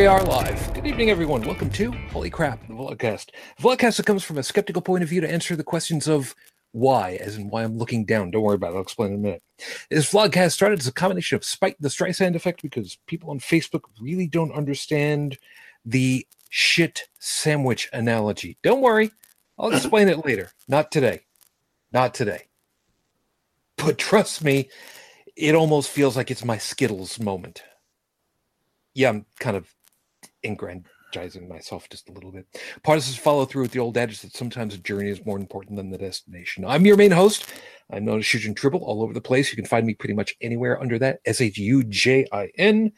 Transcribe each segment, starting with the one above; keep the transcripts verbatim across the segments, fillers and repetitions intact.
We are live. Good evening, everyone. Welcome to Holy Crap, the vlogcast. A vlogcast that comes from a skeptical point of view to answer the questions of why, as in why I'm looking down. Don't worry about it. I'll explain in a minute. This vlogcast started as a combination of spite, the Streisand effect, because people on Facebook really don't understand the shit sandwich analogy. Don't worry. I'll explain it later. Not today. Not today. But trust me, it almost feels like it's my Skittles moment. Yeah, I'm kind of aggrandizing myself just a little bit. Part of this is follow through with the old adage that sometimes a journey is more important than the destination. I'm your main host. I'm known as Shujin Tribble all over the place. You can find me pretty much anywhere under that, S H U J I N.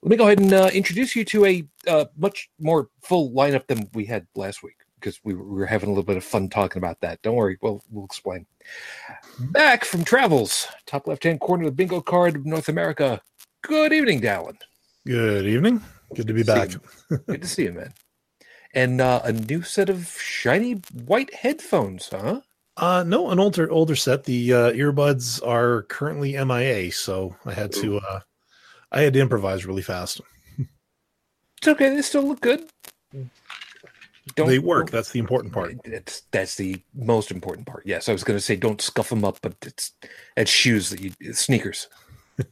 Let me go ahead and uh, introduce you to a uh, much more full lineup than we had last week, because we were having a little bit of fun talking about that. Don't worry, we'll, we'll explain. Back from travels, top left-hand corner of the bingo card of North America. Good evening, Dallin. Good evening. Good to be back. Good to see you, man. And uh, a new set of shiny white headphones, huh? Uh, no, an older older set. The uh, earbuds are currently M I A, so I had to uh, I had to improvise really fast. It's okay. They still look good. Don't, they work. That's the important part. It's, that's the most important part. Yes, I was going to say don't scuff them up, but it's it's shoes that you it's sneakers.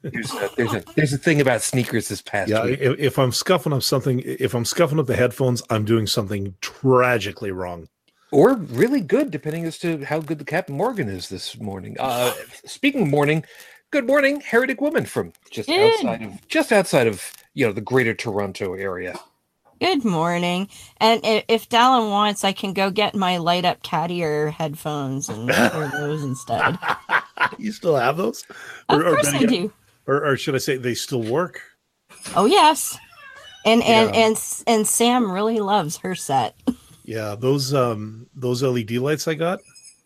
There's a, there's, a, there's a thing about sneakers this past yeah, week. If, if I'm scuffing up something, if I'm scuffing up the headphones, I'm doing something tragically wrong. Or really good, depending as to how good the Captain Morgan is this morning. Uh, speaking morning, good morning, Heretic Woman from just good. outside of just outside of you know the greater Toronto area. Good morning. And if Dallin wants, I can go get my light up cat ear headphones and wear those instead. You still have those? Of or, course or, I do. Or, or should I say they still work? Oh, yes. And and, yeah. and and Sam really loves her set. Yeah, those um those L E D lights I got.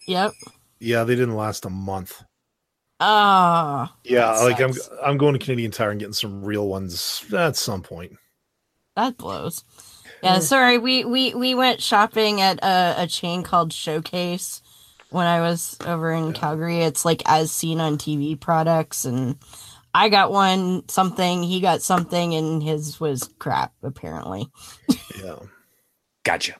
Yep. Yeah, they didn't last a month. Oh. Yeah, like sucks. I'm I'm going to Canadian Tire and getting some real ones at some point. That blows. Yeah, sorry. We we, we went shopping at a, a chain called Showcase when I was over in yeah. Calgary. It's like as seen on T V products, and I got one something, he got something, and his was crap apparently. Yeah, gotcha.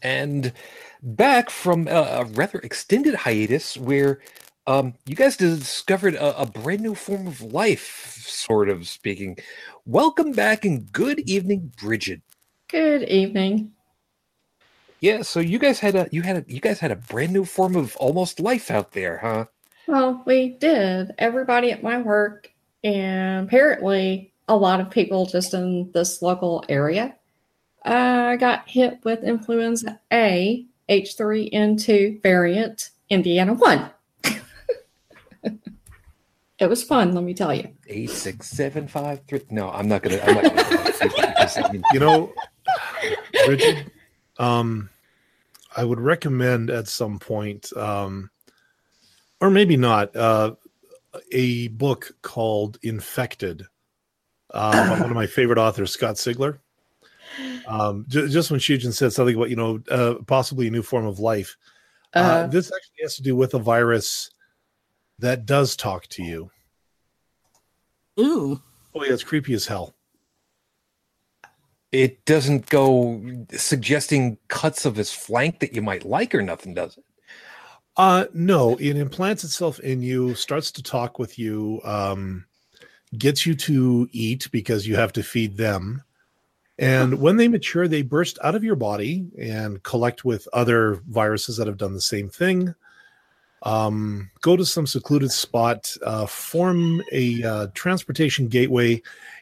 And back from a, a rather extended hiatus, where um, you guys discovered a, a brand new form of life, sort of speaking. Welcome back and good evening, Bridget. Good evening. Yeah, so you guys had a you had a, you guys had a brand new form of almost life out there, huh? Well, we did. Everybody at my work, and apparently a lot of people just in this local area, uh, got hit with influenza A H three N two variant Indiana one. It was fun, let me tell you. Eight, six, seven, five, three. No, I'm not gonna. I'm not gonna you know, Bridget, um, I would recommend at some point, um, or maybe not, uh, a book called "Infected" uh, by one of my favorite authors, Scott Sigler. Um, j- just when Shujin said something about you know uh, possibly a new form of life, uh, uh, this actually has to do with a virus that does talk to you. Ooh. Oh, yeah, it's creepy as hell. It doesn't go suggesting cuts of his flank that you might like or nothing, does it? Uh, no, it implants itself in you, starts to talk with you, um, gets you to eat because you have to feed them. And when they mature, they burst out of your body and collect with other viruses that have done the same thing. Um, go to some secluded spot, uh, form a uh, transportation gateway,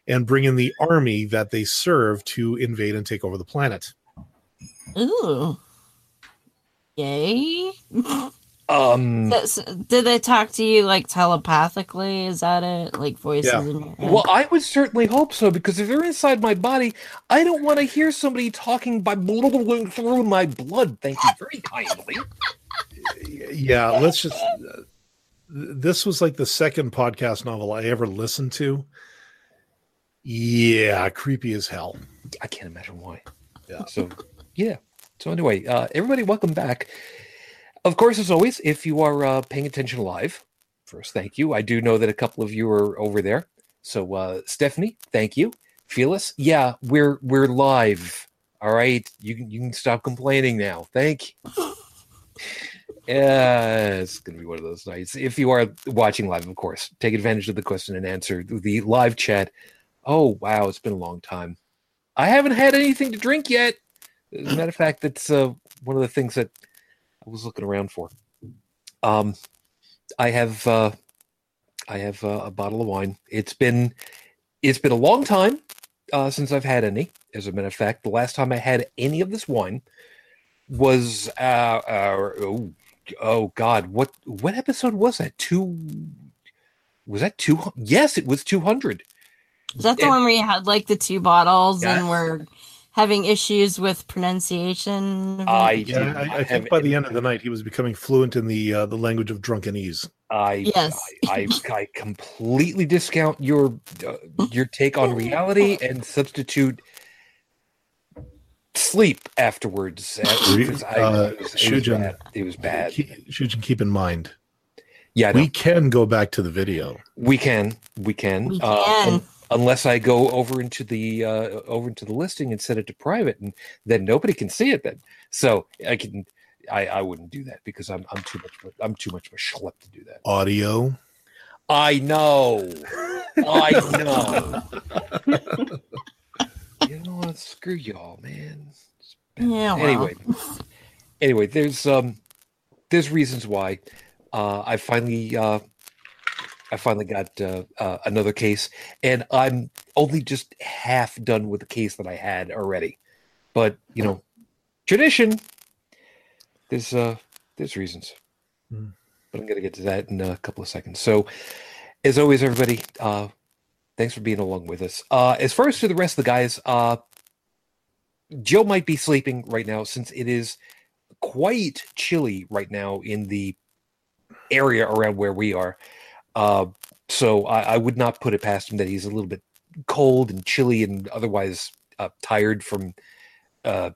and bring in the army that they serve to invade and take over the planet. Ooh. Yay. Um, so, so, did they talk to you like telepathically? Is that it? Like voices yeah. in your head? Well, I would certainly hope so, because if they're inside my body, I don't want to hear somebody talking by blowing through my blood. Thank you very kindly. Yeah, let's just. Uh, this was like the second podcast novel I ever listened to. Yeah, creepy as hell. I can't imagine why. Yeah. So, yeah. So anyway, uh, everybody, welcome back. Of course, as always, if you are uh, paying attention live, first, thank you. I do know that a couple of you are over there. So, uh, Stephanie, thank you. Feel us? Yeah, we're we're live. All right, you can you can stop complaining now. Thank you. Yeah, uh, it's gonna be one of those nights. If you are watching live, of course, take advantage of the question and answer, the live chat. Oh wow, it's been a long time. I haven't had anything to drink yet. As a matter of fact, that's uh, one of the things that I was looking around for. Um, I have uh, I have uh, a bottle of wine. It's been it's been a long time uh, since I've had any. As a matter of fact, the last time I had any of this wine was uh, uh oh. Oh God! What what episode was that? Two? Was that two? Yes, it was two hundred. Is that the and, one where you had like the two bottles yes. and we're having issues with pronunciation? I yeah, I, I, I think by any, the end of the night he was becoming fluent in the uh, the language of drunkenese. I yes, I, I, I completely discount your uh, your take on reality and substitute sleep afterwards. afterwards. I, uh, it, was, Shujin, it, was it was bad. Shujin, keep in mind. Yeah, we can go back to the video. We can. We can. We uh, can. Um, unless I go over into the uh, over into the listing and set it to private, and then nobody can see it. Then, so I can. I, I wouldn't do that because I'm I'm too much. Of a, I'm too much of a schlep to do that. Audio. I know. I know. You know, screw y'all, man. Yeah. Well. Anyway, anyway, there's um, there's reasons why uh, I finally uh, I finally got uh, uh, another case, and I'm only just half done with the case that I had already. But you know, tradition. There's uh, there's reasons, mm. but I'm gonna get to that in a couple of seconds. So, as always, everybody. Uh, Thanks for being along with us. Uh, as far as to the rest of the guys, uh, Joe might be sleeping right now since it is quite chilly right now in the area around where we are. Uh, so I, I would not put it past him that he's a little bit cold and chilly and otherwise uh, tired from uh,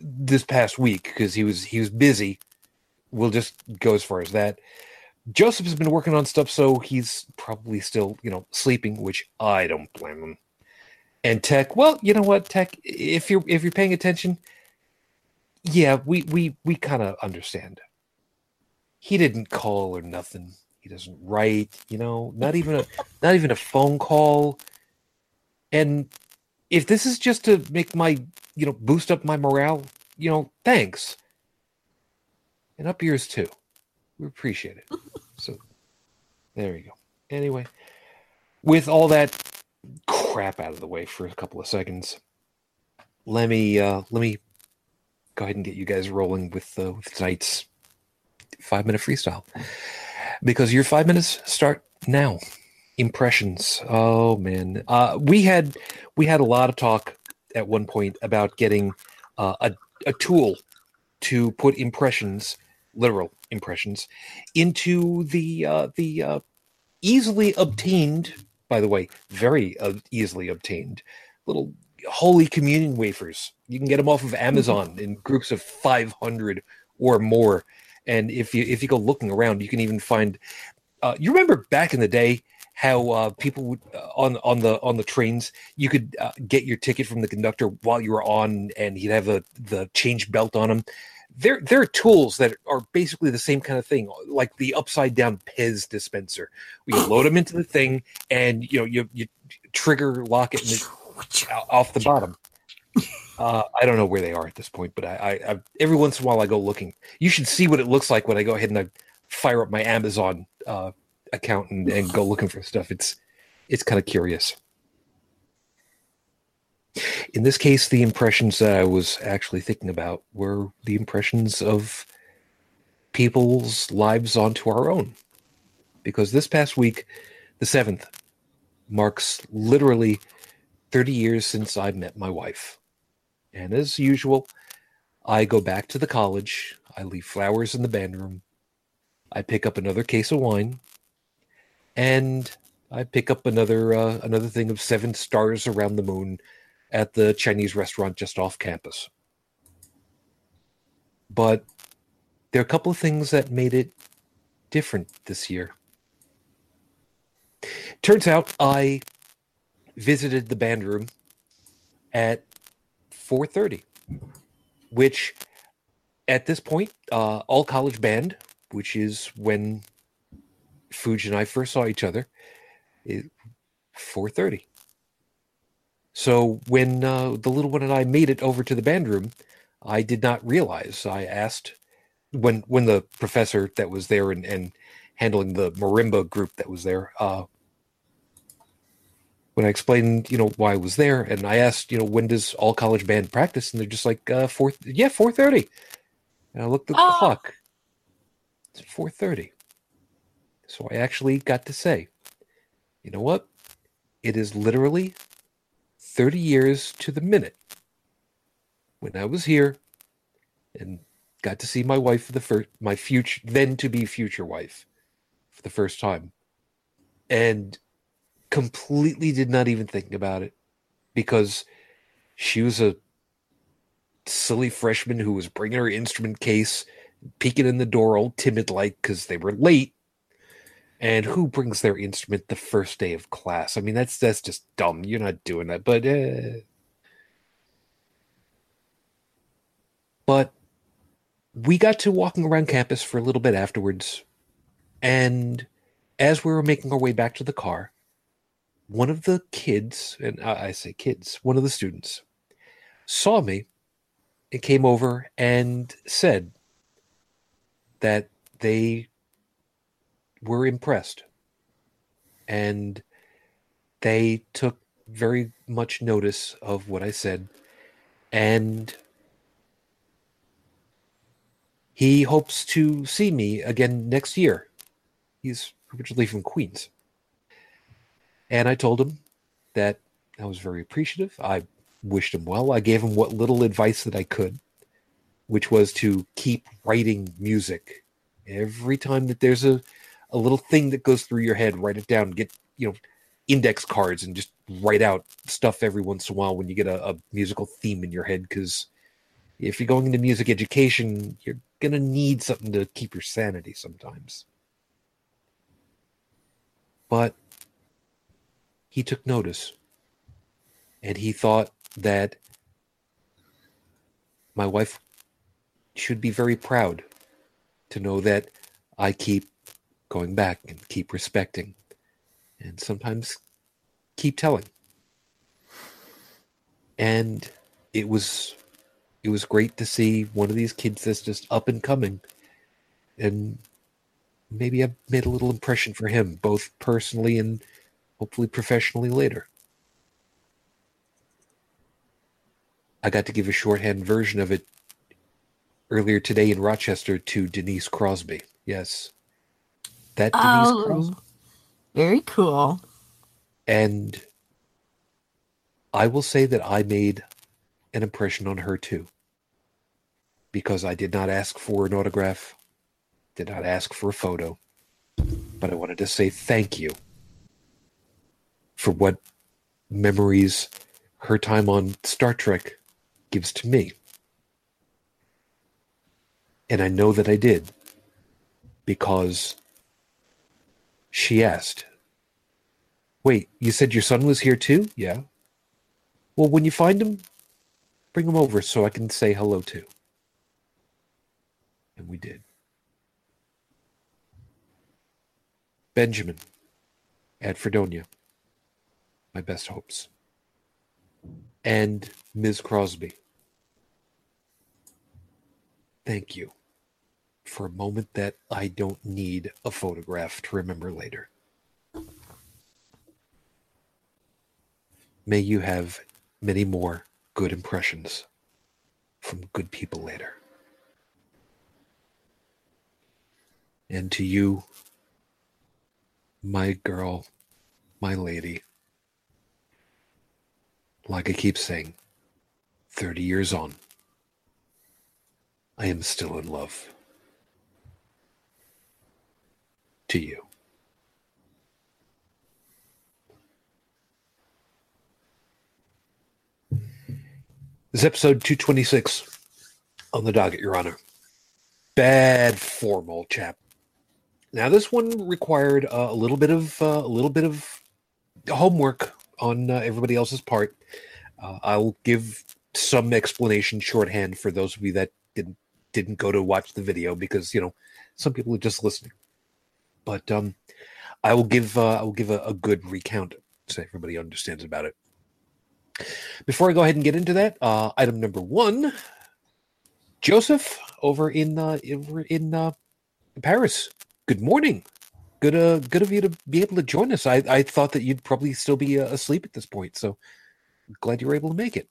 this past week because he was he was busy. We'll just go as far as that. Joseph has been working on stuff, so he's probably still, you know, sleeping, which I don't blame him. And Tech, well, you know what, Tech, if you're if you're paying attention, yeah, we we we kind of understand. He didn't call or nothing. He doesn't write, you know, not even a not even a phone call. And if this is just to make my, you know, boost up my morale, you know, thanks. And up yours too. We appreciate it. So there we go. Anyway, with all that crap out of the way for a couple of seconds, let me uh, let me go ahead and get you guys rolling with, uh, with tonight's five minute freestyle because your five minutes start now. Impressions. Oh man, uh, we had we had a lot of talk at one point about getting uh, a a tool to put impressions, literal impressions, into the uh, the uh, easily obtained, by the way, very uh, easily obtained little Holy Communion wafers. You can get them off of Amazon in groups of five hundred or more. And if you if you go looking around, you can even find. Uh, you remember back in the day how uh, people would, uh, on on the on the trains, you could uh, get your ticket from the conductor while you were on, and he'd have a, the change belt on him. There, there are tools that are basically the same kind of thing, like the upside-down Pez dispenser. You load them into the thing, and you know you you trigger lock it, and it off the bottom. Uh, I don't know where they are at this point, but I, I, I every once in a while I go looking. You should see what it looks like when I go ahead and I fire up my Amazon uh, account and, and go looking for stuff. It's it's kind of curious. In this case, the impressions that I was actually thinking about were the impressions of people's lives onto our own. Because this past week, the seventh, marks literally thirty years since I met my wife. And as usual, I go back to the college. I leave flowers in the band room. I pick up another case of wine. And I pick up another uh, another thing of Seven Stars Around the Moon at the Chinese restaurant just off campus. But there are a couple of things that made it different this year. Turns out I visited the band room at four thirty, which at this point, uh, all college band, which is when Fuji and I first saw each other, is four thirty. So when uh, the little one and I made it over to the band room, I did not realize. I asked when when the professor that was there and, and handling the marimba group that was there, uh, when I explained, you know, why I was there, and I asked, you know, when does all college band practice? And they're just like, uh, four, yeah, four thirty. And I looked at the oh. clock. It's four thirty. So I actually got to say, you know what? It is literally thirty years to the minute when I was here and got to see my wife for the first, my future, then to be future wife for the first time. And completely did not even think about it because she was a silly freshman who was bringing her instrument case, peeking in the door, all timid-like because they were late. And who brings their instrument the first day of class? I mean, that's that's just dumb. You're not doing that. But, eh. But we got to walking around campus for a little bit afterwards. And as we were making our way back to the car, one of the kids, and I say kids, one of the students, saw me and came over and said that they were impressed and they took very much notice of what I said, and he hopes to see me again next year. He's originally from Queens. And I told him that I was very appreciative. I wished him well. I gave him what little advice that I could, which was to keep writing music. Every time that there's a a little thing that goes through your head, write it down. Get, you know, index cards and just write out stuff every once in a while when you get a, a musical theme in your head. Because if you're going into music education, you're going to need something to keep your sanity sometimes. But he took notice. And he thought that my wife should be very proud to know that I keep going back and keep respecting and sometimes keep telling. And it was it was great to see one of these kids that's just up and coming, and maybe I've made a little impression for him, both personally and hopefully professionally later. I got to give a shorthand version of it earlier today in Rochester to Denise Crosby. Yes. That Denise oh, Crosby. Very cool. And I will say that I made an impression on her too, because I did not ask for an autograph, did not ask for a photo, but I wanted to say thank you for what memories her time on Star Trek gives to me. And I know that I did, because she asked, wait, you said your son was here too? Yeah. Well, when you find him, bring him over so I can say hello too. And we did. Benjamin at Fredonia, my best hopes. And Miz Crosby, thank you for a moment that I don't need a photograph to remember later. May you have many more good impressions from good people later. And to you, my girl, my lady, like I keep saying, thirty years on, I am still in love. To you. This is episode two twenty-six on the docket, Your Honor. Bad form, old chap. Now, this one required uh, a little bit of uh, a little bit of homework on uh, everybody else's part. Uh, I'll give some explanation shorthand for those of you that didn't didn't go to watch the video because, you know, some people are just listening. But um, I will give uh, I will give a, a good recount so everybody understands about it. Before I go ahead and get into that, uh, item number one, Joseph over in uh, in uh, Paris. Good morning. Good, uh, good of you to be able to join us. I, I thought that you'd probably still be uh, asleep at this point, so glad you were able to make it.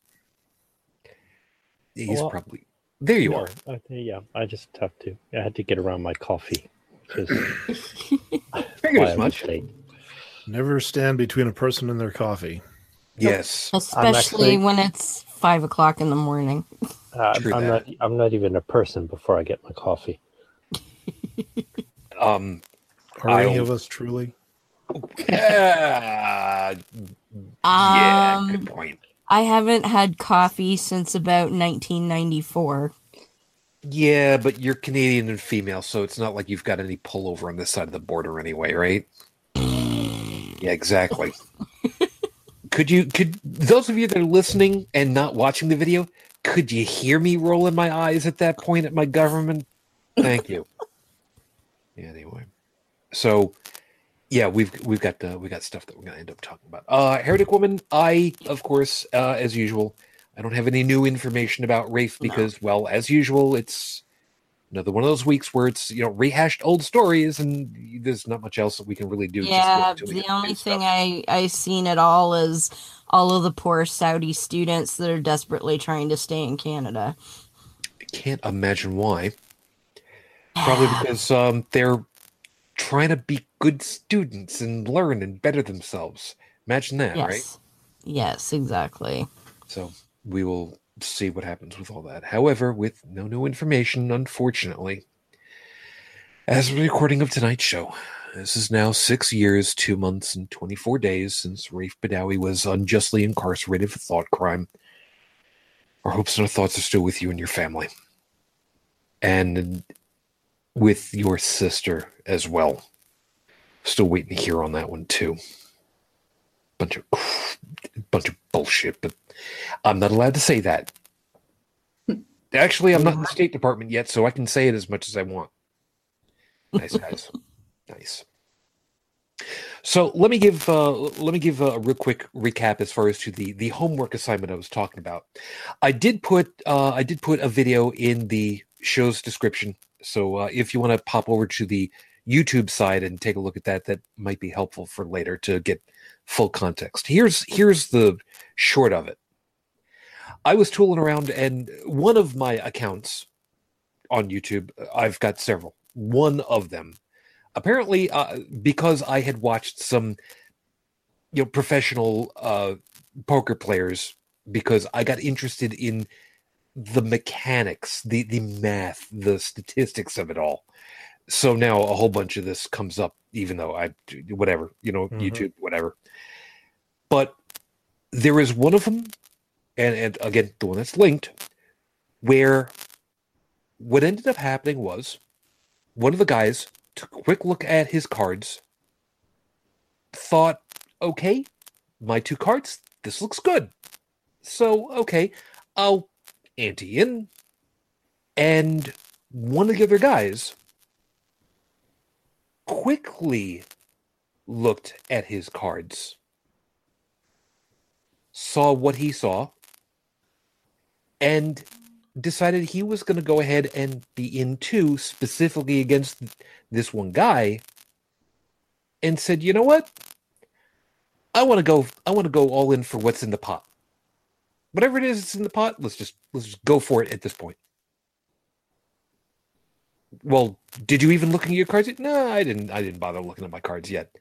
He's well, probably there. You no, are. Uh, yeah, I just have to. I had to get around my coffee. Figured as much. Never stand between a person and their coffee. Yes, especially actually, when it's five o'clock in the morning. Uh, I'm that. not. I'm not even a person before I get my coffee. um. Are any of us truly? Yeah. yeah um, good point. I haven't had coffee since about nineteen ninety-four. Yeah, but you're Canadian and female, so it's not like you've got any pullover on this side of the border anyway, right? Yeah, exactly. Could you, could those of you that are listening and not watching the video, could you hear me rolling my eyes at that point at my government? Thank you. Anyway. So, yeah, we've we've got uh, we got stuff that we're going to end up talking about. Uh, Heretic Woman, I, of course, uh, as usual, I don't have any new information about Rafe because, no. well, as usual, it's another one of those weeks where it's, you know, rehashed old stories and there's not much else that we can really do. Yeah, just the only thing I, I've seen at all is all of the poor Saudi students that are desperately trying to stay in Canada. I can't imagine why. Probably because um, they're... trying to be good students and learn and better themselves. Imagine that, yes. right? Yes, exactly. So we will see what happens with all that. However, with no new information, unfortunately, as of the recording of tonight's show, this is now six years, two months, and twenty-four days since Rafe Badawi was unjustly incarcerated for thought crime. Our hopes and our thoughts are still with you and your family. And... with your sister as well. Still waiting to hear on that one too. Bunch of bunch of bullshit, but I'm not allowed to say that. Actually, I'm not in the State Department yet, so I can say it as much as I want. Nice guys, nice. So let me give uh, let me give a real quick recap as far as to the the homework assignment I was talking about. I did put uh, I did put a video in the show's description. So uh, if you want to pop over to the YouTube side and take a look at that, that might be helpful for later to get full context. Here's here's the short of it. I was tooling around, and one of my accounts on YouTube, I've got several, one of them, apparently uh, because I had watched some you know, professional uh, poker players, because I got interested in the mechanics, the, the math, the statistics of it all. So now a whole bunch of this comes up, even though I, whatever, you know, mm-hmm. YouTube, whatever. But there is one of them, and, and again, the one that's linked, where what ended up happening was one of the guys took a quick look at his cards, thought, okay, my two cards, this looks good. So, okay, I'll ante in, and one of the other guys quickly looked at his cards, saw what he saw, and decided he was going to go ahead and be in two specifically against this one guy, and said, you know what? I want to go, I want to go all in for what's in the pot. Whatever it is that's in the pot, let's just let's just go for it at this point. Well, did you even look at your cards? No, I didn't. I didn't bother looking at my cards yet.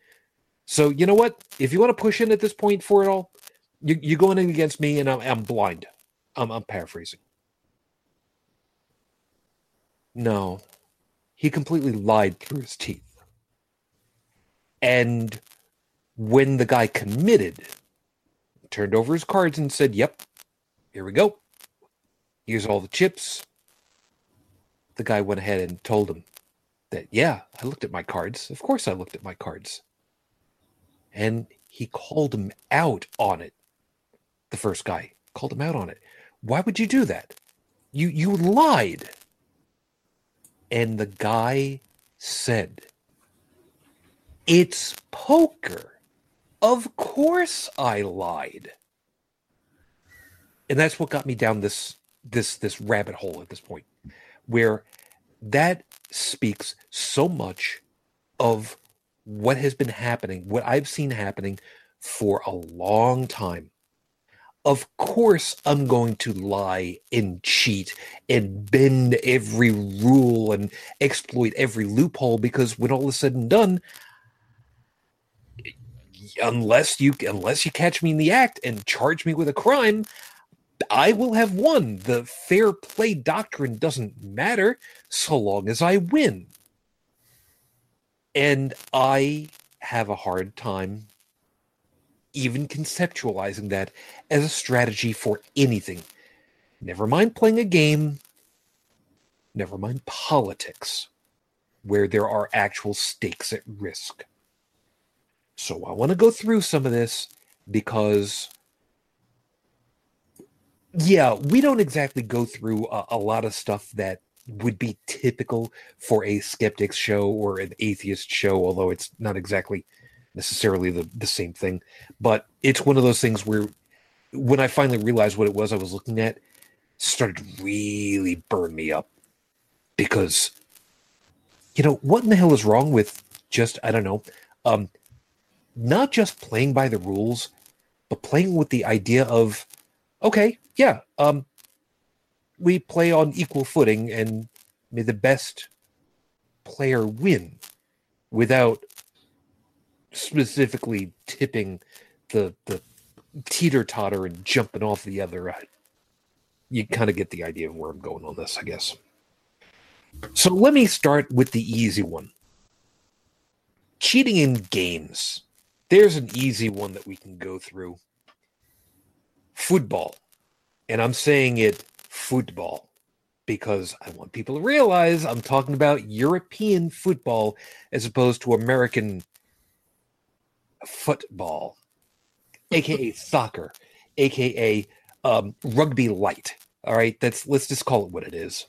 So you know what? If you want to push in at this point for it all, you, you're going in against me, and I'm I'm blind. I'm I'm paraphrasing. No, he completely lied through his teeth. And when the guy committed, turned over his cards and said, "Yep." Here we go. Here's all the chips. The guy went ahead and told him that, yeah, I looked at my cards. Of course I looked at my cards. And He called him out on it. The first guy called him out on it. Why would you do that? You you lied. And the guy said, "It's poker. Of course I lied." And that's what got me down this this this rabbit hole at this point, where that speaks so much of what has been happening, what I've seen happening for a long time. Of course I'm going to lie and cheat and bend every rule and exploit every loophole, because when all is said and done, unless you unless you catch me in the act and charge me with a crime, I will have won. The fair play doctrine doesn't matter so long as I win. And I have a hard time even conceptualizing that as a strategy for anything. Never mind playing a game, never mind politics, where there are actual stakes at risk. So I want to go through some of this because, yeah, we don't exactly go through a, a lot of stuff that would be typical for a skeptics show or an atheist show, although it's not exactly necessarily the, the same thing. But it's one of those things where when I finally realized what it was I was looking at, it started to really burn me up. Because, you know, what in the hell is wrong with just, I don't know, um, not just playing by the rules, but playing with the idea of, okay, yeah, um, we play on equal footing and may the best player win, without specifically tipping the the teeter-totter and jumping off the other. You kind of get the idea of where I'm going on this, I guess. So let me start with the easy one. Cheating in games. There's an easy one that we can go through. Football. And I'm saying it football because I want people to realize I'm talking about European football as opposed to American football, aka soccer, aka um, rugby light. All right, that's let's just call it what it is.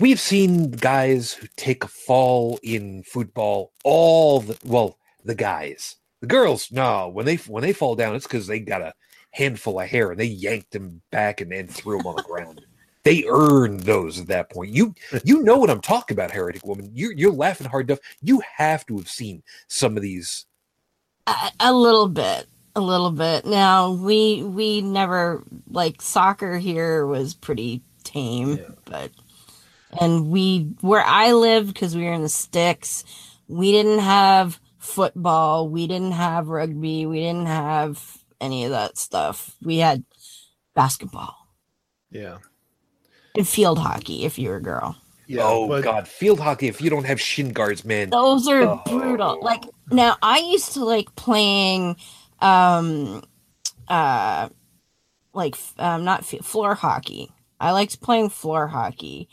We've seen guys who take a fall in football. All the well, the guys, the girls. No, when they when they fall down, it's because they got a handful of hair and they yanked him back and then threw him on the ground. They earned those at that point. You you know what I'm talking about, heretic woman. You're you're laughing hard enough. You have to have seen some of these. A, a little bit, a little bit. Now we we never like soccer here was pretty tame, yeah. but and we where I lived because we were in the sticks. We didn't have football. We didn't have rugby. We didn't have any of that stuff. We had basketball. Yeah. And field hockey if you were a girl. Yeah, oh, but- God. Field hockey if you don't have shin guards, man. Those are oh. brutal. Like, now, I used to like playing, um, uh, like, um, not f- floor hockey. I liked playing floor hockey.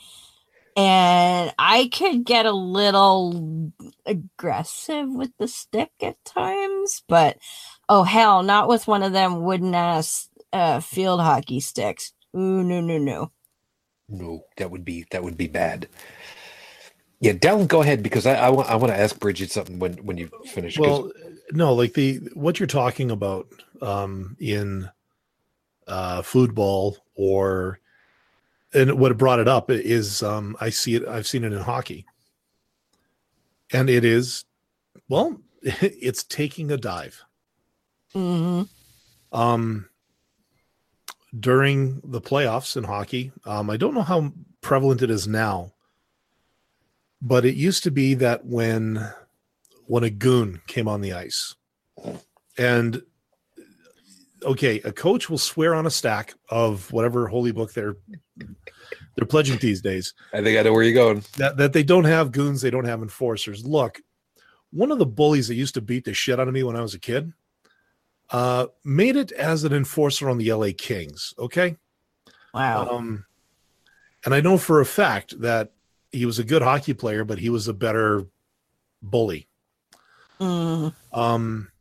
And I could get a little aggressive with the stick at times, but oh, hell, not with one of them wooden-ass uh, field hockey sticks. Ooh, no, no, no. No, that would be that would be bad. Yeah, Dallin, go ahead, because I, I, wa- I want to ask Bridget something when, when you finish. Well, no, like the what you're talking about um, in uh, football or and what brought it up is um, I see it. I've seen it in hockey, and it is well, it's taking a dive. Mm-hmm. Um, during the playoffs in hockey, um, I don't know how prevalent it is now, but it used to be that when when a goon came on the ice, and okay, a coach will swear on a stack of whatever holy book they're they're pledging these days. I think I know where you're going. That that they don't have goons, they don't have enforcers. Look, one of the bullies that used to beat the shit out of me when I was a kid. Uh, made it as an enforcer on the L A Kings. Okay. Wow. Um, and I know for a fact that he was a good hockey player, but he was a better bully. Mm. Um,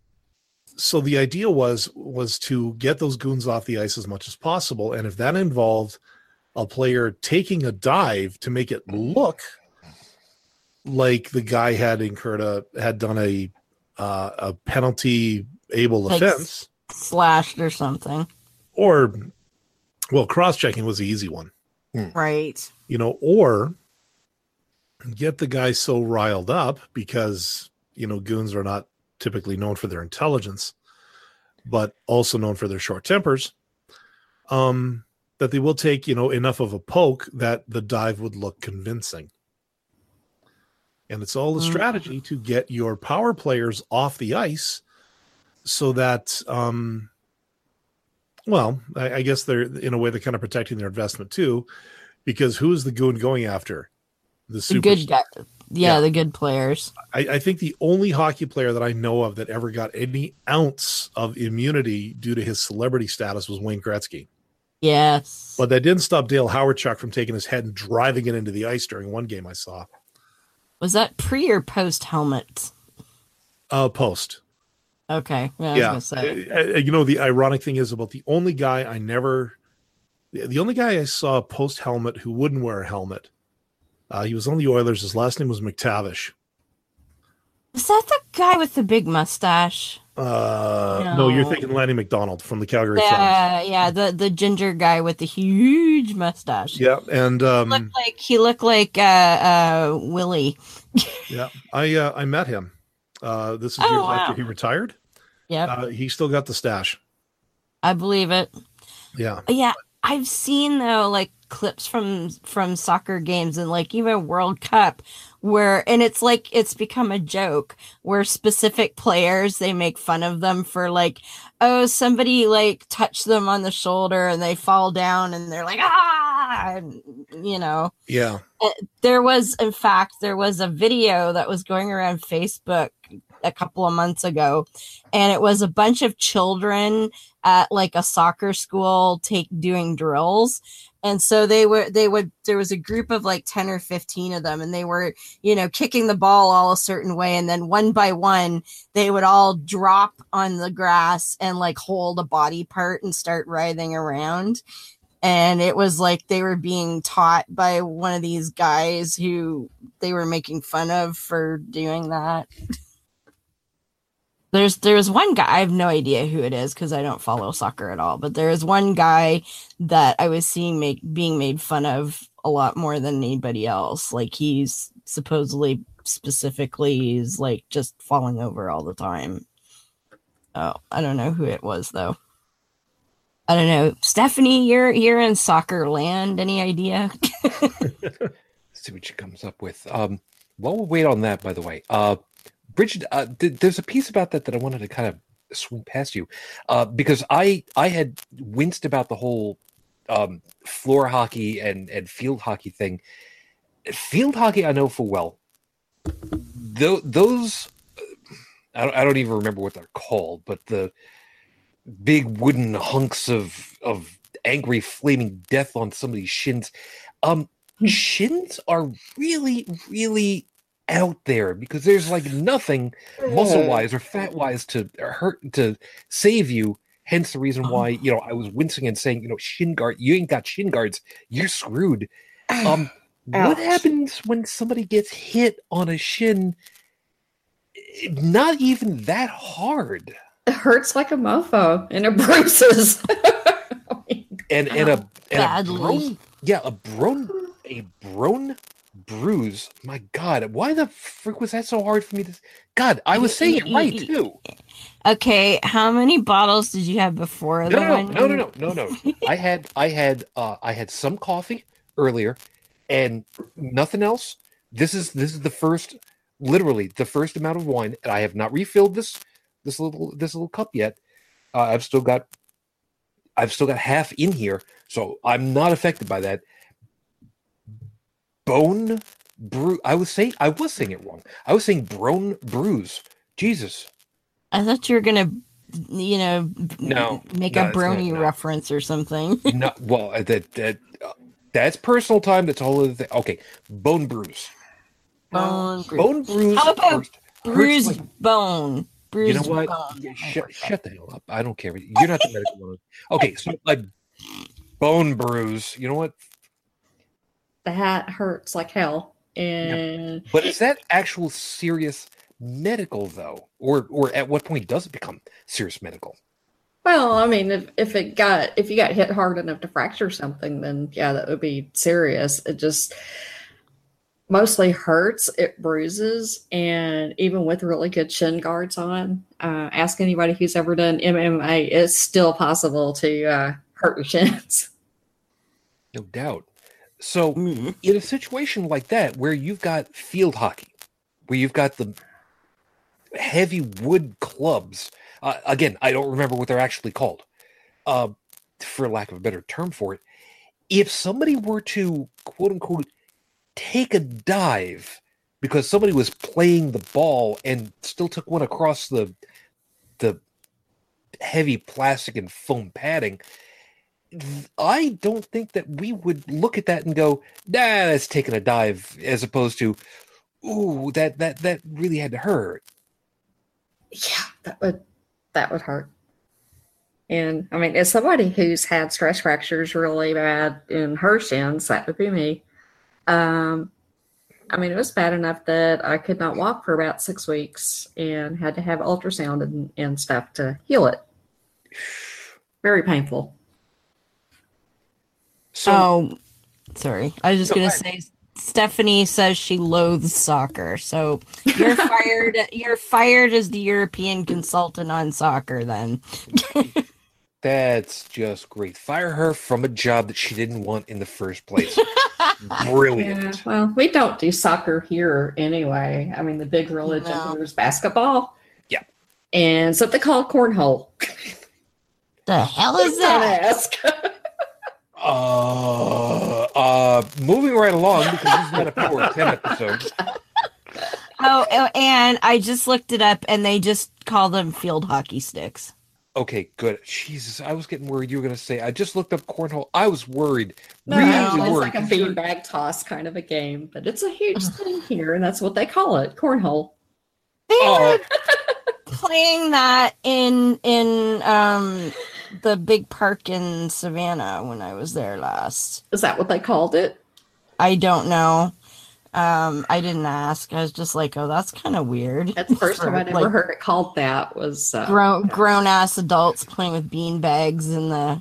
so the idea was was to get those goons off the ice as much as possible, and if that involved a player taking a dive to make it look like the guy had incurred a had done a uh, a penalty able like offense, slashed or something, or well, cross-checking was the easy one, right? You know, or get the guy so riled up because you know goons are not typically known for their intelligence, but also known for their short tempers, um, that they will take, you know, enough of a poke that the dive would look convincing. And it's all a strategy to get your power players off the ice so that, um, well, I, I guess they're, in a way, they're kind of protecting their investment too, because who's the goon going after? The, the good guy. Yeah, yeah, the good players. I, I think the only hockey player that I know of that ever got any ounce of immunity due to his celebrity status was Wayne Gretzky. Yes. But that didn't stop Dale Howerchuk from taking his head and driving it into the ice during one game I saw. Was that pre or post helmet? Uh, post. Okay. Yeah. I yeah. Was gonna say. I, I, you know, the ironic thing is about the only guy I never, the only guy I saw post helmet who wouldn't wear a helmet. Uh, he was on the Oilers. His last name was McTavish. Is that the guy with the big mustache? Uh, no. no, you're thinking Lanny McDonald from the Calgary. Yeah, Suns. yeah, the, the ginger guy with the huge mustache. Yeah, and um, he looked like he looked like uh, uh, Willie. yeah, I uh, I met him. Uh, this is oh, years wow. after he retired. Yeah, uh, he still got the stash. I believe it. Yeah, yeah. I've seen though, like, clips from from soccer games and like even World Cup where, and it's like it's become a joke where specific players, they make fun of them for like, oh, somebody like touched them on the shoulder and they fall down and they're like, ah, and, you know. Yeah. There was, in fact, there was a video that was going around Facebook a couple of months ago, and it was a bunch of children at like a soccer school take doing drills. And so they were, they would, there was a group of like ten or fifteen of them, and they were, you know, kicking the ball all a certain way. And then one by one, they would all drop on the grass and like hold a body part and start writhing around. And it was like they were being taught by one of these guys who they were making fun of for doing that. There's there's one guy, I have no idea who it is because I don't follow soccer at all, but there is one guy that I was seeing make being made fun of a lot more than anybody else. Like, he's supposedly specifically he's like just falling over all the time. Oh, I don't know who it was though. I don't know. Stephanie, you're you're in soccer land. Any idea? Let's see what she comes up with. Um, while we wait on that, by the way, uh. Bridget, uh, th- there's a piece about that that I wanted to kind of swing past you, uh, because I I had winced about the whole um, floor hockey and, and field hockey thing. Field hockey, I know full well. Th- those, I don't, I don't even remember what they're called, but the big wooden hunks of of angry flaming death on somebody's shins. Um, shins are really, really out there because there's like nothing muscle wise or fat wise to hurt to save you. Hence the reason why, you know, I was wincing and saying, you know, shin guard, you ain't got shin guards, you're screwed. Um, Ouch. What happens when somebody gets hit on a shin? Not even that hard. It hurts like a mofo, and it bruises. and and a and a brown, yeah, a brown a brown. bruise. My God, why the frick was that so hard for me to God, I was saying it right too. Okay, how many bottles did you have before? No, the no, one? no, no, no, no, no, no. I had, I had, uh, I had some coffee earlier, and nothing else. This is this is the first, literally the first amount of wine, and I have not refilled this this little this little cup yet. Uh, I've still got, I've still got half in here, so I'm not affected by that. Bone bruise. I was saying I was saying it wrong. I was saying brown bruise. Jesus. I thought you were gonna, you know, no, make no, a brony not, reference no. or something. no, well, that that uh, that's personal time. That's all of the okay. Bone bruise. Bone bruise. Bone bruise. How about bruised like, bone? Bruce, you know what? Um, yeah, sh- shut shut the hell up. I don't care. You're not the medical one. Okay, so like bone bruise. You know what? That hurts like hell. And yeah. But is that actual serious medical though? Or or at what point does it become serious medical? Well, I mean, if, if it got if you got hit hard enough to fracture something, then yeah, that would be serious. It just mostly hurts, it bruises, and even with really good shin guards on, uh, ask anybody who's ever done M M A, it's still possible to uh, hurt your shins. No doubt. So mm-hmm. in a situation like that, where you've got field hockey, where you've got the heavy wood clubs, uh, again, I don't remember what they're actually called, uh, for lack of a better term for it, if somebody were to, quote unquote, take a dive because somebody was playing the ball and still took one across the the heavy plastic and foam padding, I don't think that we would look at that and go, nah, that's taking a dive, as opposed to, ooh, that that that really had to hurt. Yeah, that would that would hurt. And I mean, as somebody who's had stress fractures really bad in her shins, that would be me. Um, I mean, it was bad enough that I could not walk for about six weeks and had to have ultrasound and, and stuff to heal it. Very painful. So, oh, sorry. I was just going to say, Stephanie says she loathes soccer. So you're fired. You're fired as the European consultant on soccer then. That's just great. Fire her from a job that she didn't want in the first place. Brilliant. Yeah, well, we don't do soccer here anyway. I mean, the big religion no. here is basketball. Yeah. And something called cornhole. The hell is that? Ask. uh, uh, moving right along, because this is not a Power of ten episode. Oh, and I just looked it up, and they just call them field hockey sticks. Okay, good. Jesus, I was getting worried you were going to say, I just looked up cornhole. I was worried. No, really no it's worried. Like a beanbag toss kind of a game, but it's a huge thing here, and that's what they call it, cornhole. They oh. were playing that in in um, the big park in Savannah when I was there last. Is that what they called it? I don't know. Um, I didn't ask. I was just like, "Oh, that's kind of weird." That's the first time I'd ever like, heard it called that. Was uh, grown grown ass adults playing with bean bags in the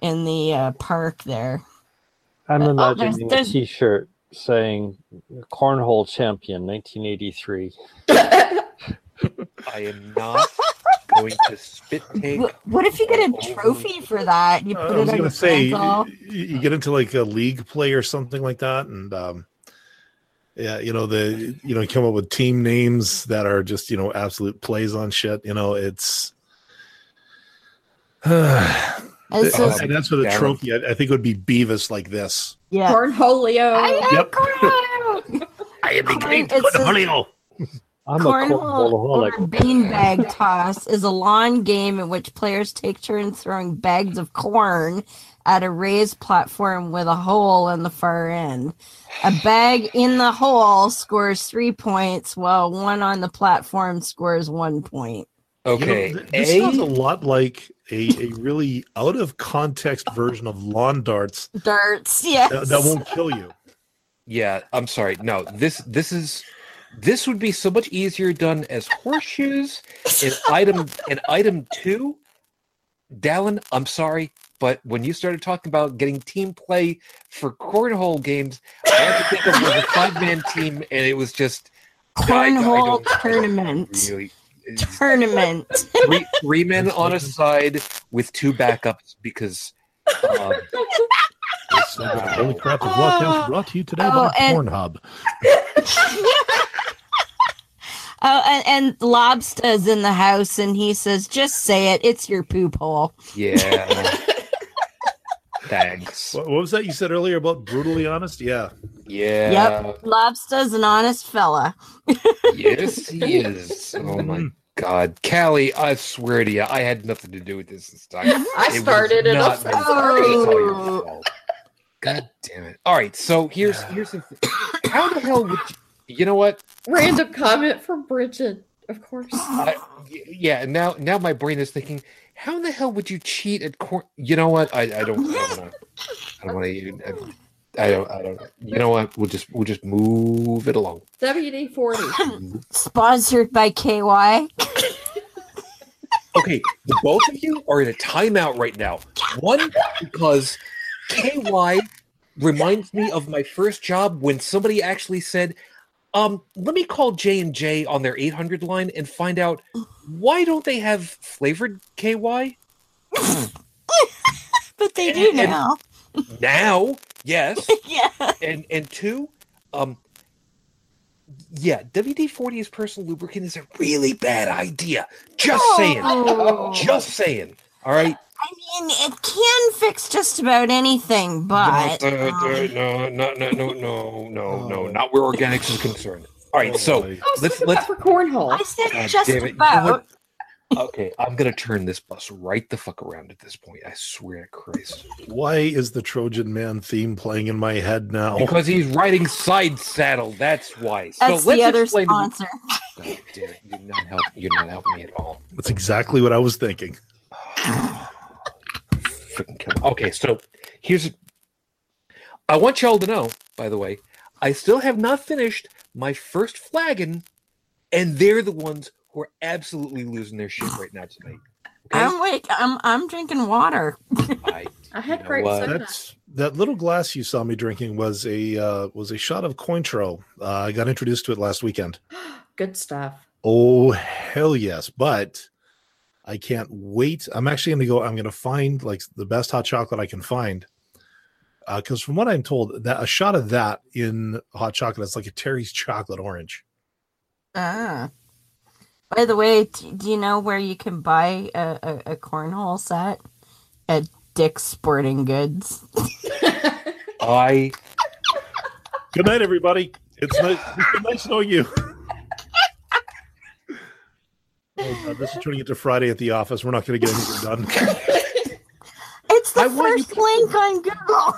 in the uh, park there. I'm uh, imagining oh, there's, there's... a T-shirt saying "Cornhole Champion nineteen eighty-three." I am not going to spit take. What if you get a trophy for that? You put uh, it I was going to say console? You get into like a league play or something like that, and. um Yeah, you know, the you know, come up with team names that are just, you know, absolute plays on shit. You know, it's uh, and so, and that's for the trophy. I, I think it would be Beavis like this. Yeah. Cornholio. I yep. Cornholio. I am the great cornholio. I'm cornhole a cornhole-holic. Or beanbag toss is a lawn game in which players take turns throwing bags of corn at a raised platform with a hole in the far end. A bag in the hole scores three points, while one on the platform scores one point. Okay. You know, this a- sounds a lot like a, a really out-of-context version of lawn darts. Darts, yes. That, that won't kill you. Yeah, I'm sorry. No, this this is... This would be so much easier done as horseshoes in item in item two. Dallin, I'm sorry, but when you started talking about getting team play for cornhole games, I had to think of like a five-man team, and it was just cornhole I, I tournament. Really, tournament. Three, three men on a side with two backups because. Um, this, uh, Holy Crap! The broadcast oh, brought to you today oh, by Pornhub. And- Oh, and, and Lobsta's in the house, and he says, "Just say it. It's your poop hole." Yeah. Thanks. What, what was that you said earlier about brutally honest? Yeah. Yeah. Yep. Lobsta's an honest fella. Yes, he is. Oh my God, Callie! I swear to you, I had nothing to do with this this time. I it started it up. Oh. God damn it! All right, so here's yeah. here's the thing. How the hell would you? You know what? Random comment from Bridget. Of course. Uh, yeah. Now, now my brain is thinking, how in the hell would you cheat at court? You know what? I, I don't. I don't want to. I don't. I don't. You know what? We'll just we'll just move it along. W D forty sponsored by K Y. Okay, the both of you are in a timeout right now. One, because K Y reminds me of my first job when somebody actually said, um, let me call J and J on their eight hundred line and find out why don't they have flavored K Y? But they and, do now. Now, yes. Yeah. And and two, um, yeah, W D forty as personal lubricant is a really bad idea. Just oh. saying. Just saying. All right. I mean, it can fix just about anything, but no, um... no, no, no, no, no, no, no, not where organics is concerned. All right, so oh, let's let's for cornhole. I said God just about. You know, okay, I'm gonna turn this bus right the fuck around at this point. I swear to Christ. Why is the Trojan Man theme playing in my head now? Because he's riding side saddle. That's why. That's so let's the other sponsor. The... You're not helping. You're not helping me at all. That's exactly what I was thinking. Okay, so here's. A, I want y'all to know, by the way, I still have not finished my first flagon, and they're the ones who are absolutely losing their shit right now tonight. Okay? I'm like, I'm I'm drinking water. I, I had great soda. That little glass you saw me drinking was a uh, was a shot of Cointreau. Uh, I got introduced to it last weekend. Good stuff. Oh hell yes, but. I can't wait. I'm actually going to go. I'm going to find like the best hot chocolate I can find. Uh, Cause from what I'm told that a shot of that in hot chocolate, it's like a Terry's chocolate orange. Ah, by the way, do you know where you can buy a, a, a cornhole set at Dick's Sporting Goods? I good night, everybody. It's nice, it's nice knowing you. Oh, this is turning into Friday at the office. We're not going to get anything done. It's the I first people, link on Google.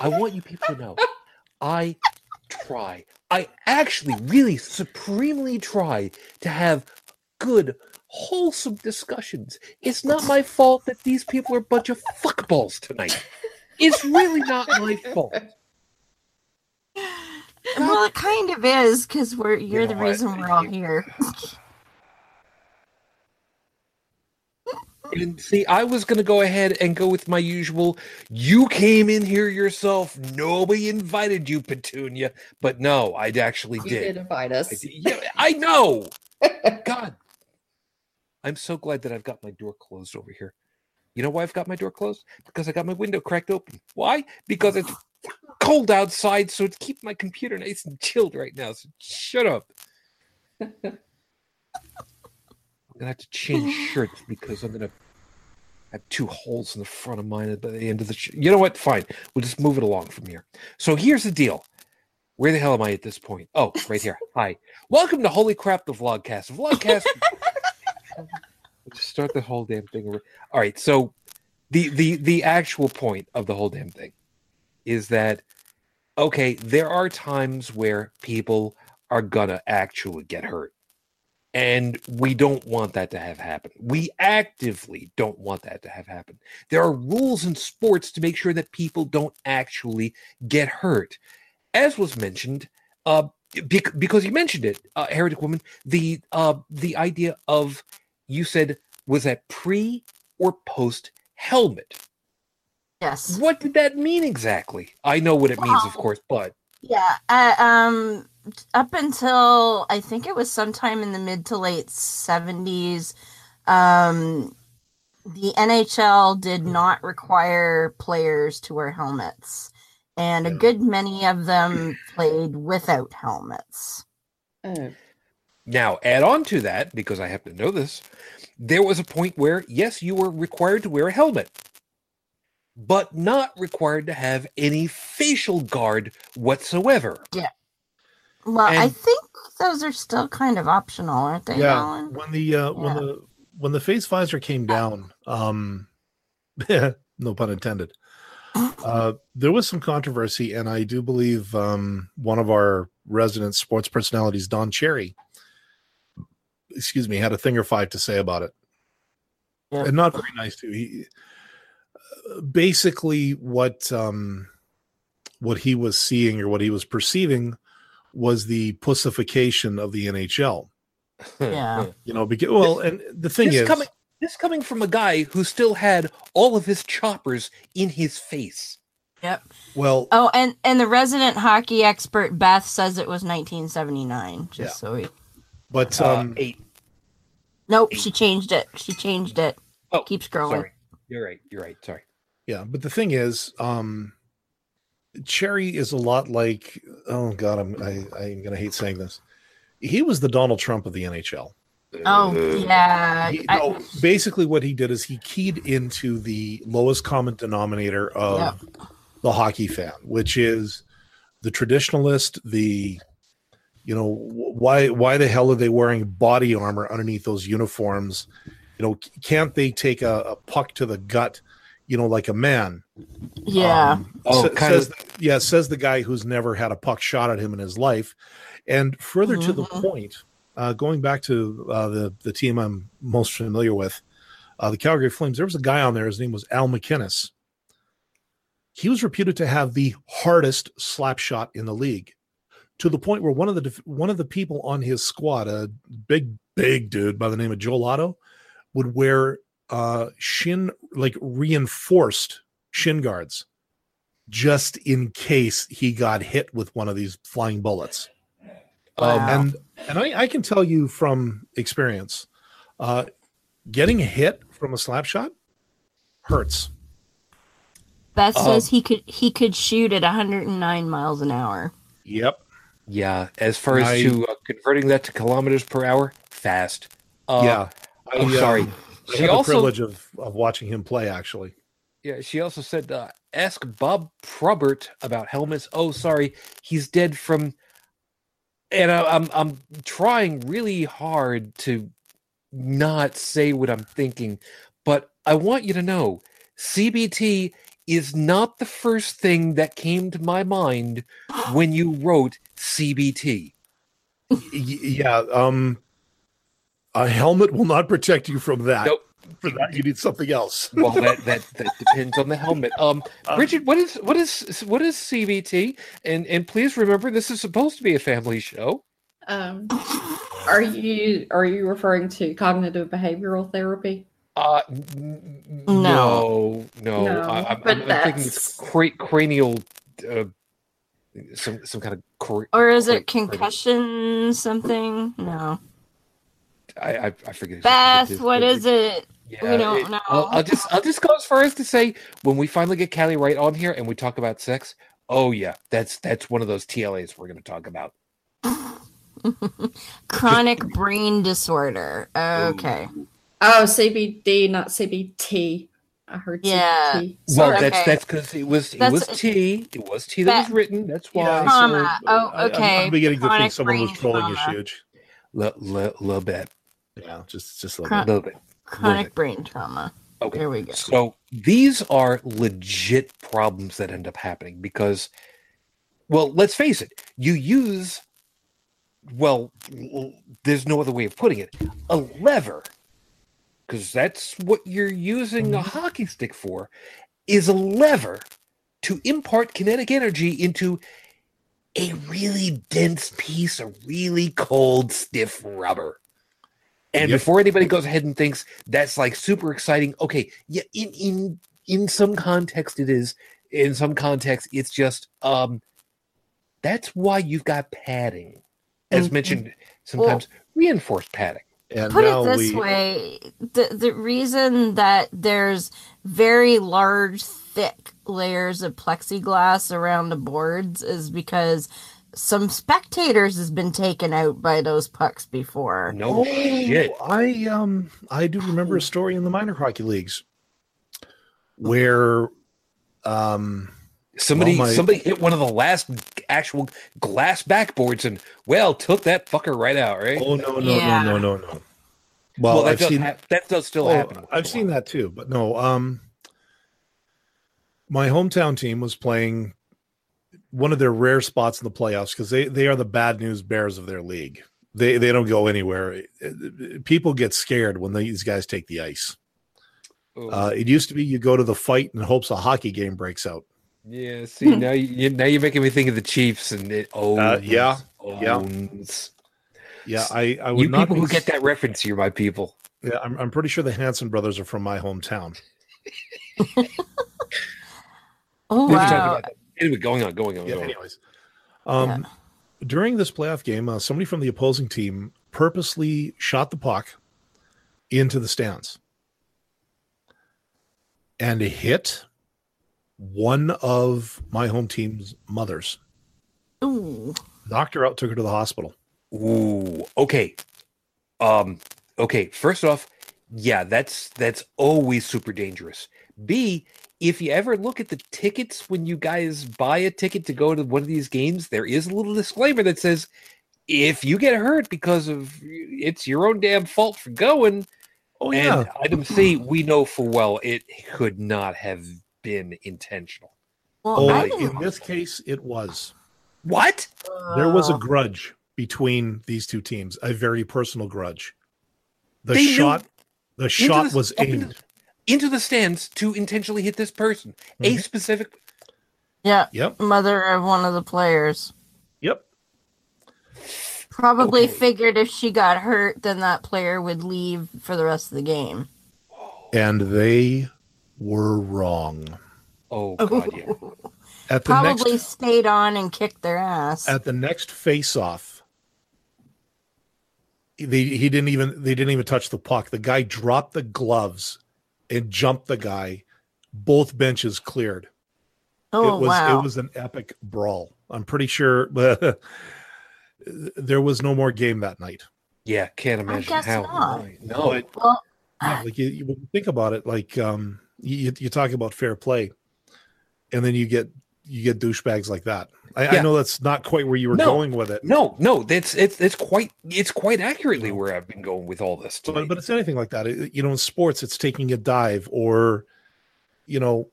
I want you people to know, I try. I actually really supremely try to have good, wholesome discussions. It's not my fault that these people are a bunch of fuckballs tonight. It's really not my fault. Well, it kind of is, because we're you're you know the reason what? we're all here. And see, I was going to go ahead and go with my usual, you came in here yourself. Nobody invited you, Petunia. But no, I actually did. You did invite us. I, did. Yeah, I know. God. I'm so glad that I've got my door closed over here. You know why I've got my door closed? Because I got my window cracked open. Why? Because it's cold outside, so it's keeping my computer nice and chilled right now. So shut up. I'm going to have to change shirts because I'm going to have two holes in the front of mine at the end of the shirt. You know what? Fine. We'll just move it along from here. So here's the deal. Where the hell am I at this point? Oh, right here. Hi. Welcome to Holy Crap, the Vlogcast. Vlogcast. We'll just start the whole damn thing. All right. So the, the, the actual point of the whole damn thing is that, okay, there are times where people are going to actually get hurt. And we don't want that to have happen. We actively don't want that to have happen. There are rules in sports to make sure that people don't actually get hurt. As was mentioned, uh, bec- because you mentioned it, uh, Heretic Woman, the uh, the idea of, you said, was that pre or post helmet? Yes. What did that mean exactly? I know what it well, means, of course, but. Yeah, uh, um... up until I think it was sometime in the mid to late seventies, um, the N H L did not require players to wear helmets, and a good many of them played without helmets. Oh. Now, add on to that, because I happen to know this, there was a point where, yes, you were required to wear a helmet, but not required to have any facial guard whatsoever. Yeah. Well, and, I think those are still kind of optional, aren't they? Yeah. Dallin? When the uh, yeah. when the when the face visor came down, um, no pun intended. Uh, there was some controversy, and I do believe um, one of our resident sports personalities, Don Cherry, excuse me, had a thing or five to say about it. Yeah. And not very nice, too. He, uh, basically, what um, what he was seeing or what he was perceiving was the pussification of the N H L. Yeah. You know, because, well, this, and the thing this is... Coming, this coming from a guy who still had all of his choppers in his face. Yep. Well. Oh, and, and the resident hockey expert, Beth, says it was nineteen seventy-nine. Just yeah. so we... But... Um, uh, eight. Nope, eight. she changed it. She changed it. Oh, keep scrolling. Sorry. You're right. You're right. Sorry. Yeah, but the thing is, um, Cherry is a lot like. Oh God, I'm I, I'm gonna hate saying this. He was the Donald Trump of the N H L. Oh yeah. He, I, no, basically, what he did is he keyed into the lowest common denominator of yeah. the hockey fan, which is the traditionalist, the. You know, why why the hell are they wearing body armor underneath those uniforms? You know, can't they take a, a puck to the gut, you know, like a man? Yeah. Um, oh, sa- kind says, of. Yeah, says the guy who's never had a puck shot at him in his life. And further mm-hmm. to the point, uh, going back to uh, the, the team I'm most familiar with, uh, the Calgary Flames, there was a guy on there. His name was Al McInnis. He was reputed to have the hardest slap shot in the league. To the point where one of the one of the people on his squad, a big big dude by the name of Joel Otto, would wear uh, shin like reinforced shin guards, just in case he got hit with one of these flying bullets. Wow. Um, and and I, I can tell you from experience, uh, getting hit from a slap shot hurts. Beth um, says he could he could shoot at one hundred nine miles an hour. Yep. Yeah, as far as I, to uh, converting that to kilometers per hour, fast. Uh, yeah, I, I'm uh, sorry. I she had also, the privilege of, of watching him play, actually. Yeah, she also said, uh, ask Bob Probert about helmets. Oh, sorry, he's dead from... And I, I'm I'm trying really hard to not say what I'm thinking, but I want you to know, C B T is not the first thing that came to my mind when you wrote C B T. Yeah, um, a helmet will not protect you from that. Nope. For that, you need something else. Well, that, that that depends on the helmet. Um, Bridget, what is what is what is C B T? And and please remember, this is supposed to be a family show. Um, are you are you referring to cognitive behavioral therapy? Uh, n- no, no, no. I, I'm, I'm, I'm thinking it's cra- cranial, uh, some some kind of cor- or is cra- it concussion cranial. Something? No, I I, I forget. Beth, it is, what is it? Yeah, we don't it, know. I'll, I'll just I'll just go as far as to say when we finally get Callie Wright on here and we talk about sex. Oh yeah, that's that's one of those T L As we're going to talk about. Chronic brain disorder. Okay. Ooh. Oh, C B D, not C B T. I heard yeah. C B T. Well, so, okay. that's that's because it was it that's, was T. It was T that, that was written. That's why. You know, trauma. So, oh, okay. I, I'm beginning to think someone was trolling you, huge. Little l- l- bit. Yeah, just just a Chron- little bit. Chronic little brain bit. trauma. Okay. Here we go. So these are legit problems that end up happening because, well, let's face it. You use, well, there's no other way of putting it. A lever. Because that's what you're using a hockey stick for, is a lever to impart kinetic energy into a really dense piece of really cold, stiff rubber. And yep. before anybody goes ahead and thinks that's like super exciting, okay, yeah, in in in some context it is. In some context, it's just um, that's why you've got padding, as mm-hmm. mentioned, sometimes well, reinforced padding. And put it this we... way, the, the reason that there's very large, thick layers of plexiglass around the boards is because some spectators has been taken out by those pucks before. No oh, shit. I, um, I do remember a story in the minor hockey leagues where um, somebody well, my... somebody hit one of the last actual glass backboards and, well, took that fucker right out, right? Oh, no, no, yeah. no, no, no, no. Well, well that, I've does seen... ha- that does still oh, happen. I've seen that too, but no. Um, my hometown team was playing one of their rare spots in the playoffs because they, they are the bad news bears of their league. They they don't go anywhere. People get scared when these guys take the ice. Uh, it used to be you go to the fight in hopes a hockey game breaks out. Yeah, see, now, you, now you're making me think of the Chiefs and it owns. Uh, yeah, owns. yeah. Yeah, I, I would you not people who s- get that reference, you're my people. Yeah, I'm, I'm pretty sure the Hanson brothers are from my hometown. Oh, wow. Anyway, going on, going on, yeah, going anyways. on. Um, yeah. During this playoff game, uh, somebody from the opposing team purposely shot the puck into the stands. And it hit one of my home team's mothers. Ooh. Knocked her out, took her to the hospital. Ooh. Okay. Um, okay. First off, yeah, that's that's always super dangerous. B, if you ever look at the tickets when you guys buy a ticket to go to one of these games, there is a little disclaimer that says if you get hurt because of it's your own damn fault for going. Oh, yeah. And item C, we know full well it could not have been intentional. Well, oh, in this case, it was. What? Uh, there was a grudge between these two teams, a very personal grudge. The shot, the shot the, was aimed into, into the stands to intentionally hit this person. Mm-hmm. A specific. Yeah. Yep. Mother of one of the players. Yep. Probably okay. Figured if she got hurt, then that player would leave for the rest of the game. And they were wrong. Oh, God, yeah. At the Probably next, stayed on and kicked their ass. At the next face-off, they he didn't even they didn't even touch the puck. The guy dropped the gloves and jumped the guy. Both benches cleared. Oh, it was, wow. It was an epic brawl. I'm pretty sure... There was no more game that night. Yeah, can't imagine I guess how. Not. No, it, well, yeah, like you, you think about it, like um, you, you talk about fair play, and then you get you get douchebags like that. I, yeah. I know that's not quite where you were no, going with it. No, no, that's it's it's quite it's quite accurately where I've been going with all this. But, but it's anything like that. It, you know, in sports, it's taking a dive, or you know,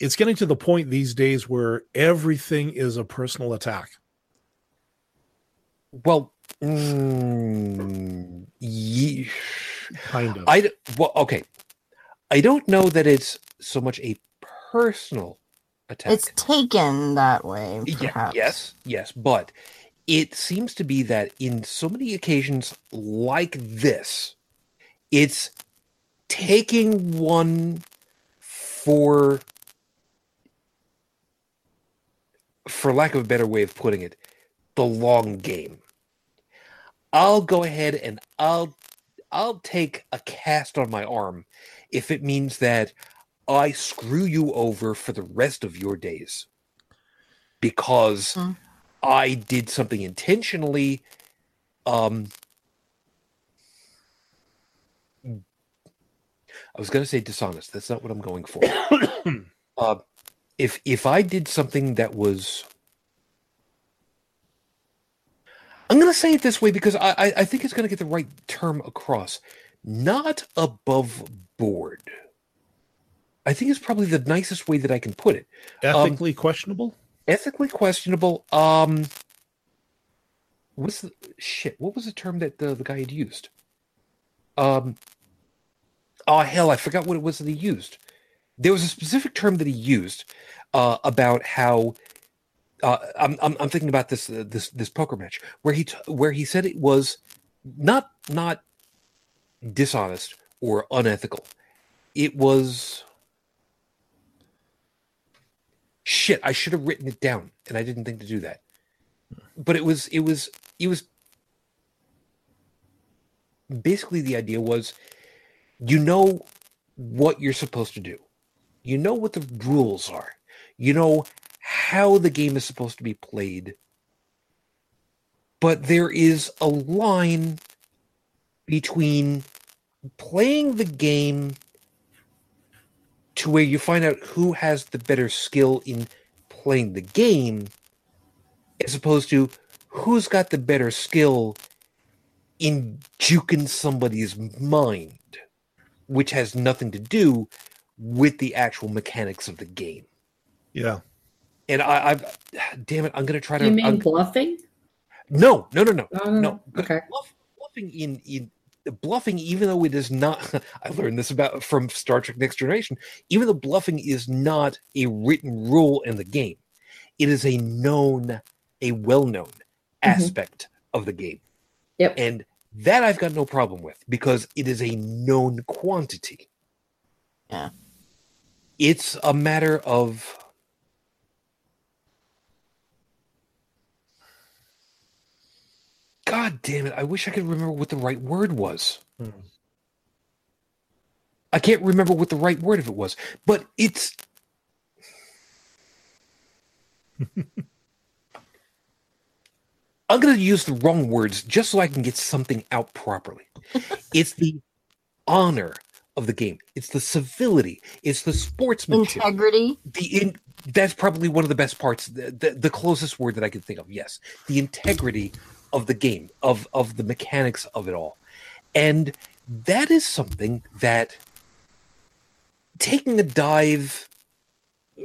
it's getting to the point these days where everything is a personal attack. Well, mm, yeah. Kind of. I, well, okay. I don't know that it's so much a personal attack. It's taken that way, perhaps. Yeah, yes, yes. But it seems to be that in so many occasions like this, it's taking one for, for lack of a better way of putting it, the long game. I'll go ahead and I'll I'll take a cast on my arm if it means that I screw you over for the rest of your days because mm. I did something intentionally um I was going to say dishonest. That's not what I'm going for. uh, if if I did something that was I'm going to say it this way because I, I, I think it's going to get the right term across. Not above board. I think it's probably the nicest way that I can put it. Ethically um, questionable? Ethically questionable. Um, what's the, shit, what was the term that the, the guy had used? Um, oh, hell, I forgot what it was that he used. There was a specific term that he used uh, about how... Uh, I'm, I'm I'm thinking about this uh, this this poker match where he t- where he said it was not not dishonest or unethical. It was shit. I should have written it down, and I didn't think to do that. But it was it was it was basically the idea was you know what you're supposed to do, you know what the rules are, you know how the game is supposed to be played, but there is a line between playing the game to where you find out who has the better skill in playing the game as opposed to who's got the better skill in juking somebody's mind, which has nothing to do with the actual mechanics of the game. Yeah. And I, I've, damn it, I'm going to try to... You mean I'm, bluffing? No, no, no, no, no. no, no. Okay. Bluff, bluffing in in bluffing, even though it is not, I learned this about from Star Trek: Next Generation. Even though bluffing is not a written rule in the game, it is a known, a well-known mm-hmm. aspect of the game. Yep. And that I've got no problem with because it is a known quantity. Yeah. It's a matter of. God damn it. I wish I could remember what the right word was. Hmm. I can't remember what the right word of it was, but it's. I'm going to use the wrong words just so I can get something out properly. It's the honor of the game. It's the civility. It's the sportsmanship. Integrity. The in, that's probably one of the best parts. The, the, the closest word that I can think of. Yes, the integrity of the game, of of the mechanics of it all, and that is something that taking a dive.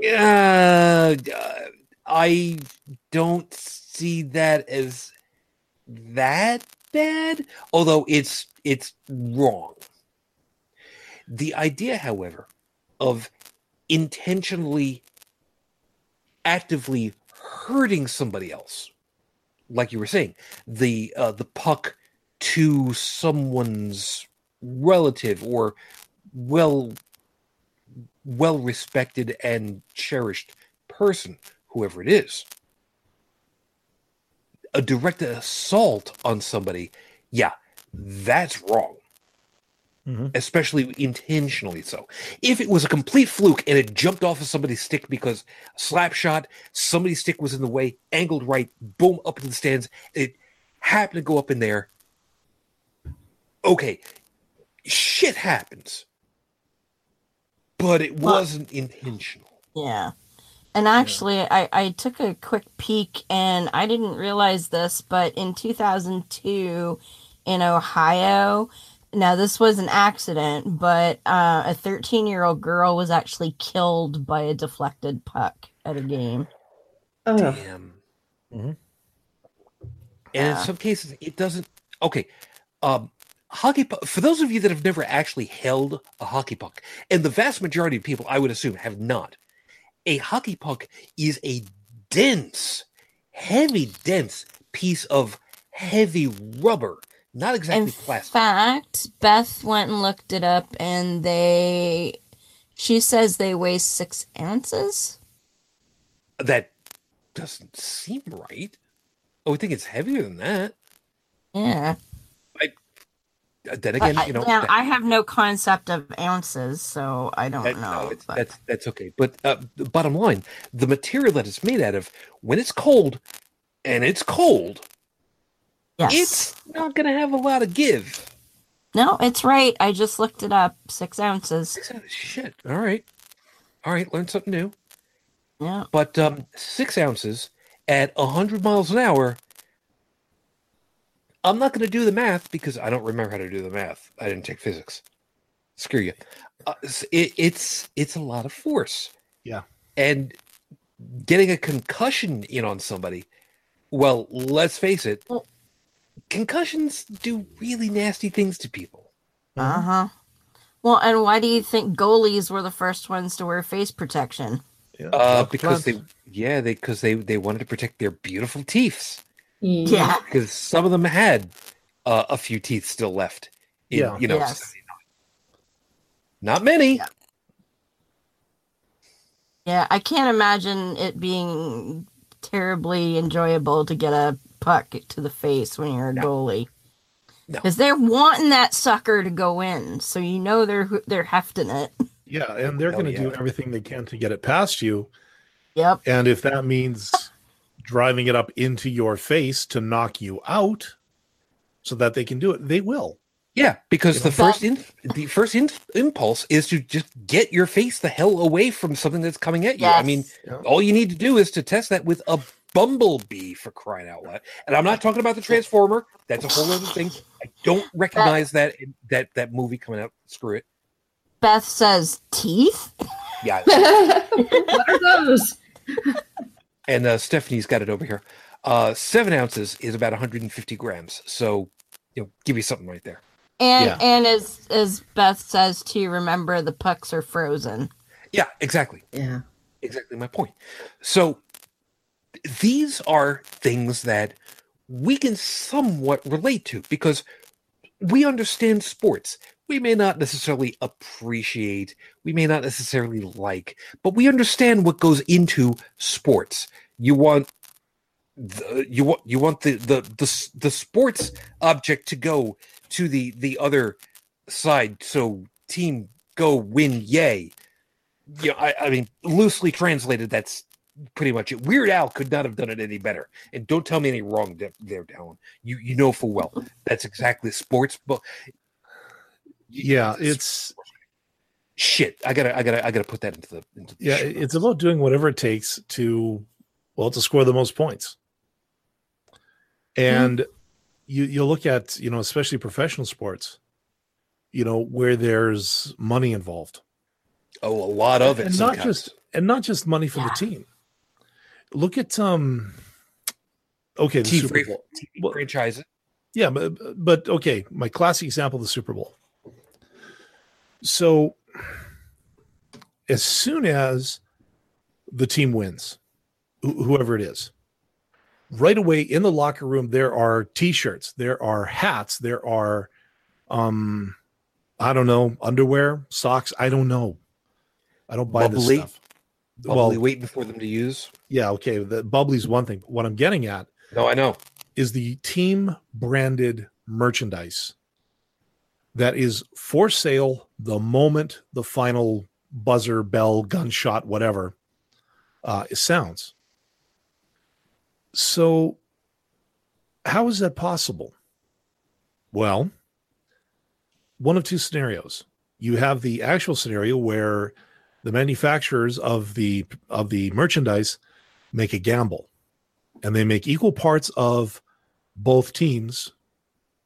Uh, I don't see that as that bad, although it's it's wrong. The idea, however, of intentionally, actively hurting somebody else, like you were saying, the uh, the puck to someone's relative or well well respected and cherished person, whoever it is, a direct assault on somebody, yeah, that's wrong. Mm-hmm. Especially intentionally so. If it was a complete fluke and it jumped off of somebody's stick because slap shot, somebody's stick was in the way, angled right, boom, up in the stands, it happened to go up in there. Okay, shit happens. But it wasn't well, intentional. Yeah. And actually, yeah. I, I took a quick peek, and I didn't realize this, but in two thousand two in Ohio... Now, this was an accident, but uh, a thirteen-year-old girl was actually killed by a deflected puck at a game. Oh. Damn. Mm-hmm. And yeah. in some cases, it doesn't... Okay. Um, hockey puck... For those of you that have never actually held a hockey puck, and the vast majority of people, I would assume, have not, a hockey puck is a dense, heavy, dense piece of heavy rubber. Not exactly in plastic. In fact, Beth went and looked it up, and they... She says they weigh six ounces? That doesn't seem right. I would think it's heavier than that. Yeah. I, then again, I, you know... Now, that, I have no concept of ounces, so I don't that, know. No, it's, but. That's, that's okay. But uh, the bottom line, the material that it's made out of, when it's cold, and it's cold... Yes. It's not going to have a lot of give. No, it's right. I just looked it up. Six ounces. Six ounces. Shit. All right. All right. Learn something new. Yeah. But um, six ounces at one hundred miles an hour. I'm not going to do the math because I don't remember how to do the math. I didn't take physics. Screw you. Uh, it, it's, it's a lot of force. Yeah. And getting a concussion in on somebody, well, let's face it. Well, concussions do really nasty things to people. Uh-huh. Well, and why do you think goalies were the first ones to wear face protection? Yeah. Uh, because they, yeah, they because they, they wanted to protect their beautiful teeth. Yeah. Because some of them had uh, a few teeth still left. In, yeah. You know, yes. Not many. Yeah. yeah, I can't imagine it being terribly enjoyable to get a puck to the face when you're a no. goalie, because no. they're wanting that sucker to go in, so you know they're they're hefting it. Yeah, and they're going to yeah. do everything they can to get it past you. Yep. And if that means driving it up into your face to knock you out, so that they can do it, they will. Yeah, because you the know? first in, the first in, impulse is to just get your face the hell away from something that's coming at you. Yes. I mean, yeah. all you need to do is to test that with a Bumblebee, for crying out loud. And I'm not talking about the Transformer. That's a whole other thing. I don't recognize that that, that, that movie coming out. Screw it. Beth says teeth? Yeah. What are those? And uh, Stephanie's got it over here. Uh, seven ounces is about one hundred fifty grams. So, you know, give you something right there. And yeah. and as as Beth says too, remember the pucks are frozen. Yeah, exactly. Yeah, exactly my point. So these are things that we can somewhat relate to because we understand sports. We may not necessarily appreciate, we may not necessarily like, but we understand what goes into sports. You want the, you want you want the the the, the sports object to go to the, the other side, so team go win, yay. Yeah, I, I mean, loosely translated, that's pretty much it. Weird Al could not have done it any better. And don't tell me any wrong there, Dallin. You you know full well that's exactly sports. But yeah, it's shit. I gotta I gotta I gotta put that into the into the yeah. Show. It's about doing whatever it takes to well to score the most points. And mm-hmm. you you look at you know especially professional sports, you know where there's money involved. Oh, a lot of it, and not just and not just money for yeah. the team. Look at um, okay, the T V Super Bowl T V franchise. Yeah, but but okay, my classic example: the Super Bowl. So, as soon as the team wins, wh- whoever it is, right away in the locker room there are T-shirts, there are hats, there are, um, I don't know, underwear, socks. I don't know. I don't buy bubbly. this stuff. Bubbly, well, waiting for them to use. Yeah, okay. The bubbly's one thing. But what I'm getting at, no, I know, is the team branded merchandise that is for sale the moment the final buzzer, bell, gunshot, whatever uh, it sounds. So, how is that possible? Well, one of two scenarios. You have the actual scenario where the manufacturers of the of the merchandise make a gamble, and they make equal parts of both teams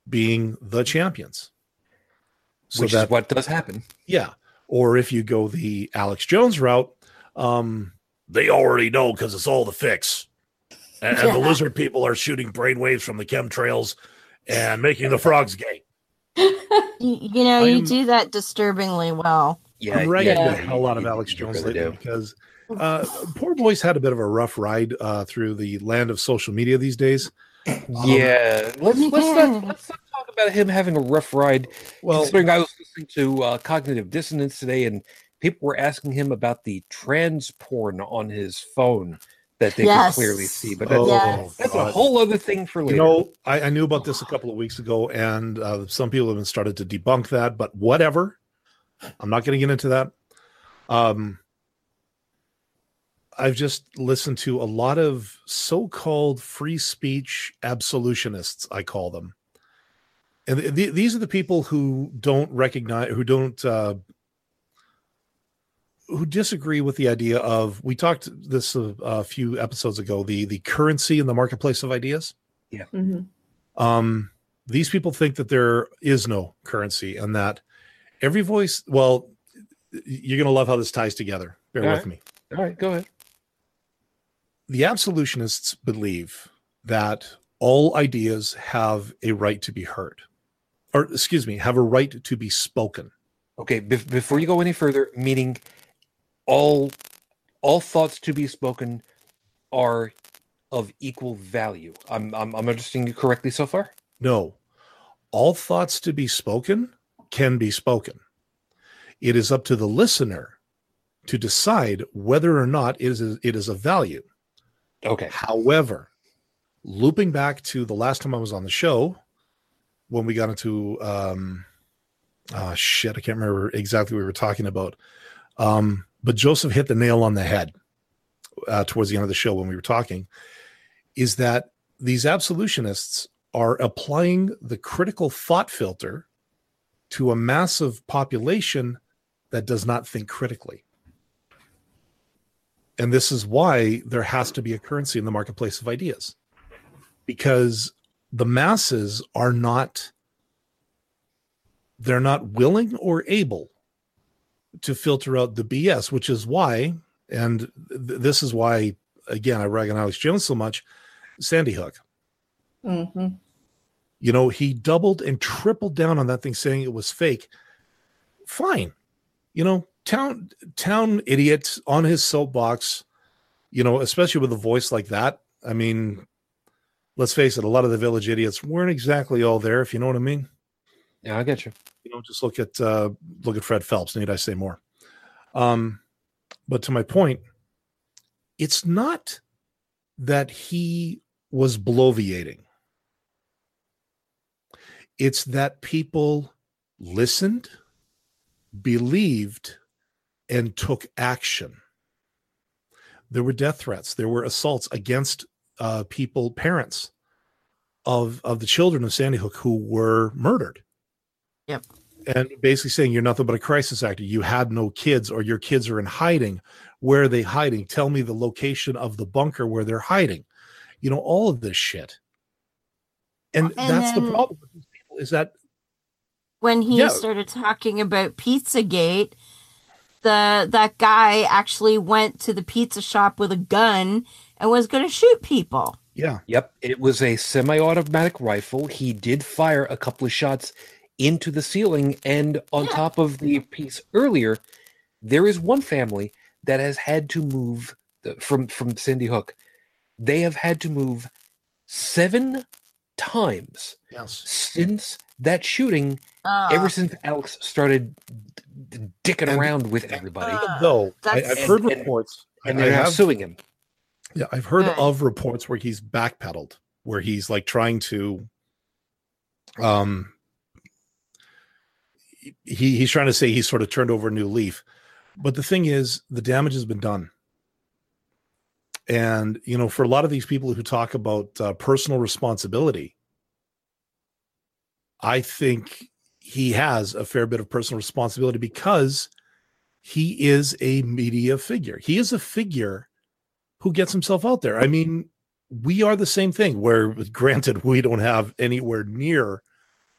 being the champions. So Which that, is what does happen. Yeah. Or if you go the Alex Jones route, um, they already know because it's all the fix. And, yeah. and the lizard people are shooting brainwaves from the chemtrails and making the frogs gay. you, you know, I'm, you do that disturbingly well. Yeah, I'm right yeah. the hell out of Alex Jones really lately do. because uh, poor boy's had a bit of a rough ride uh, through the land of social media these days. Um, yeah, let's let's not, let's not talk about him having a rough ride. Well, considering I was listening to uh, Cognitive Dissonance today, and people were asking him about the trans porn on his phone that they yes. could clearly see. But that's, oh, yes. that's a whole other thing for later. You know, I, I knew about this a couple of weeks ago, and uh, some people have been started to debunk that. But whatever. I'm not going to get into that. Um, I've just listened to a lot of so-called free speech absolutionists, I call them. And th- th- these are the people who don't recognize, who don't, uh, who disagree with the idea of, we talked this a, a few episodes ago, the, the currency in the marketplace of ideas. Yeah. Mm-hmm. Um, these people think that there is no currency and that every voice, well, you're going to love how this ties together. Bear All with right. me. All right, go ahead. The absolutionists believe that all ideas have a right to be heard. Or, excuse me, have a right to be spoken. Okay, be- before you go any further, meaning all all thoughts to be spoken are of equal value. I'm I'm, I'm understanding you correctly so far? No. All thoughts to be spoken can be spoken. It is up to the listener to decide whether or not it is a, it is a value. Okay. However, looping back to the last time I was on the show, when we got into um, oh shit, I can't remember exactly what we were talking about. Um, but Joseph hit the nail on the head uh, towards the end of the show when we were talking. Is that these absolutionists are applying the critical thought filter to a massive population that does not think critically. And this is why there has to be a currency in the marketplace of ideas, because the masses are not, they're not willing or able to filter out the B S, which is why, and th- this is why, again, I rag on Alex Jones so much, Sandy Hook. Mm-hmm. You know, he doubled and tripled down on that thing, saying it was fake. Fine. You know, town town idiot on his soapbox, you know, especially with a voice like that. I mean, let's face it, a lot of the village idiots weren't exactly all there, if you know what I mean. Yeah, I get you. You know, just look at uh, look at Fred Phelps. Need I say more? Um, but to my point, it's not that he was bloviating. It's that people listened, believed, and took action. There were death threats. There were assaults against uh, people, parents of of the children of Sandy Hook who were murdered. Yep. And basically saying you're nothing but a crisis actor. You had no kids, or your kids are in hiding. Where are they hiding? Tell me the location of the bunker where they're hiding. You know, all of this shit. And, and that's then, the problem with these people is that when he yeah. started talking about PizzaGate, the that guy actually went to the pizza shop with a gun and was going to shoot people. Yeah. Yep. It was a semi-automatic rifle. He did fire a couple of shots into the ceiling, and on yeah. top of the piece earlier, there is one family that has had to move from from Sandy Hook. They have had to move seven times yes. since that shooting. Uh, ever since Alex started d- dicking and, around with everybody, uh, though I, I've and, heard reports, and, and they're have, suing him. Yeah, I've heard right. of reports where he's backpedaled, where he's like trying to. Um. He he's trying to say he's sort of turned over a new leaf, but the thing is, the damage has been done. And you know, for a lot of these people who talk about uh, personal responsibility, I think he has a fair bit of personal responsibility because he is a media figure. He is a figure who gets himself out there. I mean, we are the same thing. Where, granted, we don't have anywhere near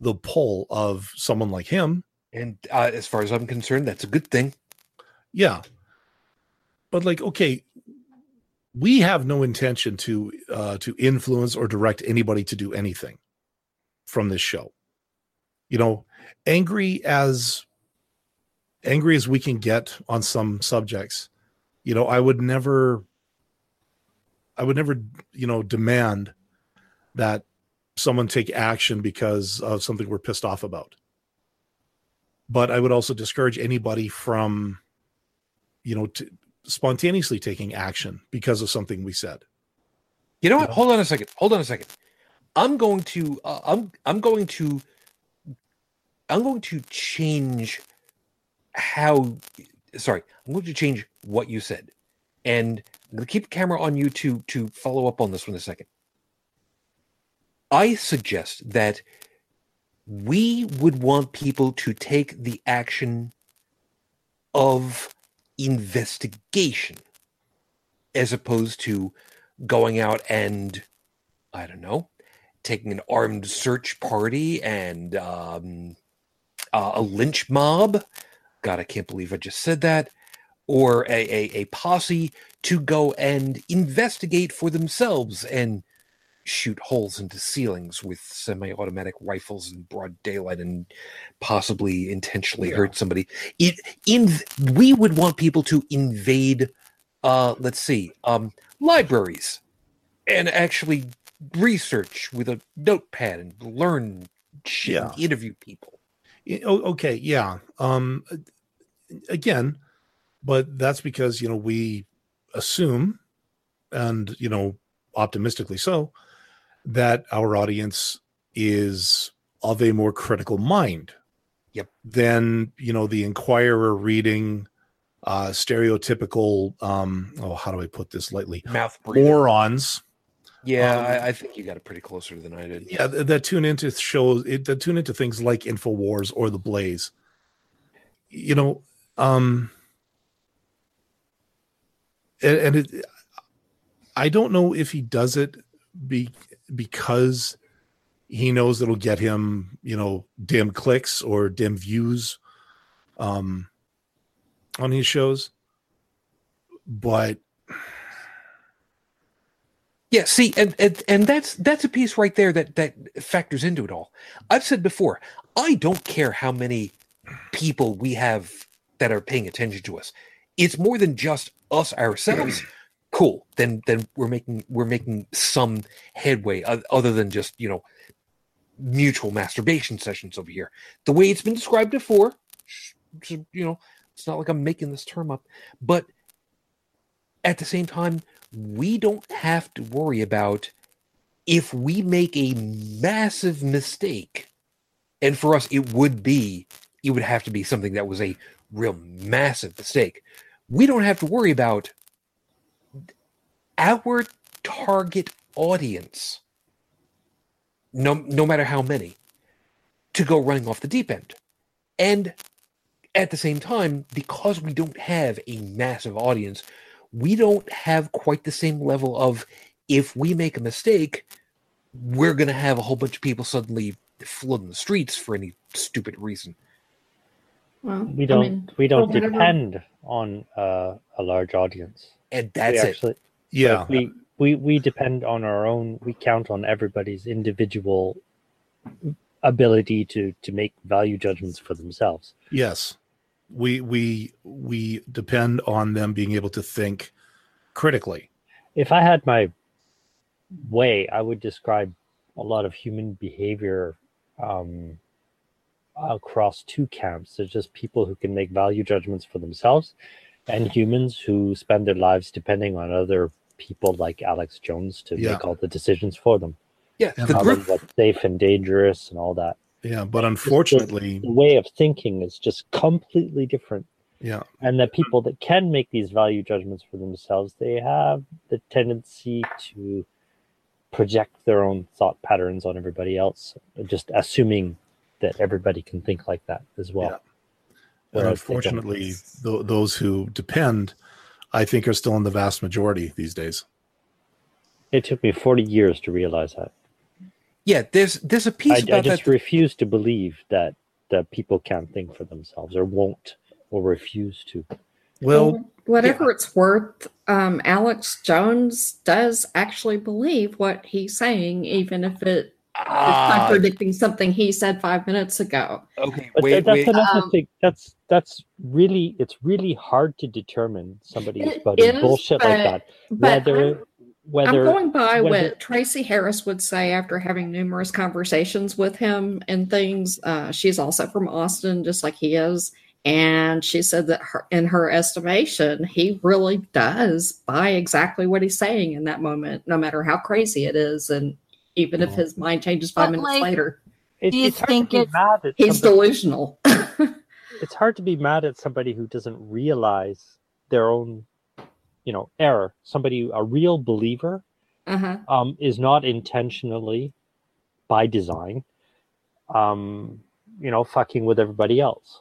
the pull of someone like him. And uh, as far as I'm concerned, that's a good thing. Yeah. But like, okay, we have no intention to uh, to influence or direct anybody to do anything from this show. You know, angry as angry as we can get on some subjects, you know, I would never, I would never, you know, demand that someone take action because of something we're pissed off about. But I would also discourage anybody from, you know, t- spontaneously taking action because of something we said. You know what? You know? Hold on a second. Hold on a second. I'm going to, uh, I'm, I'm going to, I'm going to change how, sorry, I'm going to change what you said. And I'm going to keep the camera on you to, to follow up on this one in a second. I suggest that we would want people to take the action of investigation as opposed to going out and, I don't know, taking an armed search party and um, uh, a lynch mob. God, I can't believe I just said that. Or a, a, a posse to go and investigate for themselves and shoot holes into ceilings with semi-automatic rifles in broad daylight and possibly intentionally yeah. hurt somebody. It, in we would want people to invade, uh, let's see, um, libraries and actually research with a notepad and learn shit yeah. and interview people. Okay, yeah. Um, again, but that's because, you know, we assume, and, you know, optimistically so, that our audience is of a more critical mind yep. than, you know, the Inquirer reading uh, stereotypical, um, oh, how do I put this lightly? Mouth breathing. Morons. Yeah, um, I, I think you got it pretty closer than I did. Yeah, that, that tune into shows, it, that tune into things like InfoWars or The Blaze. You know, um, and, and it, I don't know if he does it be, because he knows it'll get him, you know, dim clicks or dim views um, on his shows. But Yeah, see, and, and and that's that's a piece right there that that factors into it all. I've said before, I don't care how many people we have that are paying attention to us. It's more than just us ourselves. Cool. Then then we're making we're making some headway other than just, you know, mutual masturbation sessions over here. The way it's been described before, you know, it's not like I'm making this term up, but at the same time, we don't have to worry about if we make a massive mistake. And for us, it would be, it would have to be something that was a real massive mistake. We don't have to worry about our target audience, no, no matter how many, to go running off the deep end. And at the same time, because we don't have a massive audience, we don't have quite the same level of, if we make a mistake, we're going to have a whole bunch of people suddenly flooding the streets for any stupid reason. Well, we don't I mean, we don't well, depend on uh, a large audience. And that's we actually, it. Yeah. Like we, we, we depend on our own, we count on everybody's individual ability to, to make value judgments for themselves. Yes. We we we depend on them being able to think critically. If I had my way, I would describe a lot of human behavior um, across two camps. There's just people who can make value judgments for themselves and humans who spend their lives depending on other people like Alex Jones to yeah. make all the decisions for them. Yeah, the group. What's safe and dangerous and all that. Yeah, but unfortunately, the way of thinking is just completely different. Yeah. And the people that can make these value judgments for themselves, they have the tendency to project their own thought patterns on everybody else, just assuming that everybody can think like that as well. Yeah. And unfortunately, th- those who depend, I think, are still in the vast majority these days. It took me forty years to realize that. Yeah, there's there's a piece I, about I just that. refuse to believe that, that people can't think for themselves or won't or refuse to. Well, well whatever yeah. it's worth, um, Alex Jones does actually believe what he's saying, even if it uh, is contradicting something he said five minutes ago. Okay, but wait, that's wait. another um, thing. That's that's really it's really hard to determine somebody is bullshit but, like that. But whether I'm, Whether, I'm going by whether, what Tracy Harris would say after having numerous conversations with him and things. Uh, she's also from Austin, just like he is. And she said that her, in her estimation, he really does buy exactly what he's saying in that moment, no matter how crazy it is. And even yeah. if his mind changes five but minutes like, later, it, do you it's think it's, mad at he's somebody. delusional? It's hard to be mad at somebody who doesn't realize their own you know, error. Somebody, a real believer, uh-huh. um, is not intentionally, by design, um, you know, fucking with everybody else.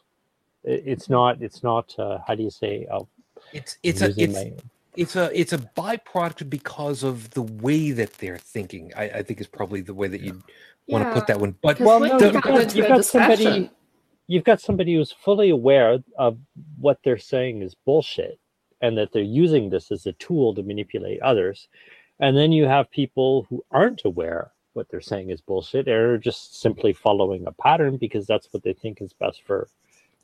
It, it's not. It's not. Uh, how do you say? Oh, it's it's a it's, my... it's a it's a byproduct because of the way that they're thinking. I, I think is probably the way that you yeah. want to yeah. put that one. But well, no, the, you've got, you've got somebody. You've got somebody who's fully aware of what they're saying is bullshit, and that they're using this as a tool to manipulate others. And then you have people who aren't aware what they're saying is bullshit, or just simply following a pattern because that's what they think is best for,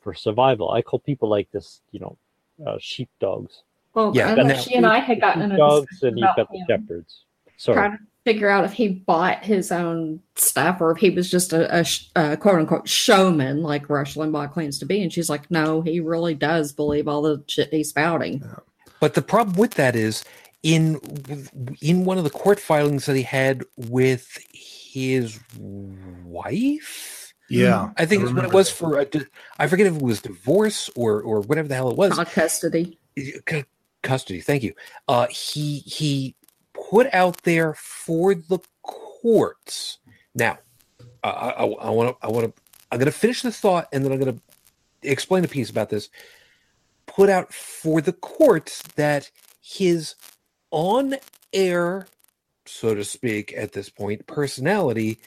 for survival. I call people like this, you know, uh, sheepdogs. Well, yeah, and she and I had gotten into dogs, and you've got the shepherds. Sorry. Trying to figure out if he bought his own stuff or if he was just a, a, a quote-unquote showman like Rush Limbaugh claims to be. And she's like, no, he really does believe all the shit he's spouting. But the problem with that is in in one of the court filings that he had with his wife? Yeah. I think I it's what it was that. for, a, I forget if it was divorce or, or whatever the hell it was. Not custody. C- custody, thank you. Uh, he he... put out there for the courts. Now, uh, I want to. I want to. I'm going to finish this thought, and then I'm going to explain a piece about this. Put out for the courts that his on-air, so to speak, at this point, personality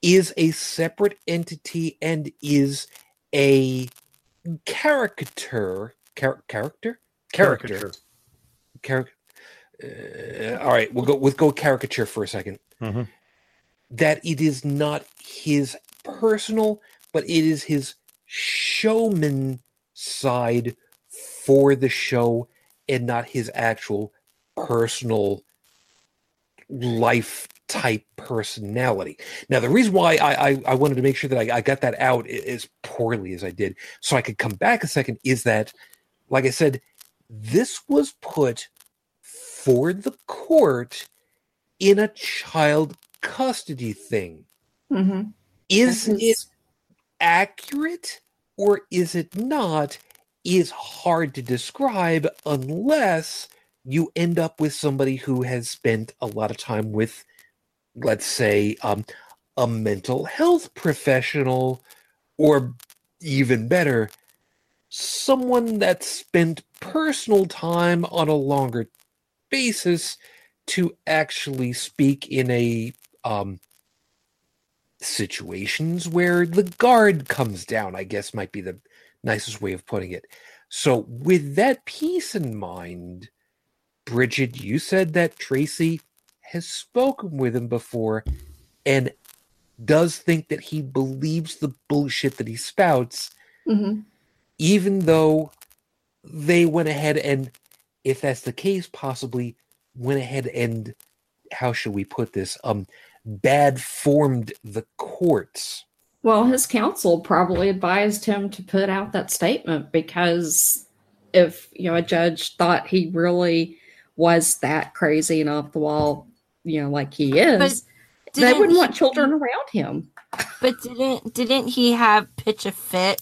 is a separate entity and is a caricature. Car- character. Character. Caricature. Caricature. uh, all right, we'll go with we'll go caricature for a second. Mm-hmm. That it is not his personal, but it is his showman side for the show, and not his actual personal life type personality. Now, the reason why I, I, I wanted to make sure that I, I got that out as poorly as I did, so I could come back a second, is that, like I said, this was put for the court in a child custody thing. Mm-hmm. Is it is... accurate or is it not? Is hard to describe unless you end up with somebody who has spent a lot of time with, let's say, um, a mental health professional, or even better, someone that spent personal time on a longer basis to actually speak in a um, situations where the guard comes down, I guess might be the nicest way of putting it. So with that piece in mind, Bridget, you said that Tracy has spoken with him before and does think that he believes the bullshit that he spouts, mm-hmm. even though they went ahead and, if that's the case, possibly went ahead and, how should we put this, um, bad formed the courts. Well, his counsel probably advised him to put out that statement, because if, you know, a judge thought he really was that crazy and off the wall, you know, like he is, they wouldn't he, want children around him. But didn't didn't he have pitch a fit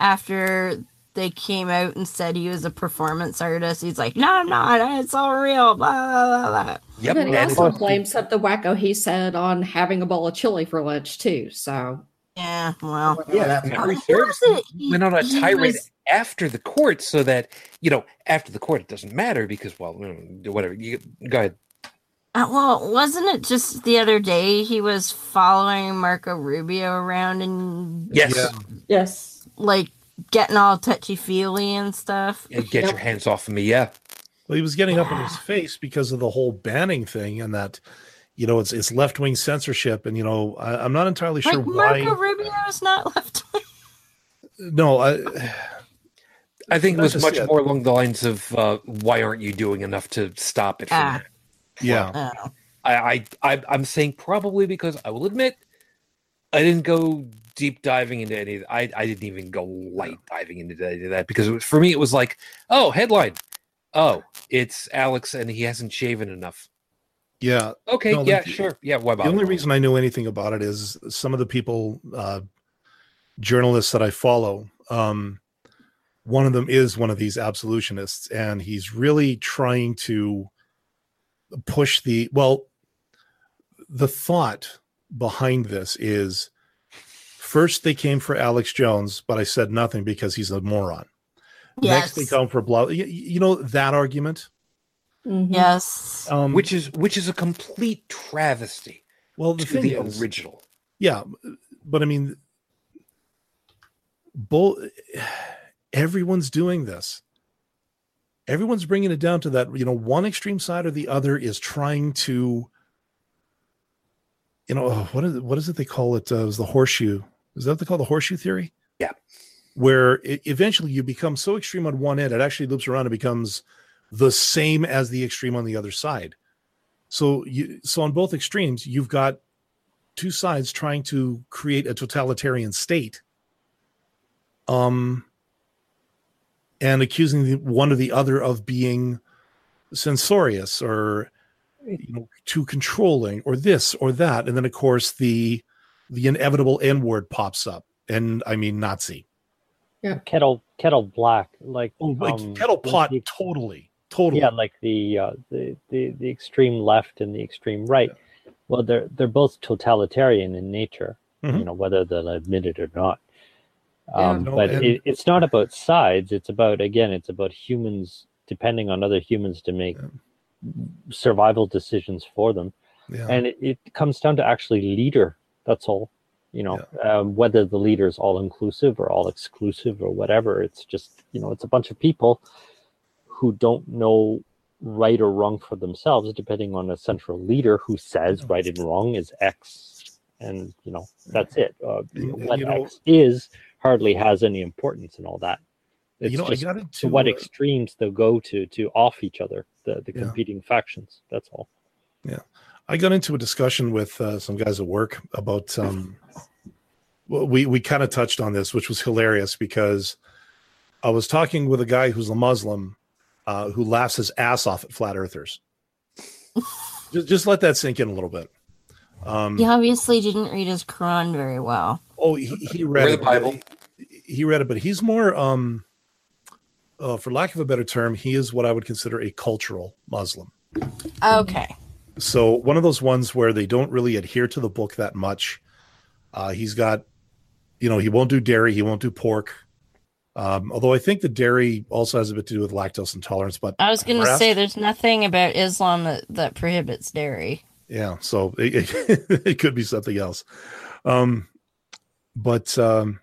after they came out and said he was a performance artist? He's like, no, I'm not. It's all real. Blah, blah, blah. Yep. But he also blames up the wacko he said on having a bowl of chili for lunch too. So. Yeah, well, yeah, that memory serves went on a tirade was... after the court, so that, you know, after the court, it doesn't matter because, well, whatever. You, go ahead. Uh, well, wasn't it just the other day he was following Marco Rubio around and yes, yeah. yes, like getting all touchy feely and stuff? Yeah, get yep. your hands off of me, yeah. Well, he was getting up in his face because of the whole banning thing and that. You know, it's it's left wing censorship, and you know, I, I'm not entirely sure like why Marco Rubio is not left wing. No, I I think it was much it. more along the lines of uh, why aren't you doing enough to stop it? From ah. Yeah, well, I, I I I'm saying probably because I will admit I didn't go deep diving into any. I I didn't even go light diving into any of that because it was, for me it was like, oh, headline, oh, it's Alex and he hasn't shaven enough. Yeah. Okay. No, yeah. The, sure. Yeah. Why bother? The only reason I knew anything about it is some of the people, uh, journalists that I follow. Um, one of them is one of these absolutionists, and he's really trying to push the. Well, the thought behind this is: first they came for Alex Jones, but I said nothing because he's a moron. Yes. Next they come for blah. You, you know that argument. Mm-hmm. Yes, um, which is which is a complete travesty. Well, the to thing the is, original, yeah, but I mean, bull, everyone's doing this. Everyone's bringing it down to that. You know, one extreme side or the other is trying to. You know, oh, what is it, what is it they call it? Uh, it was the horseshoe? Is that what they call the horseshoe theory? Yeah, where it, eventually you become so extreme on one end, it actually loops around and becomes the same as the extreme on the other side. So you, so on both extremes, you've got two sides trying to create a totalitarian state, um, and accusing the, one or the other of being censorious or, you know, too controlling or this or that. And then of course the, the inevitable N word pops up, and I mean, Nazi. Yeah. Kettle, kettle black, like, oh, like um, kettle pot. The, totally. Totally. Yeah, like the, uh, the the the extreme left and the extreme right. Yeah. Well, they're they're both totalitarian in nature, mm-hmm. you know, whether they'll admit it or not. Yeah, um, no, but and... it, it's not about sides. It's about, again, it's about humans depending on other humans to make yeah. survival decisions for them, yeah. and it, it comes down to actually leader. That's all, you know, yeah. um, whether the leader is all inclusive or all exclusive or whatever. It's just, you know, it's a bunch of people who don't know right or wrong for themselves, depending on a central leader who says right and wrong is X, and you know that's it. Uh, what you know, X is hardly has any importance in all that. It's you know, just I got into, to what extremes they'll go to to off each other, the the competing yeah. factions. That's all. Yeah, I got into a discussion with uh, some guys at work about. Um, we we kind of touched on this, which was hilarious because I was talking with a guy who's a Muslim. Uh, who laughs his ass off at flat earthers. just, just let that sink in a little bit. Um, he obviously didn't read his Quran very well. Oh, he, he read the Bible. He, he read it, but he's more, um, uh, for lack of a better term, he is what I would consider a cultural Muslim. Okay. So one of those ones where they don't really adhere to the book that much. Uh, he's got, you know, he won't do dairy. He won't do pork. Um, although I think the dairy also has a bit to do with lactose intolerance, but I was going to say there's nothing about Islam that, that prohibits dairy. Yeah, so it, it, it could be something else. Um, but um,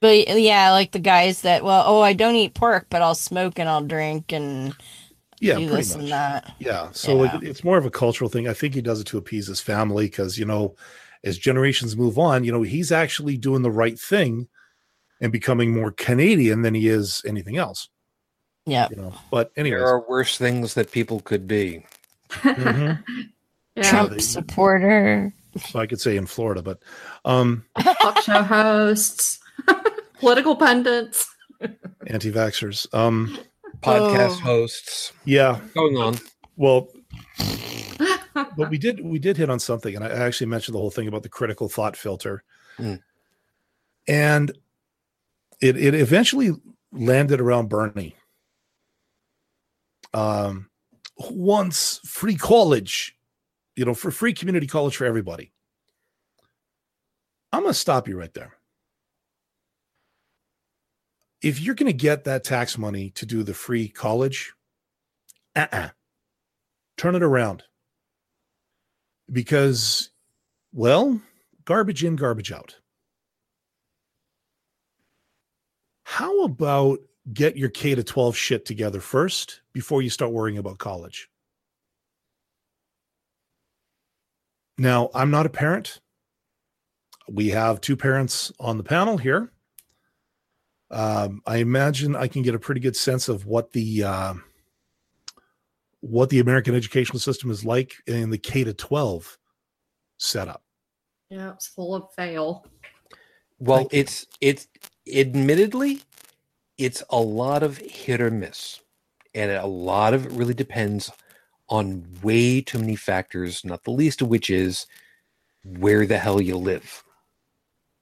but yeah, like the guys that well, oh, I don't eat pork, but I'll smoke and I'll drink and yeah, do this much. And that. Yeah, so yeah. It, it's more of a cultural thing. I think he does it to appease his family because you know, as generations move on, you know, he's actually doing the right thing. And becoming more Canadian than he is anything else. Yeah. You know, but anyway, there are worse things that people could be. Mm-hmm. Yeah. Trump supporter. So I could say in Florida, but um, talk show hosts, political pundits, anti-vaxxers, um, podcast oh. hosts. Yeah, going on. Well, but we did we did hit on something, and I actually mentioned the whole thing about the critical thought filter, mm. and. It it eventually landed around Bernie. Um, who wants free college, you know, for free community college for everybody. I'm going to stop you right there. If you're going to get that tax money to do the free college, uh-uh. Turn it around. Because, well, garbage in, garbage out. How about get your K to twelve shit together first before you start worrying about college? Now, I'm not a parent. We have two parents on the panel here. Um, I imagine I can get a pretty good sense of what the uh, what the American educational system is like in the K to twelve setup. Yeah, it's full of fail. Well, it's it's admittedly, it's a lot of hit or miss, and a lot of it really depends on way too many factors, not the least of which is where the hell you live.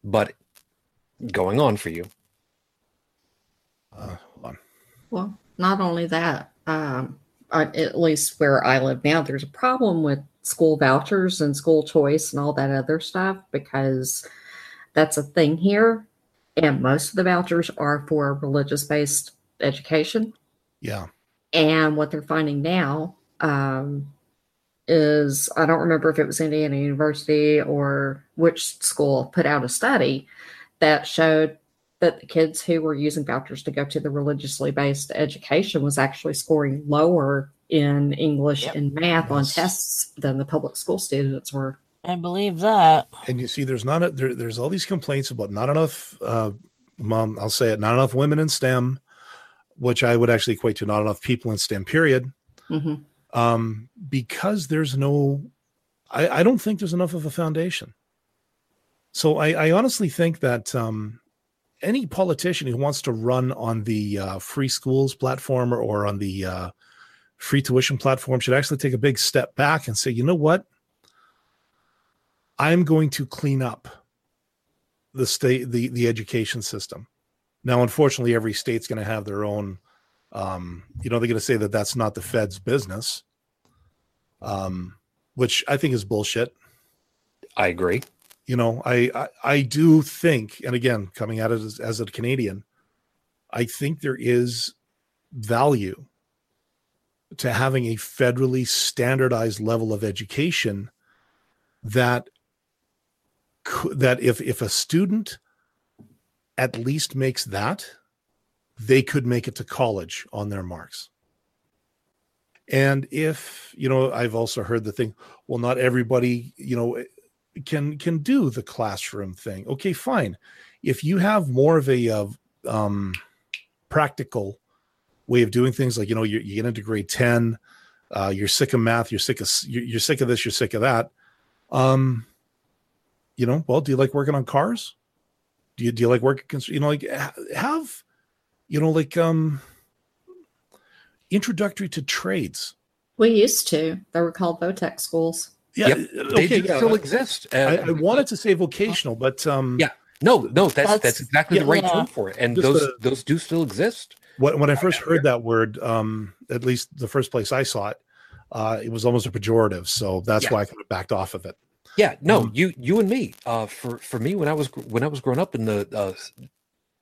But going on for you. Uh, hold on. Well, not only that, um, at least where I live now, there's a problem with school vouchers and school choice and all that other stuff because. That's a thing here, and most of the vouchers are for religious-based education. Yeah. And what they're finding now um, is, I don't remember if it was Indiana University or which school put out a study that showed that the kids who were using vouchers to go to the religiously-based education was actually scoring lower in English yep. and math yes. on tests than the public school students were. I believe that. And you see, there's not a, there, there's all these complaints about not enough, uh, mom, I'll say it, not enough women in STEM, which I would actually equate to not enough people in STEM, period. Mm-hmm. Um, because there's no, I, I don't think there's enough of a foundation. So I, I honestly think that um, any politician who wants to run on the uh, free schools platform or, or on the uh, free tuition platform should actually take a big step back and say, you know what? I'm going to clean up the state, the, the education system. Now, unfortunately, every state's going to have their own, um, you know, they're going to say that that's not the Fed's business, um, which I think is bullshit. I agree. You know, I, I, I do think, and again, coming at it as, as a Canadian, I think there is value to having a federally standardized level of education that That if, if a student at least makes that, they could make it to college on their marks. And if, you know, I've also heard the thing, well, not everybody, you know, can can do the classroom thing. Okay, fine. If you have more of a uh, um, practical way of doing things, like, you know, you, you get into grade ten, uh, you're sick of math, you're sick of you're sick of this, you're sick of that. Um, you know, well, do you like working on cars? Do you do you like working? You know, like have, you know, like um. introductory to trades. We used to. They were called VOTEC schools. Yeah, yep. Okay, they yeah. still exist. Uh, I, I wanted to say vocational, but um, yeah, no, no, that's that's, that's exactly yeah, the right yeah. term for it. And Just those a, those do still exist. When, when I first heard that word, um, at least the first place I saw it, uh, it was almost a pejorative. So that's yeah. why I kind of backed off of it. Yeah, no, um, you you and me. Uh, for for me, when I was when I was growing up in the uh,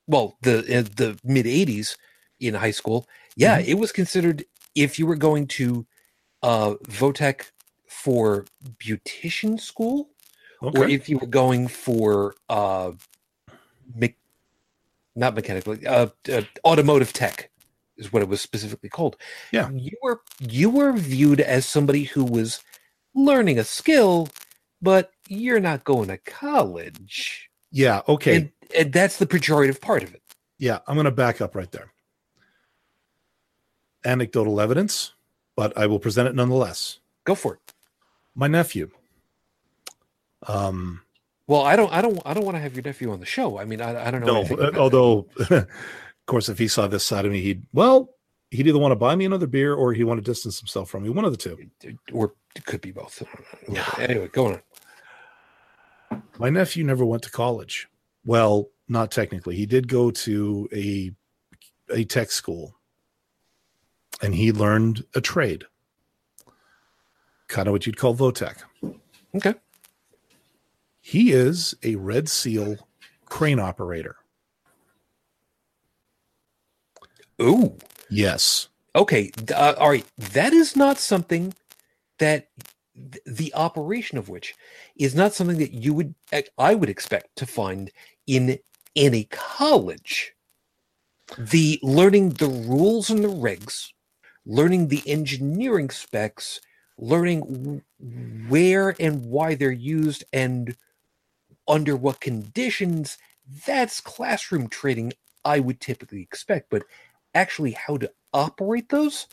well, the in the mid eighties in high school. Yeah, it was considered, if you were going to uh, VOTEC for beautician school, okay. or if you were going for uh, me- not mechanically uh, uh, automotive tech, is what it was specifically called. Yeah, you were you were viewed as somebody who was learning a skill, but you're not going to college. Yeah, okay, and, and that's the pejorative part of it. Yeah, I'm going to back up right there. Anecdotal evidence, but I will present it nonetheless. Go for it. My nephew. Um, well, I don't, I don't, I don't want to have your nephew on the show. I mean, I, I don't know. No, although, of course, if he saw this side of me, he'd well, he'd either want to buy me another beer or he want to distance himself from me. One of the two, or it could be both. Anyway, go on. My nephew never went to college. Well, not technically. He did go to a a tech school. And he learned a trade, kind of what you'd call VOTEC. Okay. He is a Red Seal crane operator. Ooh. Yes. Okay. Uh, all right. That is not something that th- the operation of which is not something that you would, I would expect to find in any college. The learning the rules and the regs. Learning the engineering specs, learning where and why they're used and under what conditions, that's classroom training I would typically expect. But actually how to operate those,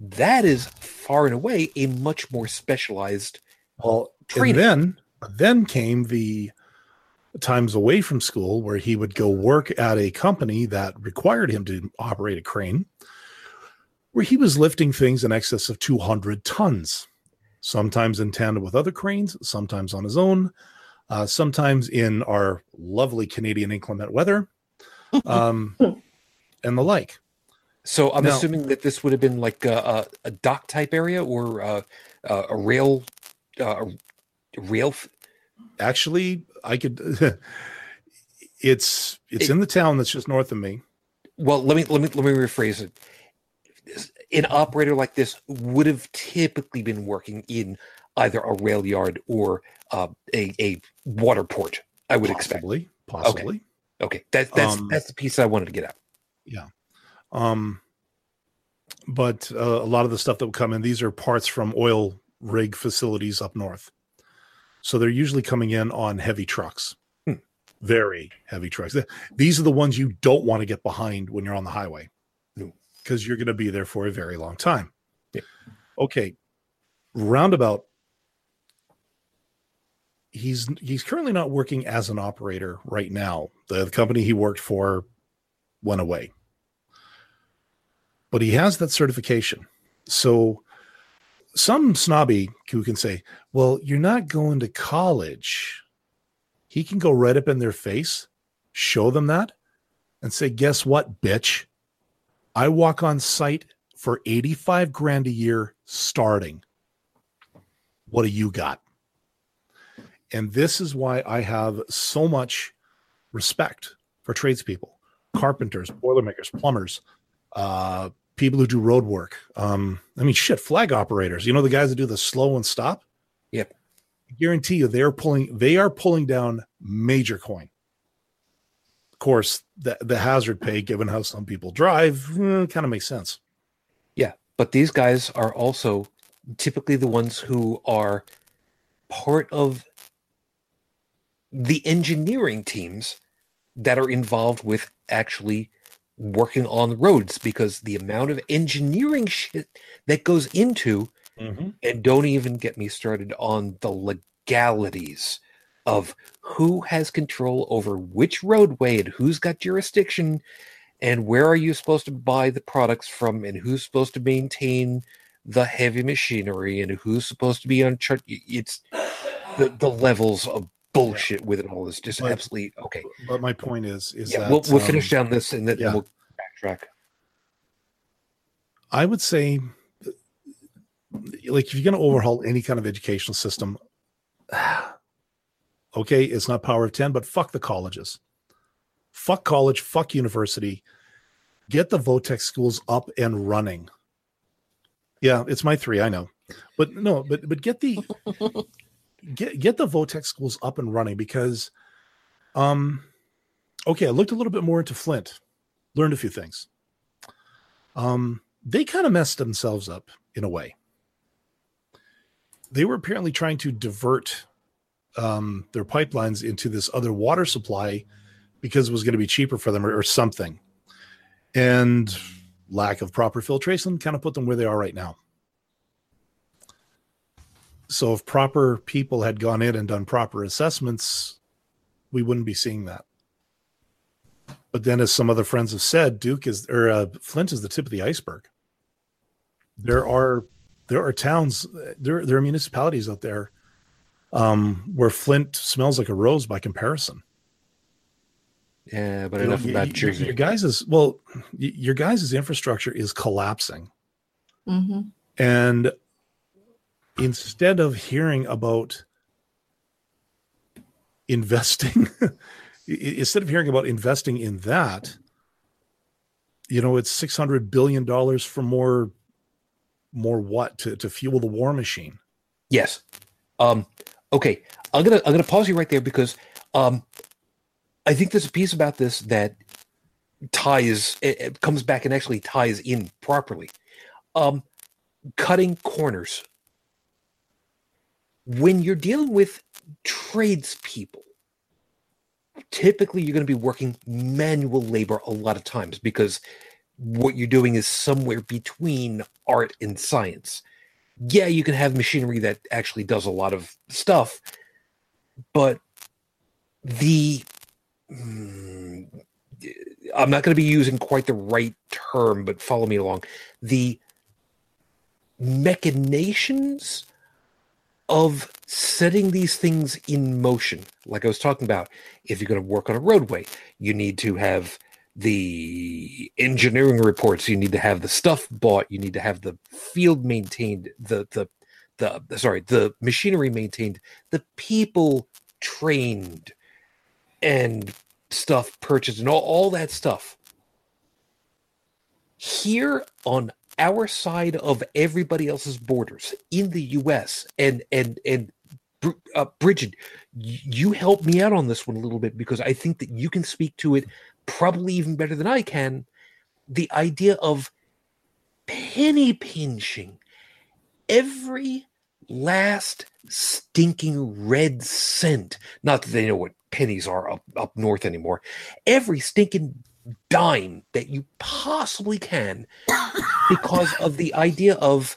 that is far and away a much more specialized well, training. And then, then came the times away from school where he would go work at a company that required him to operate a crane, where he was lifting things in excess of two hundred tons, sometimes in tandem with other cranes, sometimes on his own, uh, sometimes in our lovely Canadian inclement weather, um, and the like. So I'm now, assuming that this would have been like a, a dock type area or a, a rail, uh, a rail. F- Actually, I could. it's it's it, in the town that's just north of me. Well, let me let me let me rephrase it. An operator like this would have typically been working in either a rail yard or uh, a, a water port, I would possibly, expect. Possibly. Okay. okay. That, that's um, that's the piece I wanted to get at. Yeah. Um, but uh, a lot of the stuff that would come in, these are parts from oil rig facilities up north. So they're usually coming in on heavy trucks, hmm. very heavy trucks. These are the ones you don't want to get behind when you're on the highway, because you're going to be there for a very long time. Yeah. Okay. Roundabout. He's he's currently not working as an operator right now. The, the company he worked for went away. But he has that certification. So some snobby who can say, well, you're not going to college. He can go right up in their face, show them that, and say, guess what, bitch? I walk on site for eighty-five grand a year starting. What do you got? And this is why I have so much respect for tradespeople, carpenters, boilermakers, plumbers, uh, people who do road work. Um, I mean, shit, flag operators. You know, the guys that do the slow and stop? Yep. I guarantee you they're pulling, they are pulling down major coin. Course the, the hazard pay, given how some people drive, eh, kind of makes sense. Yeah, But these guys are also typically the ones who are part of the engineering teams that are involved with actually working on roads, because the amount of engineering shit that goes into, mm-hmm. and don't even get me started on the legalities of who has control over which roadway and who's got jurisdiction and where are you supposed to buy the products from and who's supposed to maintain the heavy machinery and who's supposed to be on chart. It's the, the levels of bullshit with it all is just but, absolutely okay. But my point is, is yeah, that we'll, we'll um, finish down this and then yeah. we'll backtrack. I would say, like, if you're going to overhaul any kind of educational system, okay, it's not power of ten, but fuck the colleges. Fuck college, fuck university. Get the VOTEC schools up and running. Yeah, it's my three, I know. But no, but but get the get get the VOTEC schools up and running, because um okay, I looked a little bit more into Flint, learned a few things. Um they kind of messed themselves up in a way. They were apparently trying to divert um their pipelines into this other water supply because it was going to be cheaper for them, or, or something. And lack of proper filtration kind of put them where they are right now. So if proper people had gone in and done proper assessments, we wouldn't be seeing that. But then, as some other friends have said, Duke is, or uh, Flint is the tip of the iceberg. There are there are towns, there there are municipalities out there um, where Flint smells like a rose by comparison. Yeah, but enough you know, about Jersey. Your, your guys's well, your guys's infrastructure is collapsing, mm-hmm. and instead of hearing about investing, instead of hearing about investing in that, you know, it's six hundred billion dollars for more, more what to, to fuel the war machine. Yes. Um, okay, I'm gonna I'm gonna pause you right there, because um. I think there's a piece about this that ties, it, it comes back and actually ties in properly. Um, cutting corners. When you're dealing with tradespeople, typically you're going to be working manual labor a lot of times, because what you're doing is somewhere between art and science. Yeah, you can have machinery that actually does a lot of stuff, but the... I'm not going to be using quite the right term, but follow me along. The machinations of setting these things in motion, like I was talking about, if you're going to work on a roadway, you need to have the engineering reports, you need to have the stuff bought, you need to have the field maintained, the the the sorry, the machinery maintained, the people trained. And stuff purchased and all, all that stuff. Here on our side of everybody else's borders in the U S, and and and uh, Bridget, you helped me out on this one a little bit, because I think that you can speak to it probably even better than I can. The idea of penny pinching every last stinking red cent. Not that they know what pennies are up, up north anymore. Every stinking dime that you possibly can, because of the idea of,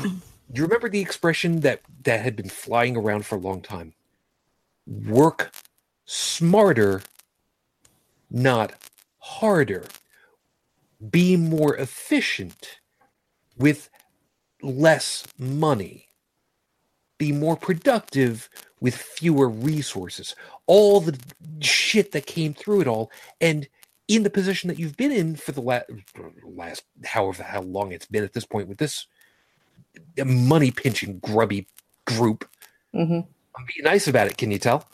you remember the expression that, that had been flying around for a long time? Work smarter, not harder. Be more efficient with less money. Be more productive with fewer resources. All the shit that came through it all, and in the position that you've been in for the la- last however how long it's been at this point with this money pinching grubby group. Mm-hmm. I'm being nice about it, can you tell?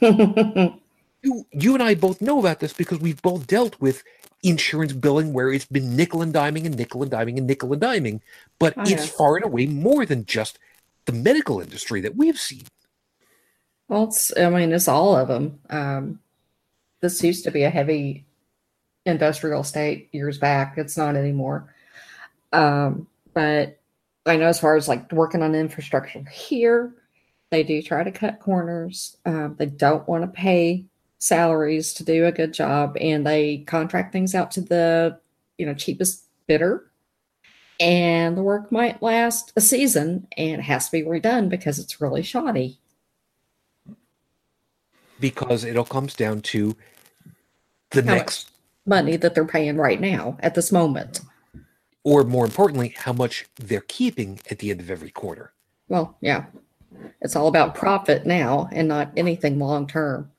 you, you and I both know about this, because we've both dealt with insurance billing where it's been nickel and diming and nickel and diming and nickel and diming, but oh, it's yes. far and away more than just the medical industry that we've seen. Well, it's, I mean, it's all of them. Um, this used to be a heavy industrial state years back. It's not anymore. Um, but I know as far as like working on infrastructure here, they do try to cut corners. Um, they don't want to pay salaries to do a good job, and they contract things out to the, you know, cheapest bidder. And the work might last a season, and it has to be redone because it's really shoddy. Because it all comes down to the how next money that they're paying right now at this moment. Or more importantly, how much they're keeping at the end of every quarter. Well, yeah. It's all about profit now and not anything long-term.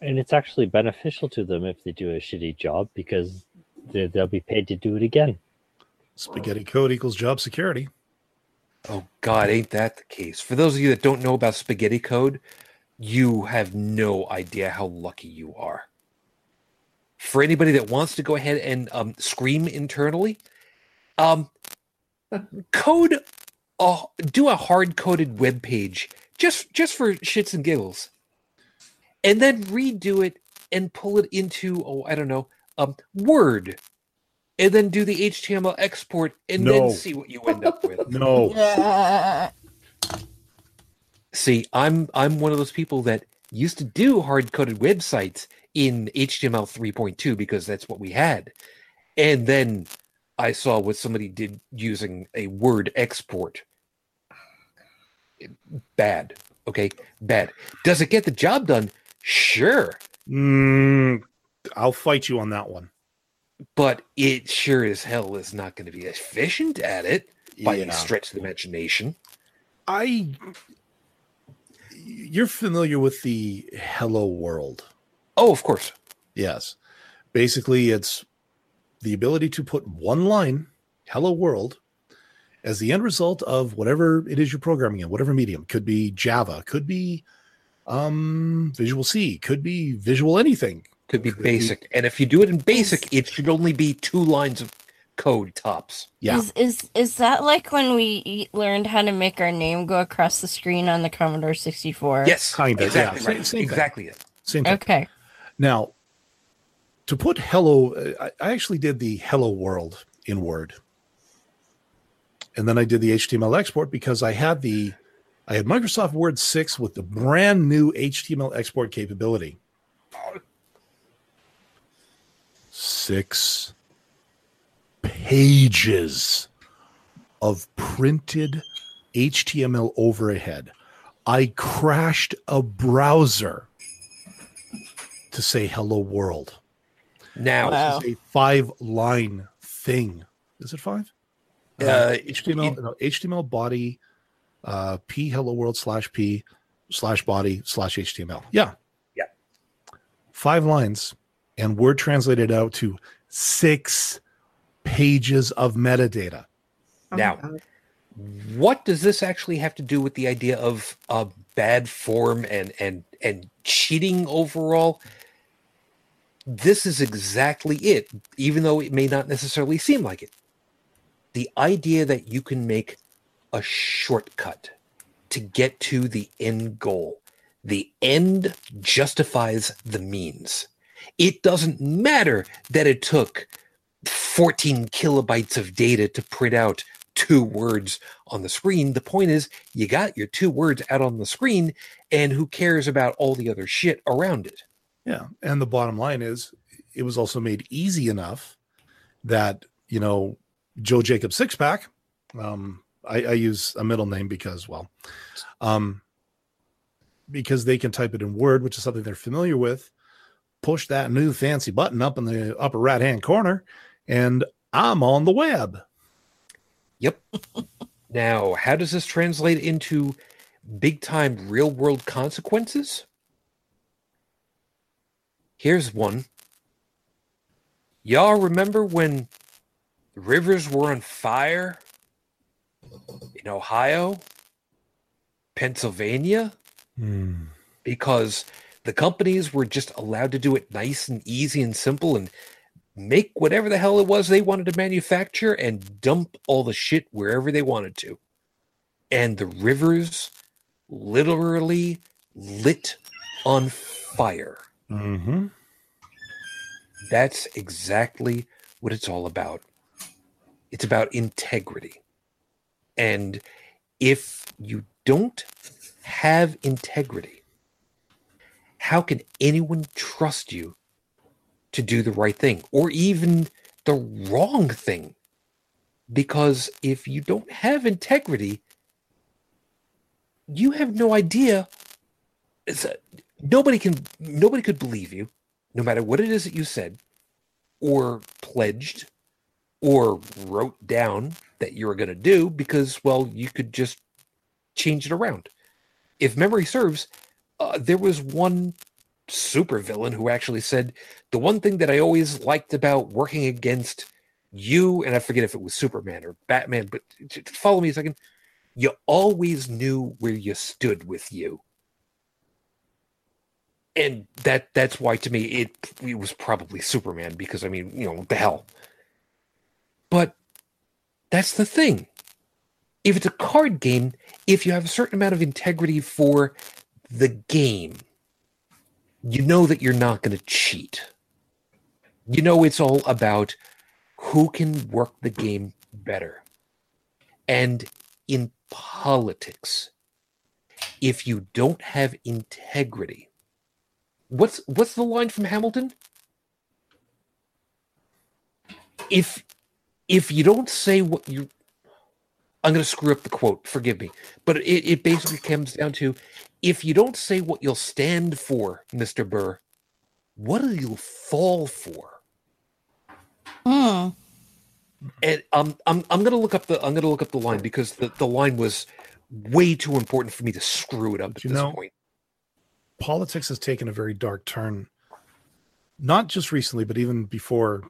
And it's actually beneficial to them if they do a shitty job because they'll be paid to do it again. Spaghetti code equals job security. Oh, God, ain't that the case? For those of you that don't know about spaghetti code, you have no idea how lucky you are. For anybody that wants to go ahead and um, scream internally, um, code... Uh, do a hard-coded web page just, just for shits and giggles. And then redo it and pull it into, oh, I don't know, um, Word. And then do the H T M L export and no. then see what you end up with. No. Yeah. See, I'm I'm one of those people that used to do hard-coded websites in H T M L three point two because that's what we had. And then I saw what somebody did using a Word export. Bad. Okay, bad. Does it get the job done? Sure. Mm, I'll fight you on that one. But it sure as hell is not going to be efficient at it by yeah. any stretch of the imagination. I, you're familiar with the Hello World. Oh, of course. Yes. Basically, it's the ability to put one line, hello world, as the end result of whatever it is you're programming in, whatever medium. Could be Java, could be um, Visual C, could be Visual anything. Could be could basic. Be... And if you do it in basic, it should only be two lines of code tops. Yeah. Is is, is that like when we learned how to make our name go across the screen on the Commodore sixty-four? Yes, kind of. Exactly, yeah. right. same, same exactly it. Same thing. Okay. Now, to put hello, I actually did the hello world in Word. And then I did the H T M L export because I had the, I had Microsoft Word six with the brand new H T M L export capability. Six pages of printed H T M L overhead. I crashed a browser to say hello world. Now, wow. This is a five-line thing. Is it five? Uh, uh, H T M L, it, no, H T M L body, uh, p hello world slash p slash body slash H T M L. Yeah, yeah. Five lines, and Word translated out to six pages of metadata. Oh, now, what does this actually have to do with the idea of uh, bad form and and and cheating overall? This is exactly it, even though it may not necessarily seem like it. The idea that you can make a shortcut to get to the end goal. The end justifies the means. It doesn't matter that it took fourteen kilobytes of data to print out two words on the screen. The point is, you got your two words out on the screen, and who cares about all the other shit around it? Yeah, and the bottom line is it was also made easy enough that, you know, Joe Jacob Sixpack, um, I, I use a middle name because, well, um, because they can type it in Word, which is something they're familiar with, push that new fancy button up in the upper right-hand corner, and I'm on the web. Yep. Now, how does this translate into big-time real-world consequences? Here's one. Y'all remember when the rivers were on fire in Ohio, Pennsylvania? Mm. Because the companies were just allowed to do it nice and easy and simple and make whatever the hell it was they wanted to manufacture and dump all the shit wherever they wanted to. And the rivers literally lit on fire. Mm-hmm. That's exactly what it's all about. It's about integrity. And if you don't have integrity, how can anyone trust you to do the right thing or even the wrong thing? Because if you don't have integrity, you have no idea. It's a, nobody can, nobody could believe you, no matter what it is that you said or pledged or wrote down that you were going to do, because, well, you could just change it around. If memory serves, uh, there was one supervillain who actually said, the one thing that I always liked about working against you, and I forget if it was Superman or Batman, but follow me a second, you always knew where you stood with you. And that that's why, to me, it, it was probably Superman, because, I mean, you know, what the hell. But that's the thing. If it's a card game, if you have a certain amount of integrity for the game, you know that you're not going to cheat. You know it's all about who can work the game better. And in politics, if you don't have integrity, what's what's the line from Hamilton? If if you don't say what you... I'm going to screw up the quote, forgive me. But it, it basically comes down to, if you don't say what you'll stand for, Mister Burr, what do you fall for? Mm. And um, I'm I'm going to look up the I'm going to look up the line, because the, the line was way too important for me to screw it up at you this know, point. Politics has taken a very dark turn, not just recently, but even before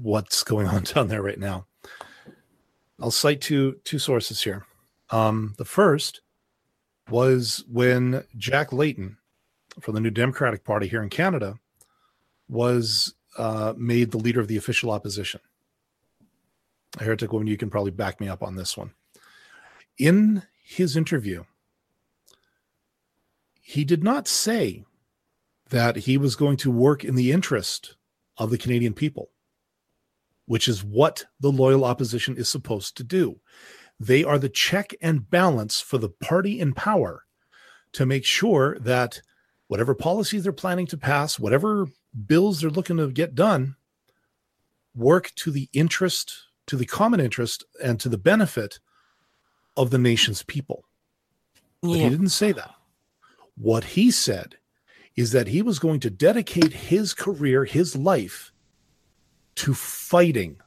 what's going on down there right now. I'll cite two two sources here. Um, the first was when Jack Layton from the New Democratic Party here in Canada was uh, made the leader of the official opposition. A heretic woman, you can probably back me up on this one. In his interview, he did not say that he was going to work in the interest of the Canadian people, which is what the loyal opposition is supposed to do. They are the check and balance for the party in power to make sure that whatever policies they're planning to pass, whatever bills they're looking to get done, work to the interest, to the common interest, and to the benefit of the nation's people. Yeah. But he didn't say that. What he said is that he was going to dedicate his career, his life, to fighting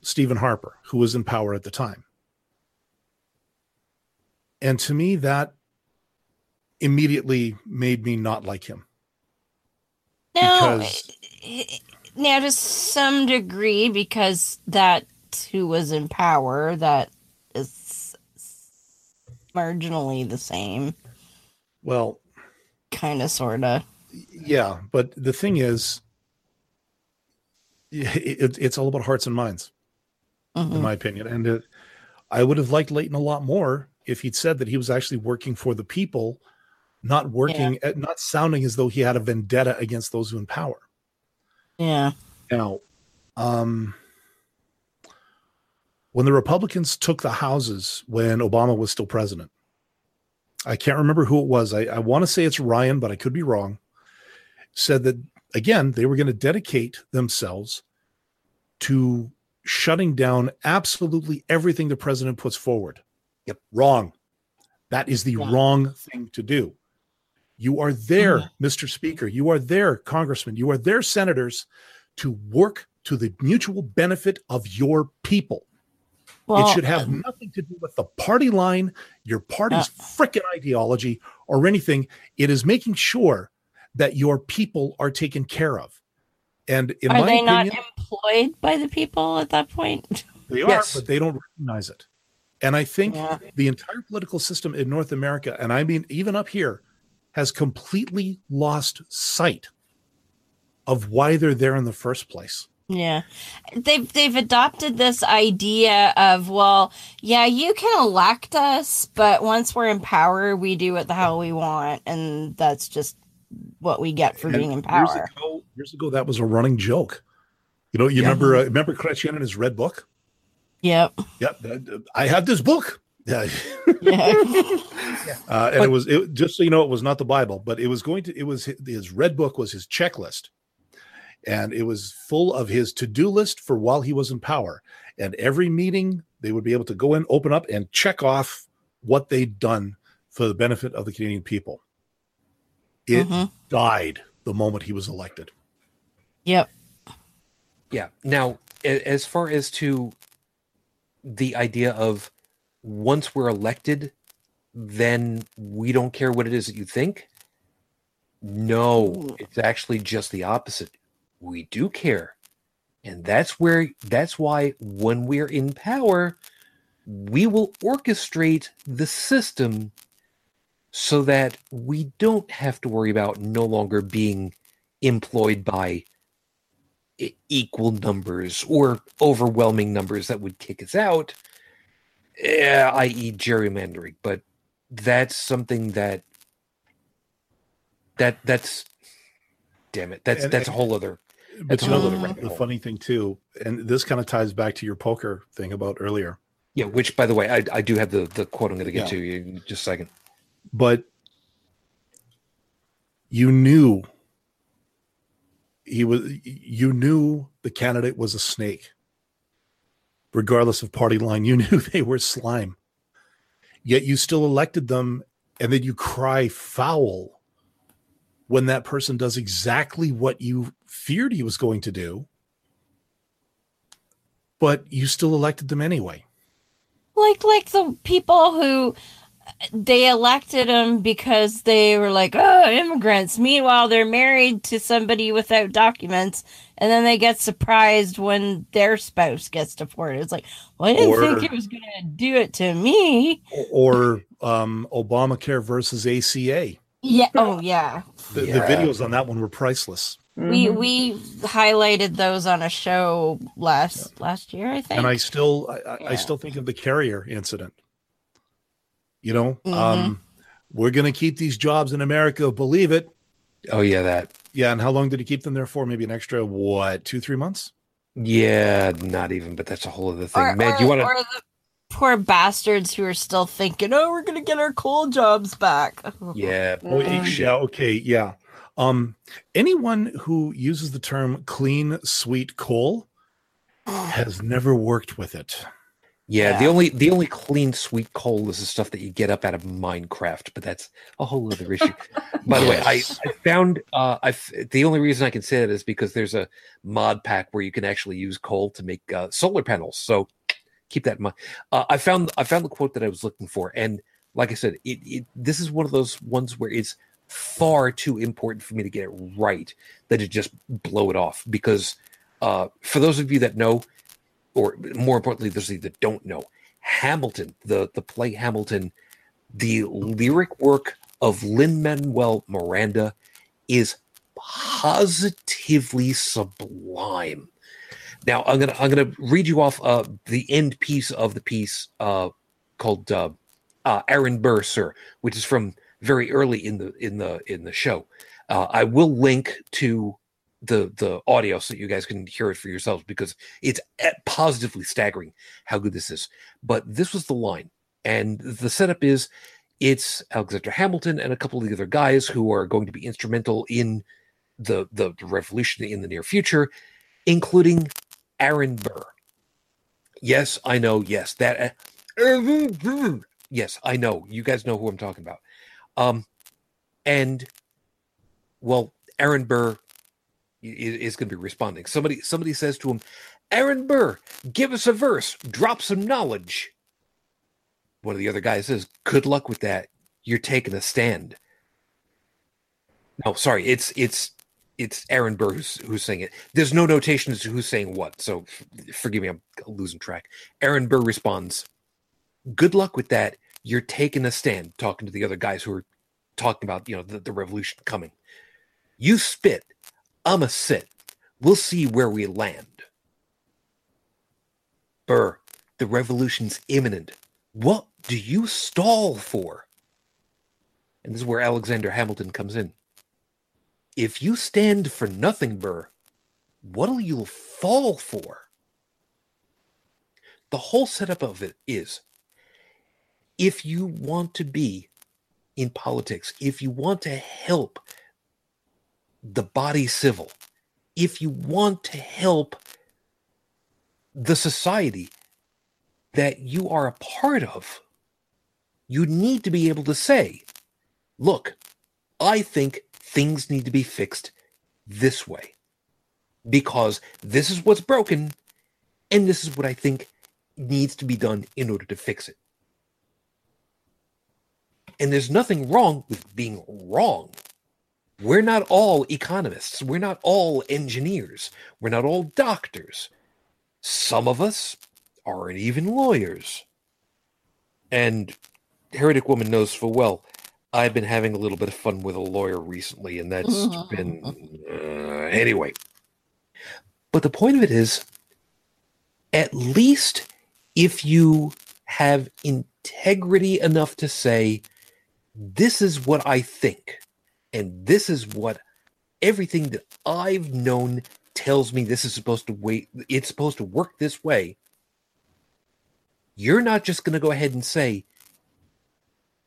Stephen Harper, who was in power at the time. And to me, that immediately made me not like him. Now, because... now to some degree, because that's who was in power, that is marginally the same. Well, kind of, sort of. Yeah, but the thing is, It, it's all about hearts and minds, mm-hmm. in my opinion. And it, I would have liked Layton a lot more if he'd said that he was actually working for the people, not working, yeah. at, not sounding as though he had a vendetta against those who in power. Yeah. Now, um, when the Republicans took the houses when Obama was still president, I can't remember who it was. I, I want to say it's Ryan, but I could be wrong. Said that, again, they were going to dedicate themselves to shutting down absolutely everything the president puts forward. Yep. Wrong. That is the yeah. wrong thing to do. You are there, mm-hmm. Mister Speaker. You are there, Congressman. You are there, senators, to work to the mutual benefit of your people. Well, it should have um, nothing to do with the party line, your party's uh, frickin' ideology, or anything. It is making sure that your people are taken care of. And in are my they opinion, not employed by the people at that point? They are, yes. But they don't recognize it. And I think yeah. the entire political system in North America, and I mean even up here, has completely lost sight of why they're there in the first place. Yeah. They've, they've adopted this idea of, well, yeah, you can elect us, but once we're in power, we do what the hell we want. And that's just what we get for and being in power. Years ago, years ago, that was a running joke. You know, you yeah. remember uh, remember Chrétien and his red book? Yep. Yep. I have this book. Yeah. yeah. Uh, and it was it, just so you know, it was not the Bible, but it was going to. It was his red book was his checklist, and it was full of his to-do list for while he was in power. And every meeting, they would be able to go in, open up, and check off what they'd done for the benefit of the Canadian people. It mm-hmm. died the moment he was elected. Yep. Yeah. Now, as far as to the idea of once we're elected, then we don't care what it is that you think. No, it's actually just the opposite. We do care. And that's where, that's why when we're in power, we will orchestrate the system so that we don't have to worry about no longer being employed by equal numbers or overwhelming numbers that would kick us out, that is gerrymandering. But that's something that that that's damn it that's and, that's and, a whole other that's a whole other rabbit hole. The funny thing too, and this kind of ties back to your poker thing about earlier, yeah which by the way i, I do have the the quote I'm going to get yeah. to you in just a second, but you knew He was. You knew the candidate was a snake. Regardless of party line, you knew they were slime. Yet you still elected them, and then you cry foul when that person does exactly what you feared he was going to do, but you still elected them anyway. Like, like the people who... They elected him because they were like, oh, immigrants. Meanwhile, they're married to somebody without documents, and then they get surprised when their spouse gets deported. It's like, well, I didn't or, think it was going to do it to me. Or um, Obamacare versus A C A. Yeah. Oh, yeah. The, yeah. the videos on that one were priceless. We mm-hmm. we highlighted those on a show last yeah. last year, I think. And I still I, yeah. I still think of the Carrier incident. You know, mm-hmm. um, we're going to keep these jobs in America. Believe it. Oh, yeah, that. Yeah. And how long did he keep them there for? Maybe an extra, what, two, three months? Yeah, not even. But that's a whole other thing. Or, Man, or, you wanna... or the poor bastards who are still thinking, oh, we're going to get our coal jobs back. Yeah. Boy, mm. Yeah. Okay. Yeah. Um, anyone who uses the term clean, sweet coal has never worked with it. Yeah, yeah, the only the only clean sweet coal is the stuff that you get up out of Minecraft, but that's a whole other issue. By the yes. way, I, I found uh, I the only reason I can say that is because there's a mod pack where you can actually use coal to make uh, solar panels. So keep that in mind. Uh, I found I found the quote that I was looking for, and like I said, it, it this is one of those ones where it's far too important for me to get it right that it just blow it off. Because uh, for those of you that know. Or more importantly, those that don't know, Hamilton, the, the play Hamilton, the lyric work of Lin-Manuel Miranda is positively sublime. Now, I'm gonna I'm gonna read you off uh, the end piece of the piece uh, called uh, uh, "Aaron Burr, Sir," which is from very early in the in the in the show. Uh, I will link to. The, the audio so you guys can hear it for yourselves, because it's positively staggering how good this is. But this was the line, and the setup is it's Alexander Hamilton and a couple of the other guys who are going to be instrumental in the, the, the revolution in the near future, including Aaron Burr. Yes, I know. Yes, that. Uh, yes, I know. You guys know who I'm talking about. Um, and well, Aaron Burr is going to be responding. Somebody somebody says to him, Aaron Burr, give us a verse, drop some knowledge. One of the other guys says, good luck with that. You're taking a stand. No, sorry, it's it's it's Aaron Burr who's, who's saying it. There's no notation as to who's saying what, so forgive me, I'm losing track. Aaron Burr responds, good luck with that. You're taking a stand, talking to the other guys who are talking about, you know, the, the revolution coming. You spit. I'ma sit. We'll see where we land. Burr, the revolution's imminent. What do you stall for? And this is where Alexander Hamilton comes in. If you stand for nothing, Burr, what'll you fall for? the whole setup of it is, if you want to be in politics, if you want to help the body civil, if you want to help the society that you are a part of, you need to be able to say, look, I think things need to be fixed this way, because this is what's broken, and this is what I think needs to be done in order to fix it. And there's nothing wrong with being wrong. We're not all economists. We're not all engineers. We're not all doctors. Some of us aren't even lawyers. And Heretic Woman knows full well, I've been having a little bit of fun with a lawyer recently, and that's been... Uh, anyway. But the point of it is, at least if you have integrity enough to say, this is what I think, and this is what everything that I've known tells me this is supposed to wait, it's supposed to work this way. You're not just going to go ahead and say,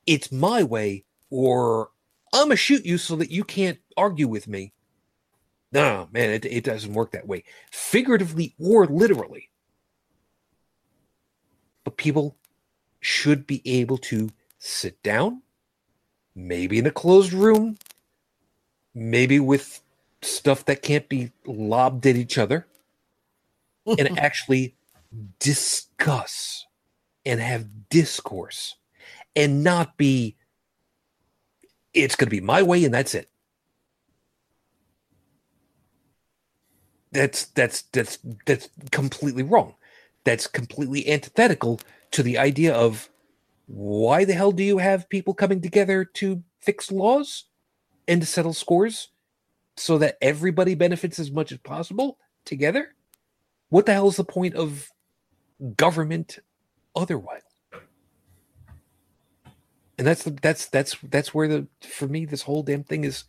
it's my way, or I'm going to shoot you so that you can't argue with me. No, man, it, it doesn't work that way, figuratively or literally. But people should be able to sit down, maybe in a closed room, maybe with stuff that can't be lobbed at each other, and actually discuss and have discourse, and not be, it's going to be my way and that's it. That's that's that's that's completely wrong. That's completely antithetical to the idea of, why the hell do you have people coming together to fix laws and to settle scores so that everybody benefits as much as possible together? What the hell is the point of government otherwise? And that's the, that's that's that's where the for me this whole damn thing is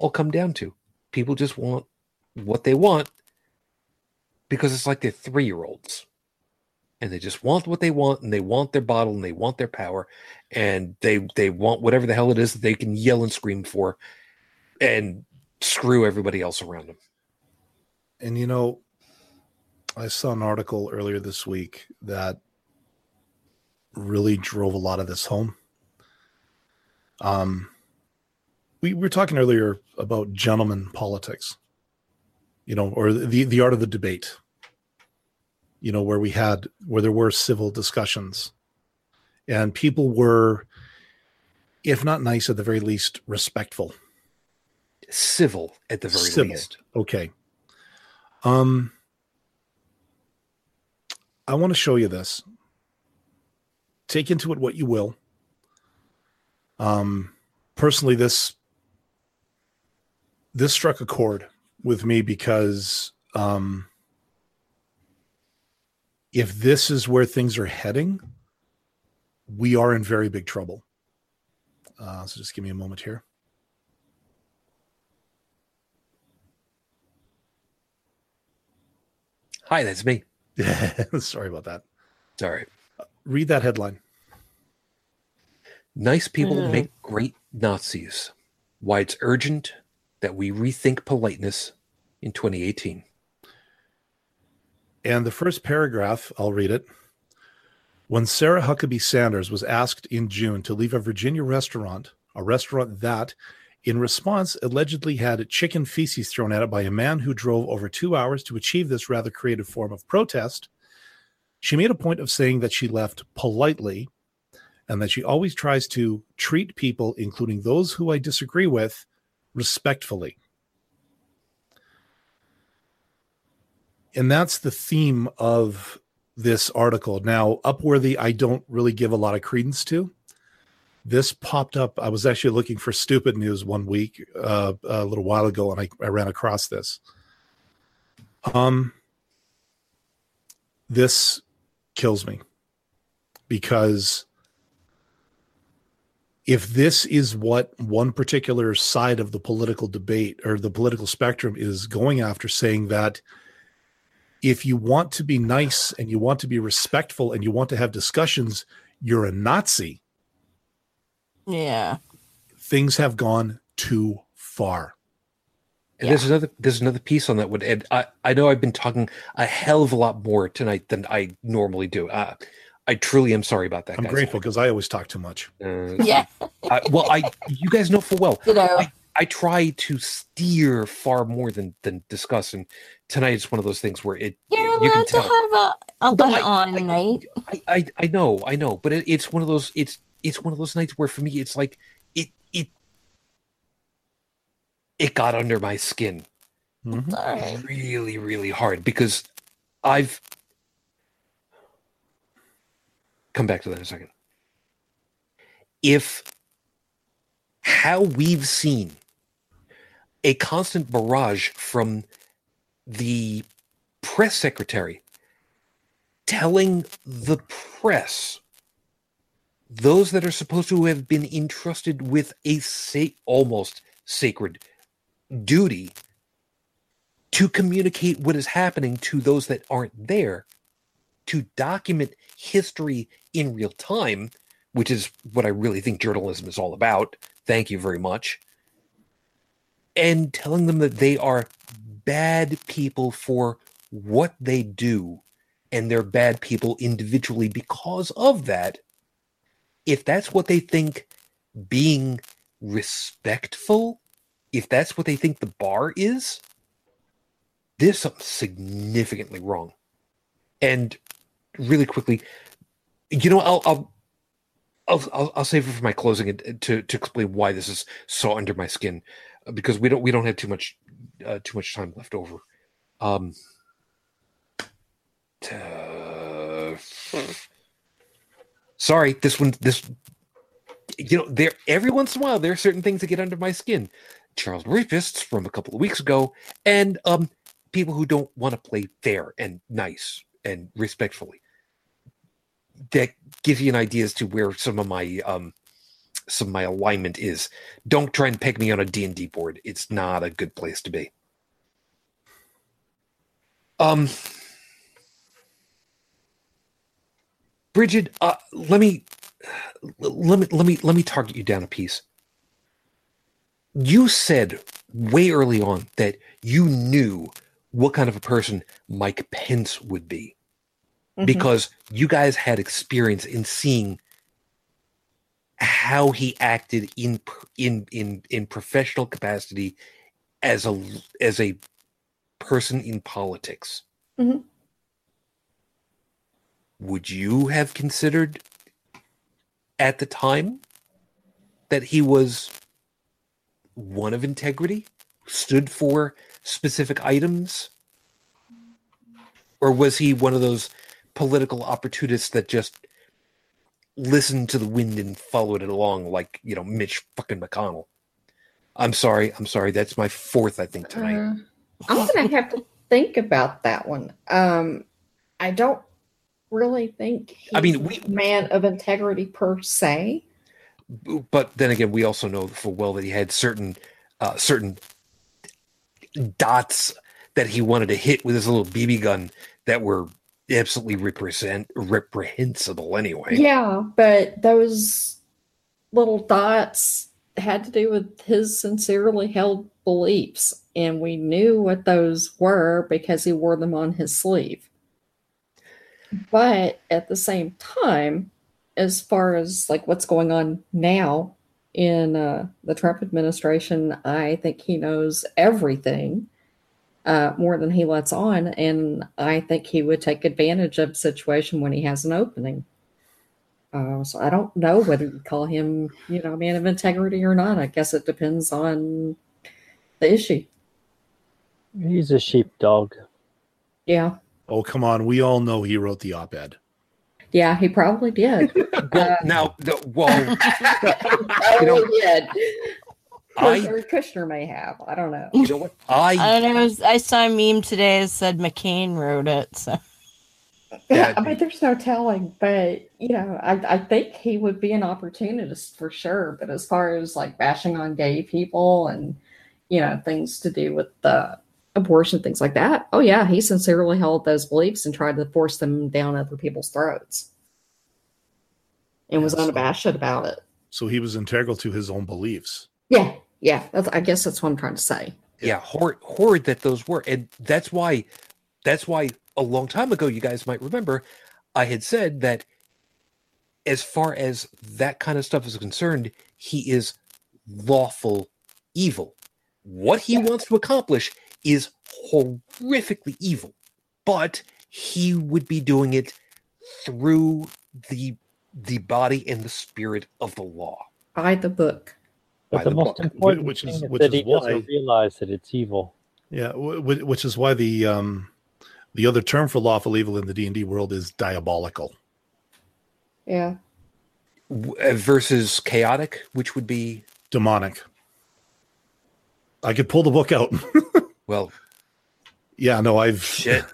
all come down to. People just want what they want because it's like they're three-year-olds, and they just want what they want, and they want their bottle, and they want their power, and they they want whatever the hell it is that they can yell and scream for, and screw everybody else around them. And you know, I saw an article earlier this week that really drove a lot of this home. Um, we were talking earlier about gentleman politics, you know, or the, the art of the debate, you know, where we had, where there were civil discussions and people were, if not nice, at the very least, respectful. Civil at the very civil. least. Okay. Um, I want to show you this. Take into it what you will. Um, personally, this, this struck a chord with me because, um, if this is where things are heading, we are in very big trouble. Uh, so just give me a moment here. Hi, that's me. Sorry about that. It's all right. Uh, read that headline. Nice people mm. make great Nazis. Why it's urgent that we rethink politeness in twenty eighteen. And the first paragraph, I'll read it. When Sarah Huckabee Sanders was asked in June to leave a Virginia restaurant, a restaurant that, in response, allegedly had chicken feces thrown at it by a man who drove over two hours to achieve this rather creative form of protest, she made a point of saying that she left politely, and that she always tries to treat people, including those who I disagree with, respectfully. And that's the theme of this article. Now, Upworthy, I don't really give a lot of credence to. This popped up. I was actually looking for stupid news one week, uh, a little while ago, and I, I ran across this. Um, this kills me because if this is what one particular side of the political debate or the political spectrum is going after, saying that if you want to be nice and you want to be respectful and you want to have discussions, you're a Nazi. Yeah. Things have gone too far. And yeah. there's another there's another piece on that one. And I, I know I've been talking a hell of a lot more tonight than I normally do. Uh, I truly am sorry about that. I'm guys. grateful because I always talk too much. Uh, yeah. I, well, I you guys know full well. You know. I, I try to steer far more than, than discuss, and tonight it's one of those things where it you're it, you allowed can to have a, a lot on I, night. I, I I know I know, but it, it's one of those it's it's one of those nights where for me it's like it it it got under my skin, mm-hmm. right. really really hard because I've come back to that in a second. If how we've seen a constant barrage from the press secretary telling the press, those that are supposed to have been entrusted with a sa- almost sacred duty to communicate what is happening to those that aren't there, to document history in real time, which is what I really think journalism is all about. Thank you very much. And telling them that they are bad people for what they do, and they're bad people individually because of that. If that's what they think being respectful, if that's what they think the bar is, there's something significantly wrong. And really quickly, you know, I'll, I'll, I'll, I'll, I'll save it for my closing to, to explain why this is so under my skin, because we don't we don't have too much uh, too much time left over. Um, uh, sorry, this one this you know there every once in a while there are certain things that get under my skin. Charles Rapists from a couple of weeks ago, and um, people who don't want to play fair and nice and respectfully. That gives you an idea as to where some of my um, some of my alignment is. Don't try and peg me on a D and D board. It's not a good place to be. Um, Bridget, uh, let me let me let me let me target you down a piece. You said way early on that you knew what kind of a person Mike Pence would be. Because you guys had experience in seeing how he acted in in in in professional capacity as a as a person in politics. Mm-hmm. Would you have considered at the time that he was one of integrity, stood for specific items, or was he one of those political opportunists that just listened to the wind and followed it along, like, you know, Mitch fucking McConnell? I'm sorry, I'm sorry. That's my fourth, I think, tonight. Uh, I'm gonna have to think about that one. Um, I don't really think he's I mean, we, a man of integrity per se. But then again, we also know full well that he had certain uh, certain dots that he wanted to hit with his little B B gun that were absolutely represent reprehensible anyway. Yeah, but those little dots had to do with his sincerely held beliefs, and we knew what those were because he wore them on his sleeve. But at the same time, as far as like what's going on now in uh, the Trump administration, I think he knows everything. Uh, more than he lets on, and I think he would take advantage of the situation when he has an opening. Uh, so I don't know whether you call him, you know, a man of integrity or not. I guess it depends on the issue. He's a sheepdog. Yeah. Oh, come on. We all know he wrote the op-ed. Yeah, he probably did. well, uh, now, no, whoa. He probably did. I, or Kushner may have. I don't know. You know what? I, I don't know. Was, I saw a meme today that said McCain wrote it. So yeah, I mean, there's no telling. But, you know, I, I think he would be an opportunist for sure. But as far as like bashing on gay people and, you know, things to do with the abortion, things like that. Oh yeah, he sincerely held those beliefs and tried to force them down other people's throats, and yeah, was so, unabashed about it. So he was integral to his own beliefs. Yeah, yeah. That's, I guess that's what I'm trying to say. Yeah, horrid, horrid that those were, and that's why, that's why a long time ago, you guys might remember, I had said that as far as that kind of stuff is concerned, he is lawful evil. What he yeah. wants to accomplish is horrifically evil, but he would be doing it through the the body and the spirit of the law. By the book. But the, the most book. important which is, thing is which that is he why, doesn't realize that it's evil. Yeah, w- w- which is why the um, the other term for lawful evil in the D and D world is diabolical. Yeah. W- versus chaotic, which would be... demonic. I could pull the book out. Well, yeah, no, I've... Shit.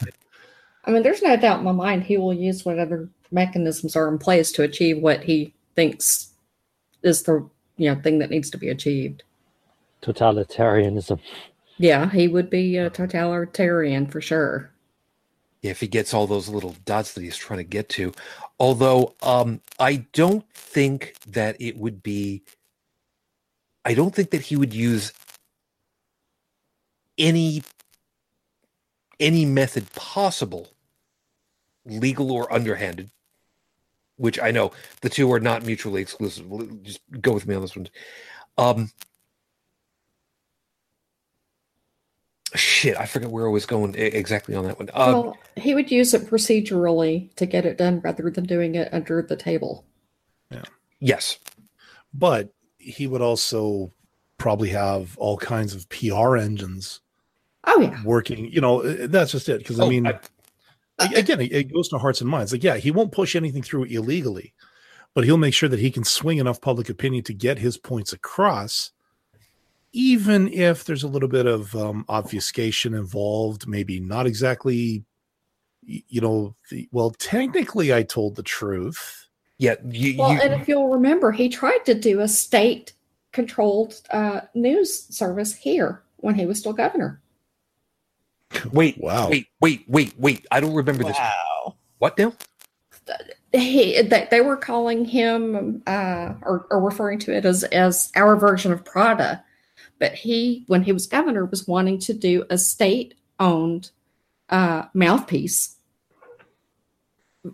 I mean, there's no doubt in my mind he will use whatever mechanisms are in place to achieve what he thinks is the, you know, thing that needs to be achieved. Totalitarianism. Yeah, he would be a totalitarian for sure. Yeah, if he gets all those little dots that he's trying to get to. Although, um, I don't think that it would be... I don't think that he would use any any method possible, legal or underhanded, which I know the two are not mutually exclusive. Just go with me on this one. Um, shit, I forget where I was going exactly on that one. Um, well, he would use it procedurally to get it done rather than doing it under the table. Yeah. Yes. But he would also probably have all kinds of P R engines oh, yeah. working. You know, that's just it. Because, oh, I mean, I, again, it goes to hearts and minds. Like, yeah, he won't push anything through illegally, but he'll make sure that he can swing enough public opinion to get his points across, even if there's a little bit of um, obfuscation involved, maybe not exactly, you know, the, well, technically I told the truth. Yeah. You, well, you, and if you'll remember, he tried to do a state controlled uh, news service here when he was still governor. Wait, wow. wait, wait, wait, wait. I don't remember wow. this. What now? He, they, they were calling him uh, or, or referring to it as, as our version of Prada. But he, when he was governor, was wanting to do a state-owned uh, mouthpiece,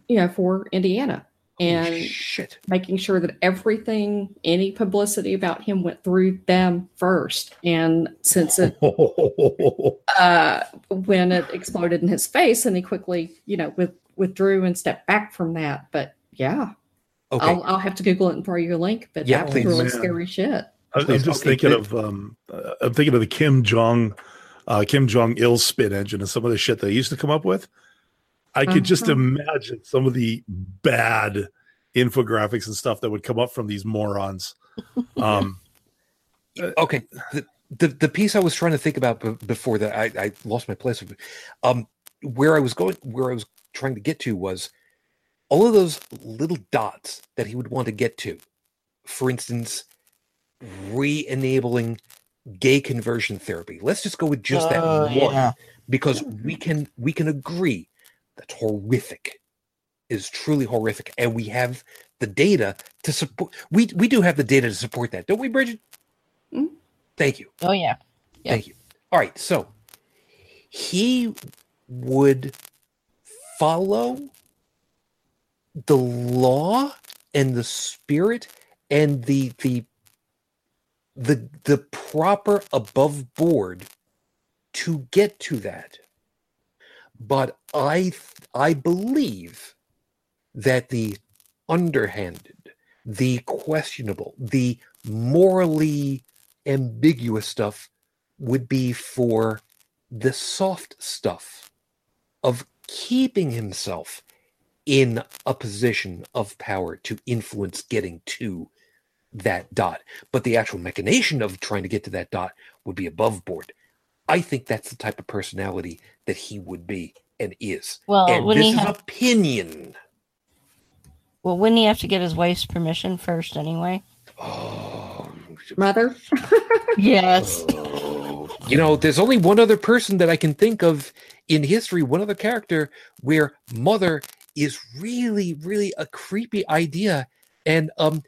you know, for Indiana. And Shit. making sure that everything, any publicity about him went through them first. And since it, uh, when it exploded in his face, and he quickly, you know, with, withdrew and stepped back from that. But yeah, okay. I'll, I'll have to Google it and throw you a link. But yeah, that was really yeah. scary shit. I'm just okay, thinking good. of, um, uh, I'm thinking of the Kim Jong, uh, Kim Jong Il spin engine and some of the shit they used to come up with. I could uh-huh. just imagine some of the bad infographics and stuff that would come up from these morons. Um, okay, the, the the piece I was trying to think about b- before that, I, I lost my place. Um, where I was going, where I was trying to get to was all of those little dots that he would want to get to. For instance, re-enabling gay conversion therapy. Let's just go with just that uh, one yeah. because we can we can agree. That's horrific, is truly horrific. And we have the data to support. We we do have the data to support that, don't we, Bridget? Mm-hmm. Thank you. Oh, yeah. yeah. Thank you. All right. So he would follow the law and the spirit and the the the, the proper above board to get to that. But I I believe that the underhanded, the questionable, the morally ambiguous stuff would be for the soft stuff of keeping himself in a position of power to influence getting to that dot. But the actual machination of trying to get to that dot would be above board. I think that's the type of personality that he would be and is. Well, and this is an opinion. Well, wouldn't he have to get his wife's permission first anyway? Oh, mother? Yes. Oh, You know, there's only one other person that I can think of in history, one other character where mother is really, really a creepy idea. And um,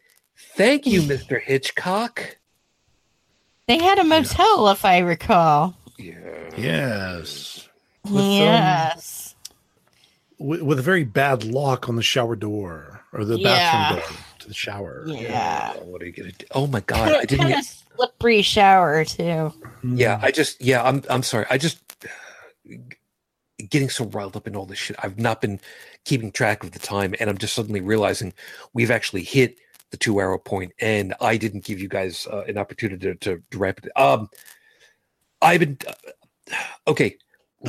thank you, Mister Hitchcock. They had a motel, yes. if I recall. Yes. Yes. With, yes. Um, with, with a very bad lock on the shower door or the yeah. bathroom door to the shower. Yeah. yeah. What are you gonna do? Oh my God! I didn't. Kind of slippery shower too. Yeah, I just. Yeah, I'm. I'm sorry. I just getting so riled up in all this shit. I've not been keeping track of the time, and I'm just suddenly realizing we've actually hit the two-hour point, and I didn't give you guys uh, an opportunity to, to, to wrap it. Um, I've been uh, okay.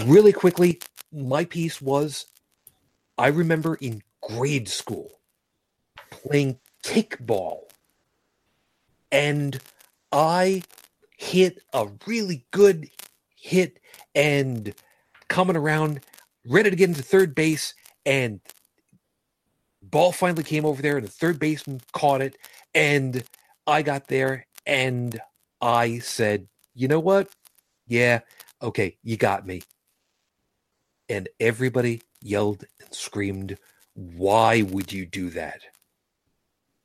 Really quickly, my piece was, I remember in grade school playing kickball, and I hit a really good hit and coming around, ready to get into third base, and ball finally came over there, and the third baseman caught it, and I got there, and I said, you know what? Yeah, okay, you got me. And everybody yelled and screamed, why would you do that?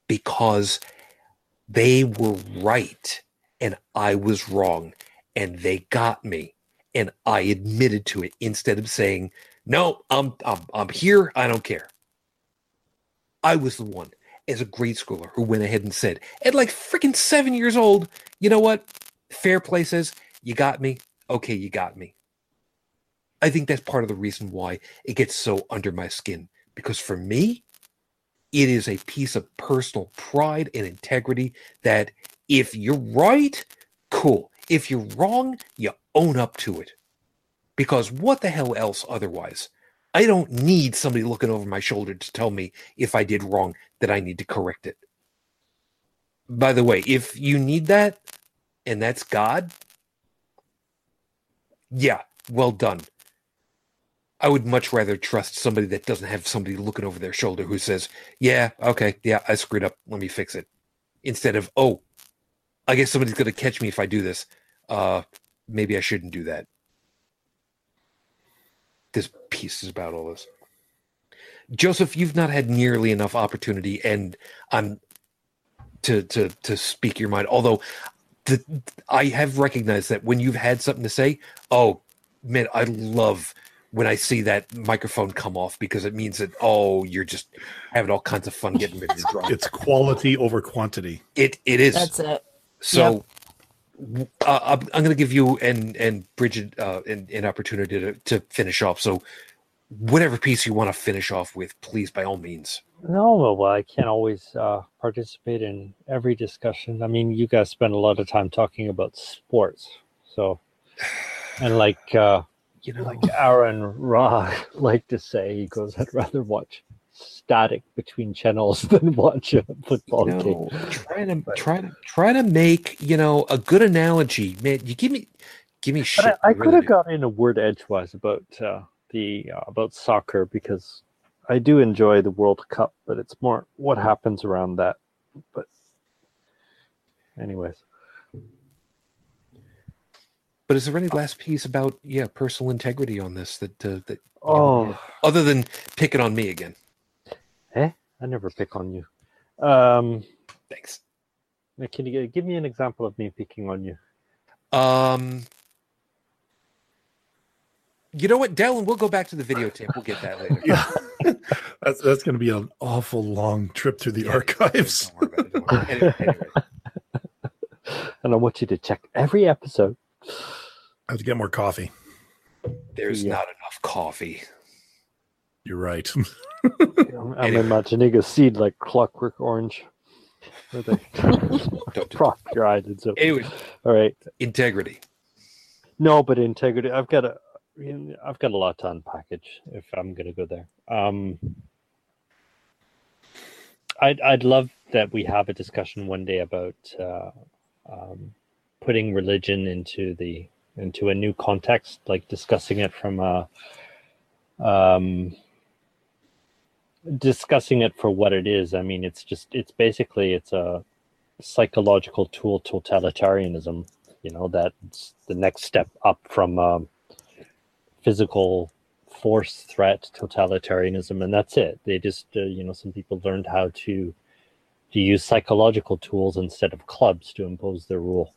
Because they were right and I was wrong and they got me and I admitted to it instead of saying, no, I'm I'm, I'm here, I don't care. I was the one as a grade schooler who went ahead and said, at like freaking seven years old, you know what? Fair play says, you got me. Okay, you got me. I think that's part of the reason why it gets so under my skin. Because for me, it is a piece of personal pride and integrity that if you're right, cool. If you're wrong, you own up to it. Because what the hell else otherwise? I don't need somebody looking over my shoulder to tell me if I did wrong that I need to correct it. By the way, if you need that, and that's God, yeah, well done. I would much rather trust somebody that doesn't have somebody looking over their shoulder who says, yeah, okay, yeah, I screwed up. Let me fix it. Instead of, oh, I guess somebody's going to catch me if I do this. Uh, maybe I shouldn't do that. This piece is about all this. Joseph, you've not had nearly enough opportunity and I'm to to to speak your mind. Although the, I have recognized that when you've had something to say, oh, man, I love when I see that microphone come off because it means that, oh, you're just having all kinds of fun getting ready to drop. It's quality over quantity. It It is. That's it. So yep. uh, I'm, I'm going to give you and, and Bridget uh, an, an opportunity to, to finish off. So whatever piece you want to finish off with, please, by all means. No, well, I can't always uh, participate in every discussion. I mean, you guys spend a lot of time talking about sports. So, and like... Uh, You know, like Aaron Ra like to say, he goes, I'd rather watch static between channels than watch a football you know, game. Try to try to try to make, you know, a good analogy. Man, you give me give me shit. I, I could really have do. Got in a word edgewise about uh, the uh, about soccer because I do enjoy the World Cup, but it's more what happens around that. But anyways. But is there any last piece about yeah personal integrity on this that uh, that oh you know, other than picking on me again? Eh, I never pick on you. Um, Thanks. Can you give me an example of me picking on you? Um, you know what, Dallin, we'll go back to the videotape. We'll get that later. yeah. that's that's going to be an awful long trip through the yeah, archives. Don't worry about it. Don't worry about it. Anyway, anyway. And I want you to check every episode. I have to get more coffee. There's yeah. not enough coffee. You're right. I'm, I'm anyway. imagining a seed like Clockwork Orange. Where they crop your eyes and so. Anyway, all right. Integrity. No, but integrity. I've got a. I've got a lot to unpackage if I'm going to go there. Um, I'd I'd love that we have a discussion one day about. Uh, um, putting religion into the into a new context, like discussing it from a um discussing it for what it is. I mean, it's just it's basically it's a psychological tool totalitarianism You know, that's the next step up from um, physical force threat, totalitarianism, and that's it. They just, uh, you know, some people learned how to to use psychological tools instead of clubs to impose their rule.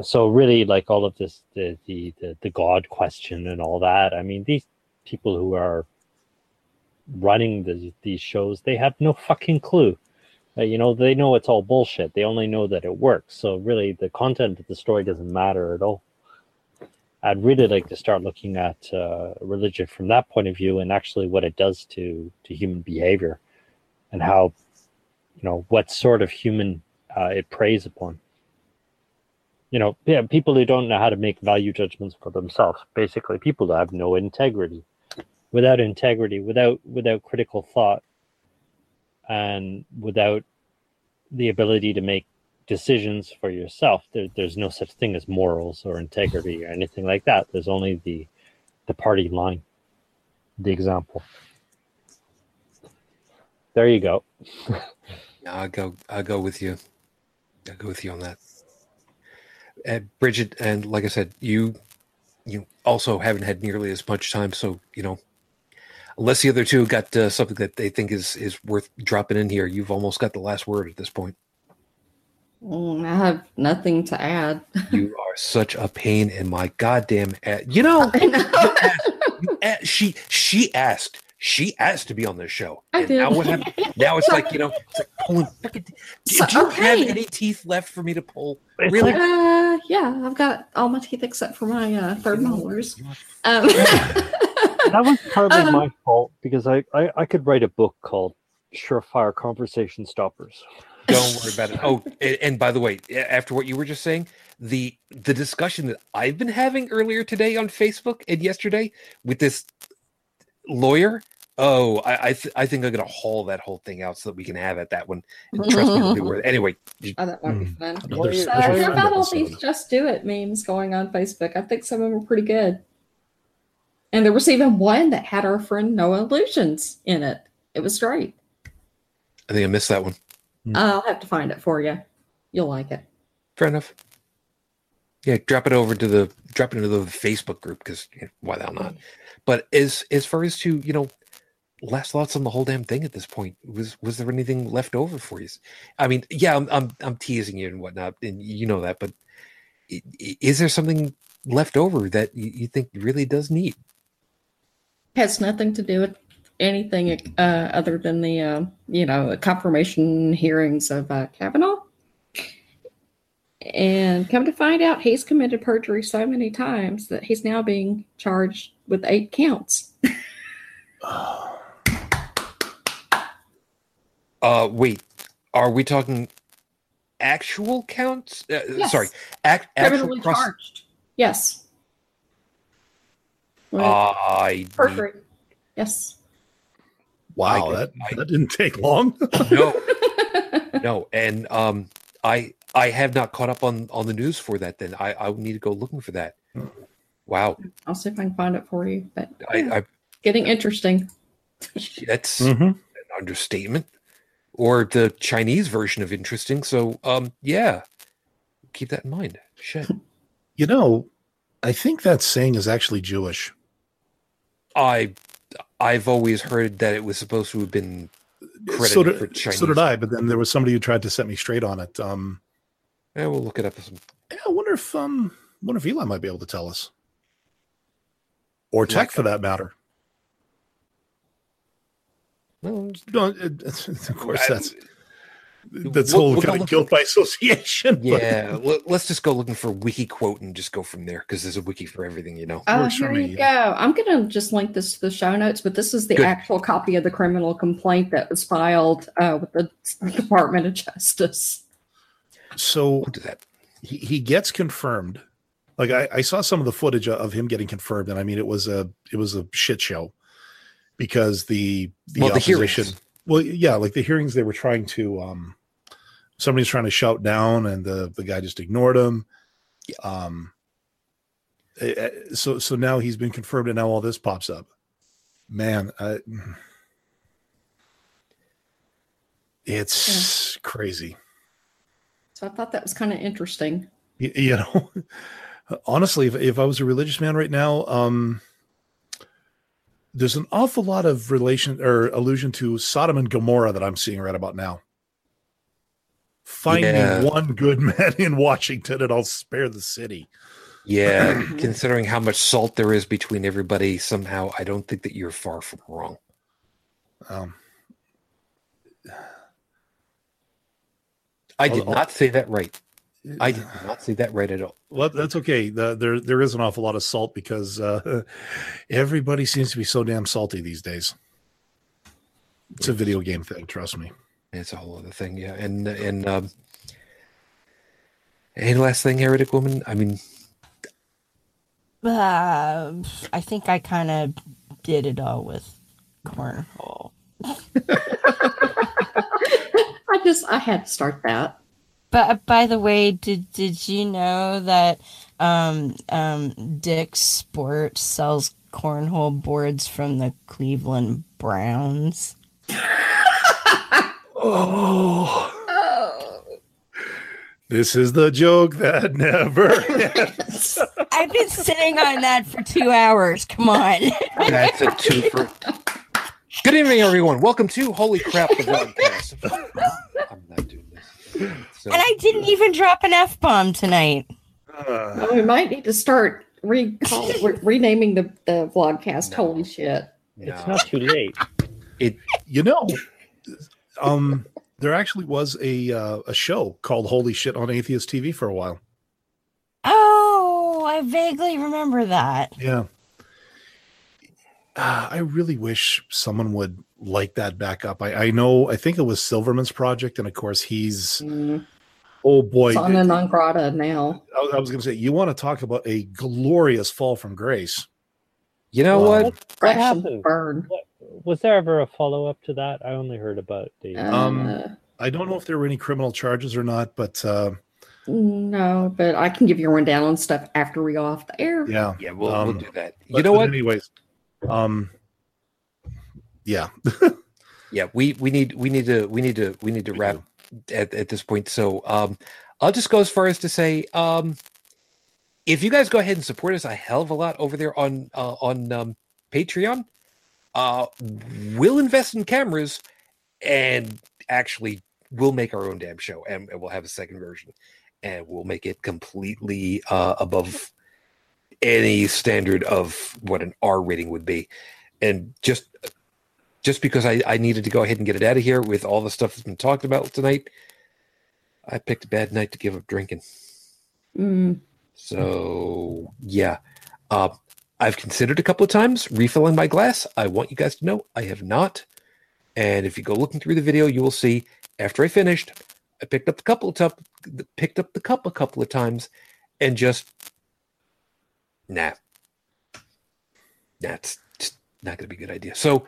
So really, like all of this, the the the, the God question and all that. I mean, these people who are running the, these shows, they have no fucking clue. Uh, you know, they know it's all bullshit. They only know that it works. So really, the content of the story doesn't matter at all. I'd really like to start looking at uh, religion from that point of view, and actually what it does to, to human behavior, and how, you know, what sort of human uh, it preys upon. You know, yeah, people who don't know how to make value judgments for themselves, basically people that have no integrity. Without integrity, without without critical thought, and without the ability to make decisions for yourself, there, there's no such thing as morals or integrity or anything like that. There's only the the party line, the example. There you go. I'll go. I'll go with you. I'll go with you on that, uh, Bridget. And like I said, you you also haven't had nearly as much time, so you know. Unless the other two got uh, something that they think is, is worth dropping in here, you've almost got the last word at this point. Mm, I have nothing to add. You are such a pain in my goddamn ass. You know, I know. You asked, you asked, she she asked, she asked to be on this show. I and did. Now, what happened, now it's like, you know, it's like pulling. Do, so, do you okay. have any teeth left for me to pull? Really? Uh, yeah, I've got all my teeth except for my uh, third molars. Um. That was partly um, my fault, because I, I, I could write a book called Surefire Conversation Stoppers. Don't worry about it. Oh, and, and by the way, after what you were just saying, the the discussion that I've been having earlier today on Facebook and yesterday with this lawyer, oh, I I, th- I think I'm going to haul that whole thing out so that we can have at that one. And trust me, it'll be worth it. Anyway. Oh, that might be fun. So I hear about all these Just Do It memes going on Facebook. I think some of them are pretty good. And there was even one that had our friend No Illusions in it. It was great. I think I missed that one. I'll have to find it for you. You'll like it. Fair enough. Yeah, drop it over to the drop it into the Facebook group, because you know, why the hell not? But as as far as to you know, last thoughts on the whole damn thing at this point, was was there anything left over for you? I mean, yeah, I'm I'm, I'm teasing you and whatnot, and you know that. But is there something left over that you, you think really does need? Has nothing to do with anything uh, other than the, uh, you know, confirmation hearings of uh, Kavanaugh. And come to find out, he's committed perjury so many times that he's now being charged with eight counts. uh, wait, are we talking actual counts? Uh, yes. Sorry, act, actual cross- charged. Yes. I perjury. Need... Yes. Wow, I, that I, that didn't take long. no, no, and um, I I have not caught up on, on the news for that. Then I I need to go looking for that. Wow. I'll see if I can find it for you. But I, yeah, I getting I, interesting. That's mm-hmm. an understatement, or the Chinese version of interesting. So um, yeah, keep that in mind. Shit. You know, I think that saying is actually Jewish. I, I've always heard that it was supposed to have been credited so did, for Chinese. So did I, but then there was somebody who tried to set me straight on it. Um, yeah, we'll look it up. Some... Yeah, I wonder if um, wonder if Eli might be able to tell us, or Tech like, for that matter. Well, no, it, of course I, that's that's we'll, whole we'll kind of guilt for... by association. Yeah, but... let's just go looking for wiki quote and just go from there, because there's a wiki for everything, you know. Oh, here you go. I'm going to just link this to the show notes, but this is the Good. actual copy of the criminal complaint that was filed uh, with the Department of Justice. So he, he gets confirmed. Like I, I saw some of the footage of him getting confirmed, and I mean it was a it was a shit show, because the the well, opposition. The Well, yeah, like the hearings, they were trying to, um, somebody's trying to shout down, and the, the guy just ignored him. Yeah. Um, so so now he's been confirmed, and now all this pops up. Man, I, it's yeah. crazy. So I thought that was kind of interesting. You, you know, honestly, if, if I was a religious man right now, um, there's an awful lot of relation or allusion to Sodom and Gomorrah that I'm seeing right about now. Find yeah. me one good man in Washington and I'll spare the city. Yeah, considering how much salt there is between everybody, somehow I don't think that you're far from wrong. Um, I did I'll, not say that right. I did not say that right at all. Well, that's okay. The, there, there is an awful lot of salt because uh, everybody seems to be so damn salty these days. It's a video game thing, trust me. It's a whole other thing, yeah. And and um, and last thing, heretic woman. I mean, uh, I think I kind of did it all with cornhole. I just I had to start that. But by the way, did did you know that um, um, Dick's Sport sells cornhole boards from the Cleveland Browns? Oh. oh, this is the joke that never ends. I've been sitting on that for two hours. Come on. That's a twofer. Good evening, everyone. Welcome to Holy Crap, the podcast. I'm not doing this. So, and I didn't even drop an F-bomb tonight. Uh, well, we might need to start re- call, re- renaming the, the vlogcast. No. Holy shit. No. It's not too late. It, you know... Um, there actually was a uh, a show called Holy Shit on Atheist T V for a while. Oh, I vaguely remember that. Yeah. Uh, I really wish someone would light that back up. I, I know, I think it was Silverman's project, and of course he's, mm. oh boy. Persona non grata now. I, I was going to say, you want to talk about a glorious fall from grace. You know well, what? What happened? Burn. What? Was there ever a follow-up to that? I only heard about the... Um, uh, I don't know if there were any criminal charges or not, but... Uh, no, but I can give you a rundown on stuff after we go off the air. Yeah, yeah, we'll, um, we'll do that. You but, know what? Anyways, um, yeah, yeah. We we need we need to we need to we need to we wrap at, at this point. So um, I'll just go as far as to say, um, if you guys go ahead and support us a hell of a lot over there on uh, on um, Patreon. Uh, we'll invest in cameras and actually we'll make our own damn show and, and we'll have a second version and we'll make it completely uh, above any standard of what an R rating would be. And just just because I, I needed to go ahead and get it out of here with all the stuff that's been talked about tonight, I picked a bad night to give up drinking. Mm. So, yeah. Uh, I've considered a couple of times refilling my glass. I want you guys to know I have not. And if you go looking through the video, you will see after I finished, I picked up the couple of tup, picked up the cup a couple of times, and just nah, that's not going to be a good idea. So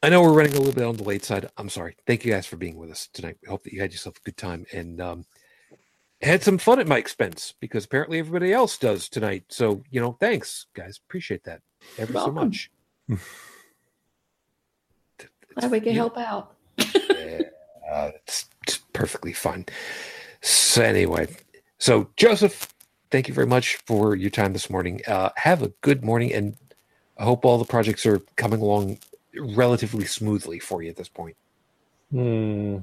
I know we're running a little bit on the late side. I'm sorry. Thank you guys for being with us tonight. We hope that you had yourself a good time and um, had some fun at my expense because apparently everybody else does tonight. So, you know, thanks, guys. Appreciate that ever Welcome. so much. Glad we can help out. yeah, uh, it's, it's perfectly fine. So anyway, so Joseph, thank you very much for your time this morning. Uh, have a good morning, and I hope all the projects are coming along relatively smoothly for you at this point. Hmm.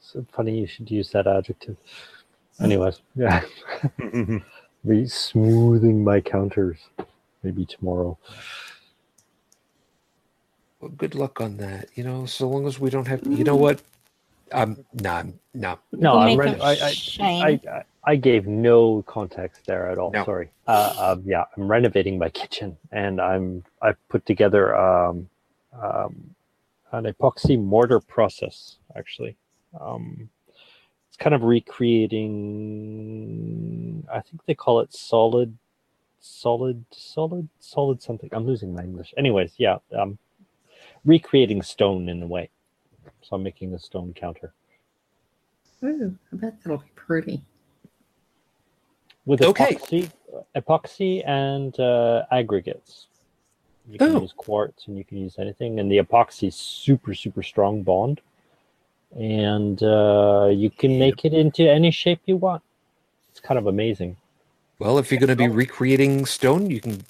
So funny you should use that adjective. Anyways, yeah, be smoothing my counters maybe tomorrow. Well, good luck on that. You know, so long as we don't have, you know what? Um, nah, nah. No, I'm ready. I, I, I, I gave no context there at all. No. Sorry. Uh, um, yeah, I'm renovating my kitchen, and I'm I put together um, um, an epoxy mortar process actually. Um, It's kind of recreating, I think they call it solid, solid, solid, solid something. I'm losing my English. Anyways, yeah, um, recreating stone in a way. So I'm making a stone counter. Ooh, I bet that'll be pretty. With okay. epoxy, epoxy and uh, aggregates. You can Ooh. use quartz and you can use anything. And the epoxy is super, super strong bond. And uh, you can make it into any shape you want. it's kind of amazing. Well, if you're going to be recreating stone, you can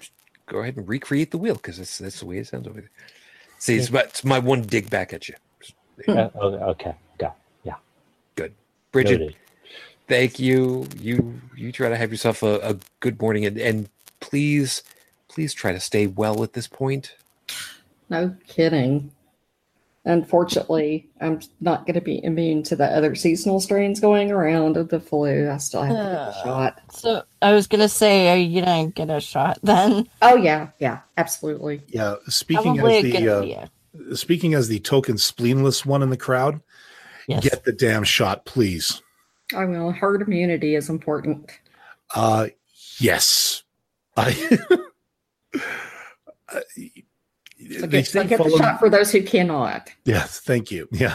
go ahead and recreate the wheel, because that's, that's the way it sounds over there. See, it's, it's my one dig back at you. Uh, okay, got yeah. Good. Bridget, noted. Thank you. You you try to have yourself a, a good morning, and, and please, please try to stay well at this point. No kidding. Unfortunately, I'm not going to be immune to the other seasonal strains going around of the flu. I still have to get a shot. So I was going to say, are you going to get a shot then? Oh, yeah. Yeah, absolutely. Yeah. Speaking Probably as the uh, speaking as the token spleenless one in the crowd, yes. Get the damn shot, please. I will. Herd immunity is important. Uh, yes. I... I So get, so get the shot for those who cannot. Yes, thank you. Yeah,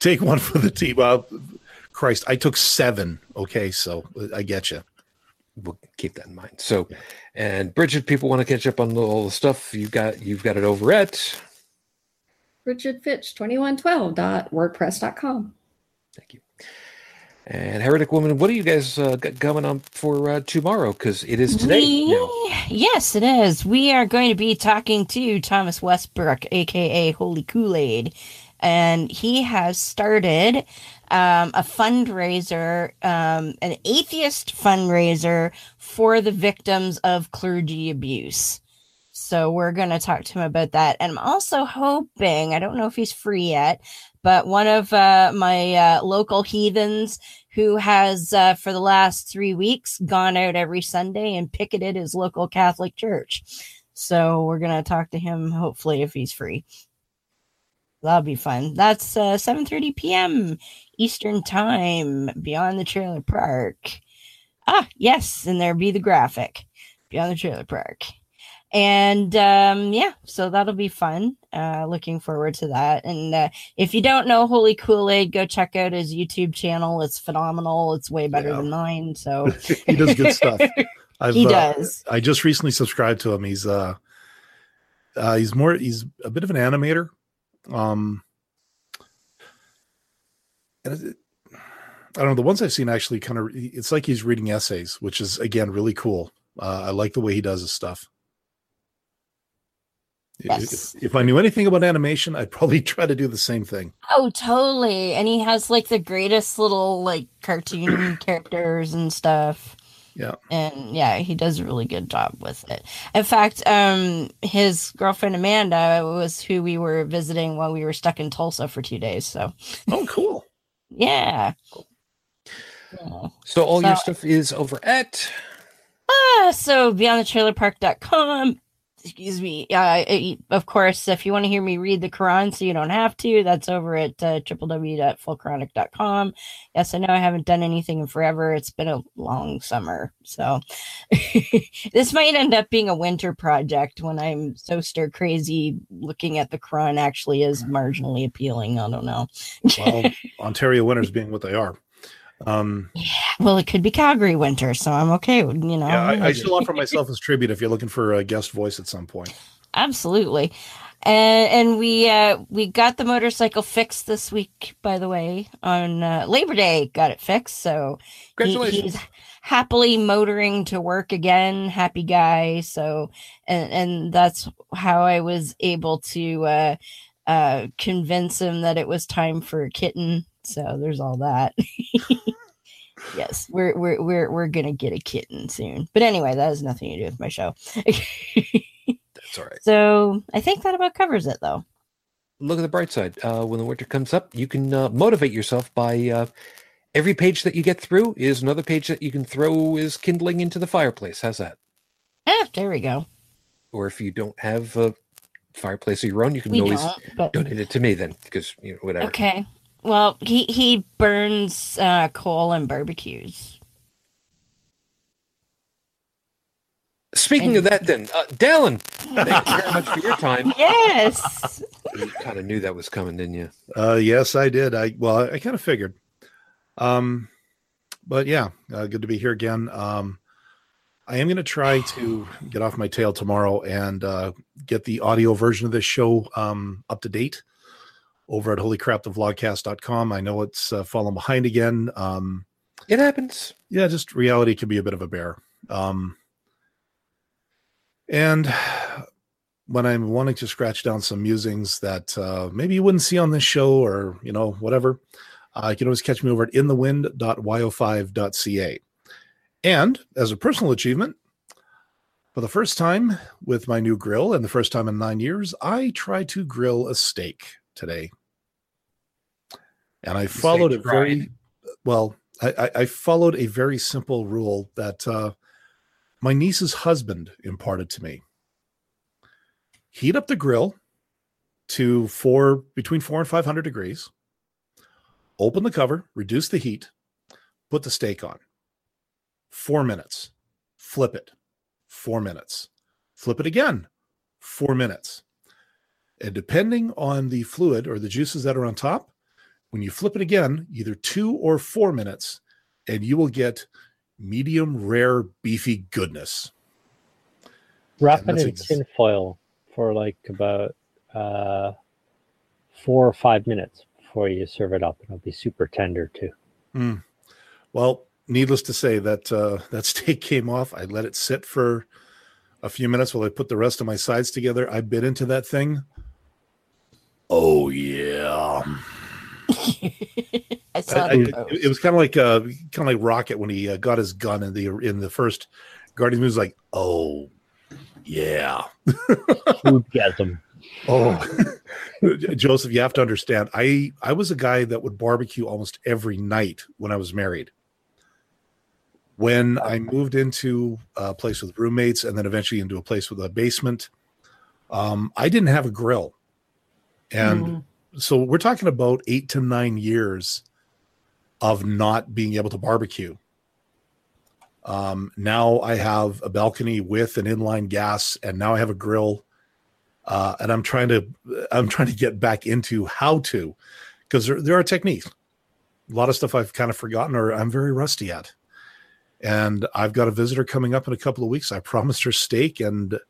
take one for the team. Uh, Christ, I took seven. Okay, so I get you. We'll keep that in mind. So, and Bridget, people want to catch up on all the stuff you got. You've got it over at Bridget Fitch twenty-one twelve dot wordpress dot com. Thank you. And Heretic Woman, what are you guys uh, got going on for uh, tomorrow? Because it is today. We, now. Yes, it is. We are going to be talking to Thomas Westbrook, a k a. Holy Kool-Aid. And he has started um, a fundraiser, um, an atheist fundraiser for the victims of clergy abuse. So we're going to talk to him about that. And I'm also hoping, I don't know if he's free yet, but one of uh, my uh, local heathens who has, uh, for the last three weeks, gone out every Sunday and picketed his local Catholic church. So we're going to talk to him, hopefully, if he's free. That'll be fun. That's uh, seven thirty p.m. Eastern Time, Beyond the Trailer Park. Ah, yes, and there'll be the graphic, Beyond the Trailer Park. And um, yeah, so that'll be fun. Uh, looking forward to that. And uh, if you don't know Holy Kool-Aid, go check out his YouTube channel. It's phenomenal. It's way better yeah. than mine. So he does good stuff. I've, he does. Uh, I just recently subscribed to him. He's uh, uh, he's more. He's a bit of an animator. Um, I don't know. The ones I've seen actually kind of. It's like he's reading essays, which is again really cool. Uh, I like the way he does his stuff. Yes. If, if I knew anything about animation, I'd probably try to do the same thing. Oh, totally. And he has like the greatest little like cartoon characters and stuff. Yeah. And yeah, he does a really good job with it. In fact, um, his girlfriend, Amanda, was who we were visiting while we were stuck in Tulsa for two days. So. Oh, cool. yeah. Cool. yeah. So all so, your stuff is over at. Ah, so beyond the trailer park dot com. Excuse me. Uh, it, of course, if you want to hear me read the Quran so you don't have to, that's over at uh, w w w dot full quranic dot com. Yes, I know I haven't done anything in forever. It's been a long summer. So this might end up being a winter project when I'm so stir crazy looking at the Quran actually is marginally appealing. I don't know. Well, Ontario winters being what they are. Um, yeah, well, it could be Calgary winter, so I'm okay. You know, yeah, I, I still offer myself as tribute if you're looking for a guest voice at some point. Absolutely, and and we uh, we got the motorcycle fixed this week. By the way, on uh, Labor Day, got it fixed. So congratulations. He, he's happily motoring to work again. Happy guy. So and and that's how I was able to uh, uh, convince him that it was time for a kitten. So there's all that. Yes, we're we're we're we're gonna get a kitten soon. But anyway, that has nothing to do with my show. That's all right. So I think that about covers it, though. Look at the bright side. Uh, when the winter comes up, you can uh, motivate yourself by uh, every page that you get through is another page that you can throw is kindling into the fireplace. How's that? Ah, there we go. Or if you don't have a fireplace of your own, you can we always but... donate it to me then, because you know whatever. Okay. Well, he, he burns uh, coal and barbecues. Speaking and- of that, then, uh, Dallin, thank you very much for your time. Yes. You kind of knew that was coming, didn't you? Uh, yes, I did. I Well, I, I kind of figured. Um, But, yeah, uh, good to be here again. Um, I am going to try to get off my tail tomorrow and uh, get the audio version of this show um, up to date. Over at holy crap the vlogcast dot com. I know it's uh, falling behind again. Um, It happens. Yeah, just reality can be a bit of a bear. Um, and when I'm wanting to scratch down some musings that uh, maybe you wouldn't see on this show or, you know, whatever, uh, you can always catch me over at in the wind dot y o five dot c a. And as a personal achievement, for the first time with my new grill and the first time in nine years, I tried to grill a steak today. And I followed a very, well, I, I followed a very simple rule that uh, my niece's husband imparted to me. Heat up the grill to four, between four and five hundred degrees, open the cover, reduce the heat, put the steak on. Four minutes, flip it, four minutes, flip it again, four minutes. And depending on the fluid or the juices that are on top, when you flip it again, either two or four minutes, and you will get medium rare beefy goodness. Wrap it in ex- tin foil for like about uh, four or five minutes before you serve it up. It'll be super tender too. Mm. Well, needless to say that uh, that steak came off. I let it sit for a few minutes while I put the rest of my sides together. I bit into that thing. Oh yeah. I saw I, I, it was kind of like uh, kind of like Rocket when he uh, got his gun in the in the first Guardians movie. Like, oh yeah, oh, Joseph, you have to understand. I I was a guy that would barbecue almost every night when I was married. When I moved into a place with roommates, and then eventually into a place with a basement, um, I didn't have a grill, and. Mm. So we're talking about eight to nine years of not being able to barbecue. Um, now I have a balcony with an inline gas, and now I have a grill, uh, and I'm trying to I'm trying to get back into how to, because there there are techniques. A lot of stuff I've kind of forgotten or I'm very rusty at. And I've got a visitor coming up in a couple of weeks. I promised her steak, and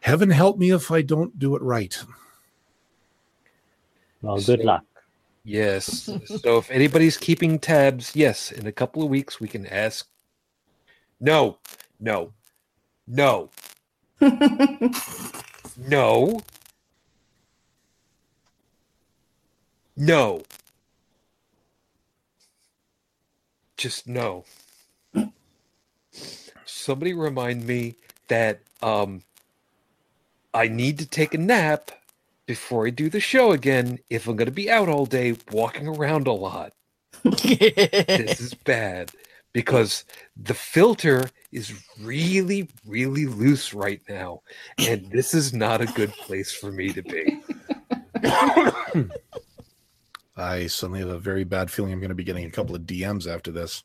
heaven help me if I don't do it right. Well, good so, luck. Yes. So if anybody's keeping tabs, yes, in a couple of weeks we can ask. No, no, no, no, no, just no. Somebody remind me that um, I need to take a nap before I do the show again, if I'm going to be out all day walking around a lot. This is bad because the filter is really, really loose right now. And this is not a good place for me to be. I suddenly have a very bad feeling I'm going to be getting a couple of D Ms after this.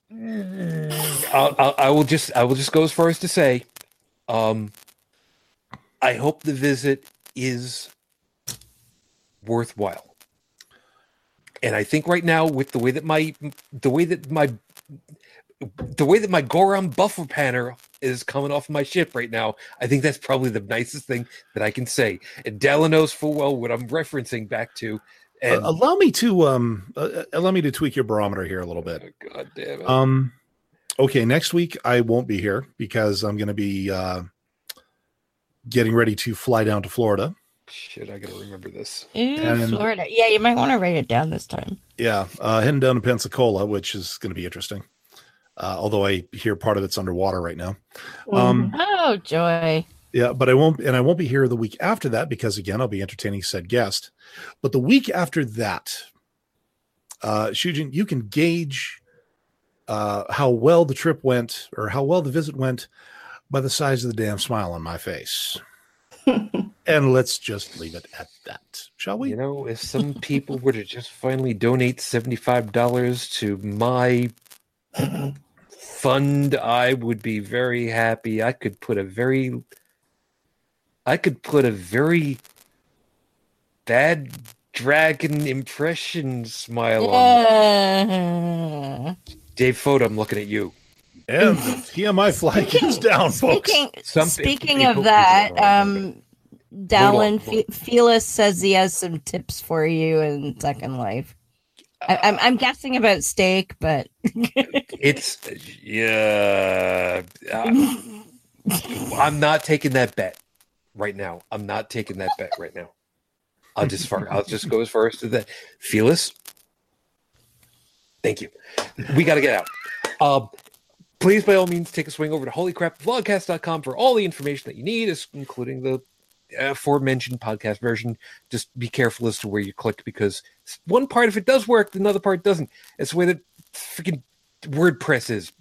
I'll, I'll, I will just, I will just go as far as to say, um, I hope the visit is worthwhile, and I think right now with the way that my the way that my the way that my Goron buffer panner is coming off my ship right now, I think that's probably the nicest thing that I can say. And Dallin knows full well what I'm referencing back to. And uh, allow me to um uh, allow me to tweak your barometer here a little bit. Oh, God damn it. Um, okay, next week I won't be here because I'm going to be uh, getting ready to fly down to Florida. Shit, I gotta remember this. Ooh, and, Florida. Yeah, you might want to write it down this time. Yeah, uh, heading down to Pensacola, which is going to be interesting. Uh, although I hear part of it's underwater right now. Um, oh, joy. Yeah, but I won't, and I won't be here the week after that because again, I'll be entertaining said guest. But the week after that, uh, Shujin, you can gauge uh, how well the trip went or how well the visit went by the size of the damn smile on my face. And let's just leave it at that, shall we? You know, if some people were to just finally donate seventy-five dollars to my fund, I would be very happy. I could put a very, I could put a very bad dragon impression smile on. Dave Foda, I'm looking at you. And the T M I flag is down, folks. Speaking, speaking of that, um, Dallin F- Felis says he has some tips for you in Second Life. I, I'm I'm guessing about steak, but it's yeah. Uh, I'm not taking that bet right now. I'm not taking that bet right now. I'll just far, I'll just go as far as to that. Felis, thank you. We got to get out. Um, please, by all means, take a swing over to holy crap vlogcast dot com for all the information that you need, including the aforementioned podcast version. Just be careful as to where you click, because one part of it does work, another part doesn't. It's the way that freaking WordPress is.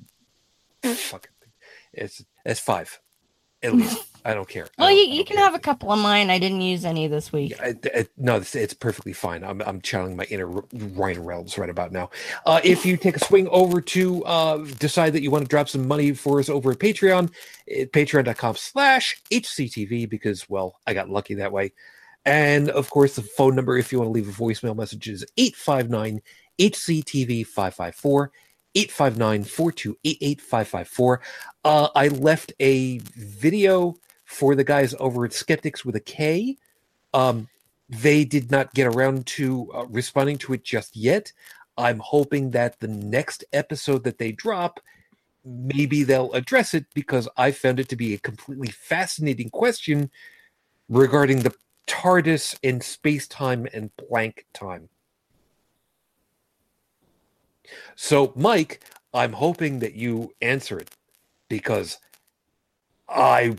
Fuck it. It's it's five, at least. I don't care. Well, don't, you, you can care. Have a couple of mine. I didn't use any this week. Yeah, I, I, no, it's, it's perfectly fine. I'm I'm channeling my inner Ryan Reynolds right about now. Uh, if you take a swing over to uh, decide that you want to drop some money for us over at Patreon, at patreon dot com slash H C T V, because, well, I got lucky that way. And, of course, the phone number, if you want to leave a voicemail message, is eight five nine H C T V five five four. eight five nine, four two eight eight, five five four. Uh, I left a video for the guys over at Skeptics with a K. Um, they did not get around to uh, responding to it just yet. I'm hoping that the next episode that they drop, maybe they'll address it, because I found it to be a completely fascinating question regarding the TARDIS and space-time and blank time. So, Mike, I'm hoping that you answer it, because I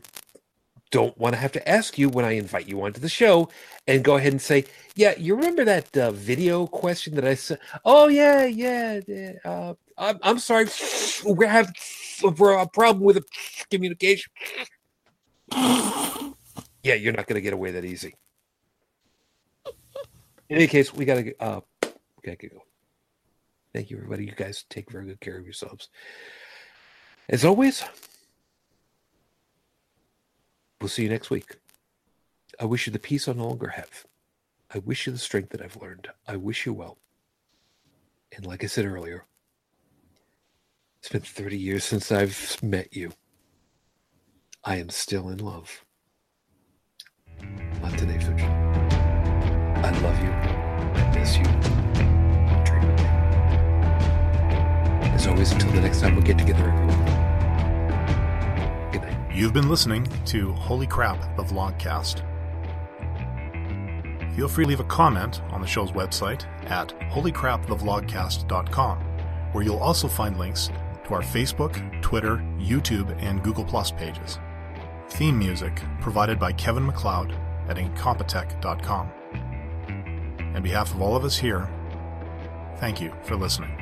don't want to have to ask you when I invite you onto the show and go ahead and say, yeah, you remember that uh, video question that I said? Oh, yeah, yeah. yeah uh, I'm, I'm sorry. We're having a problem with communication. Yeah, you're not going to get away that easy. In any case, we got to uh, go. Thank you, everybody. You guys take very good care of yourselves. As always, we'll see you next week. I wish you the peace I no longer have. I wish you the strength that I've learned. I wish you well. And like I said earlier, it's been thirty years since I've met you. I am still in love. I love you. I miss you. As always, until the next time we'll get together, everyone. Good night. You've been listening to Holy Crap, the Vlogcast. Feel free to leave a comment on the show's website at holy crap the vlogcast dot com, where you'll also find links to our Facebook, Twitter, YouTube, and Google Plus pages. Theme music provided by Kevin MacLeod at incompetech dot com. On behalf of all of us here, thank you for listening.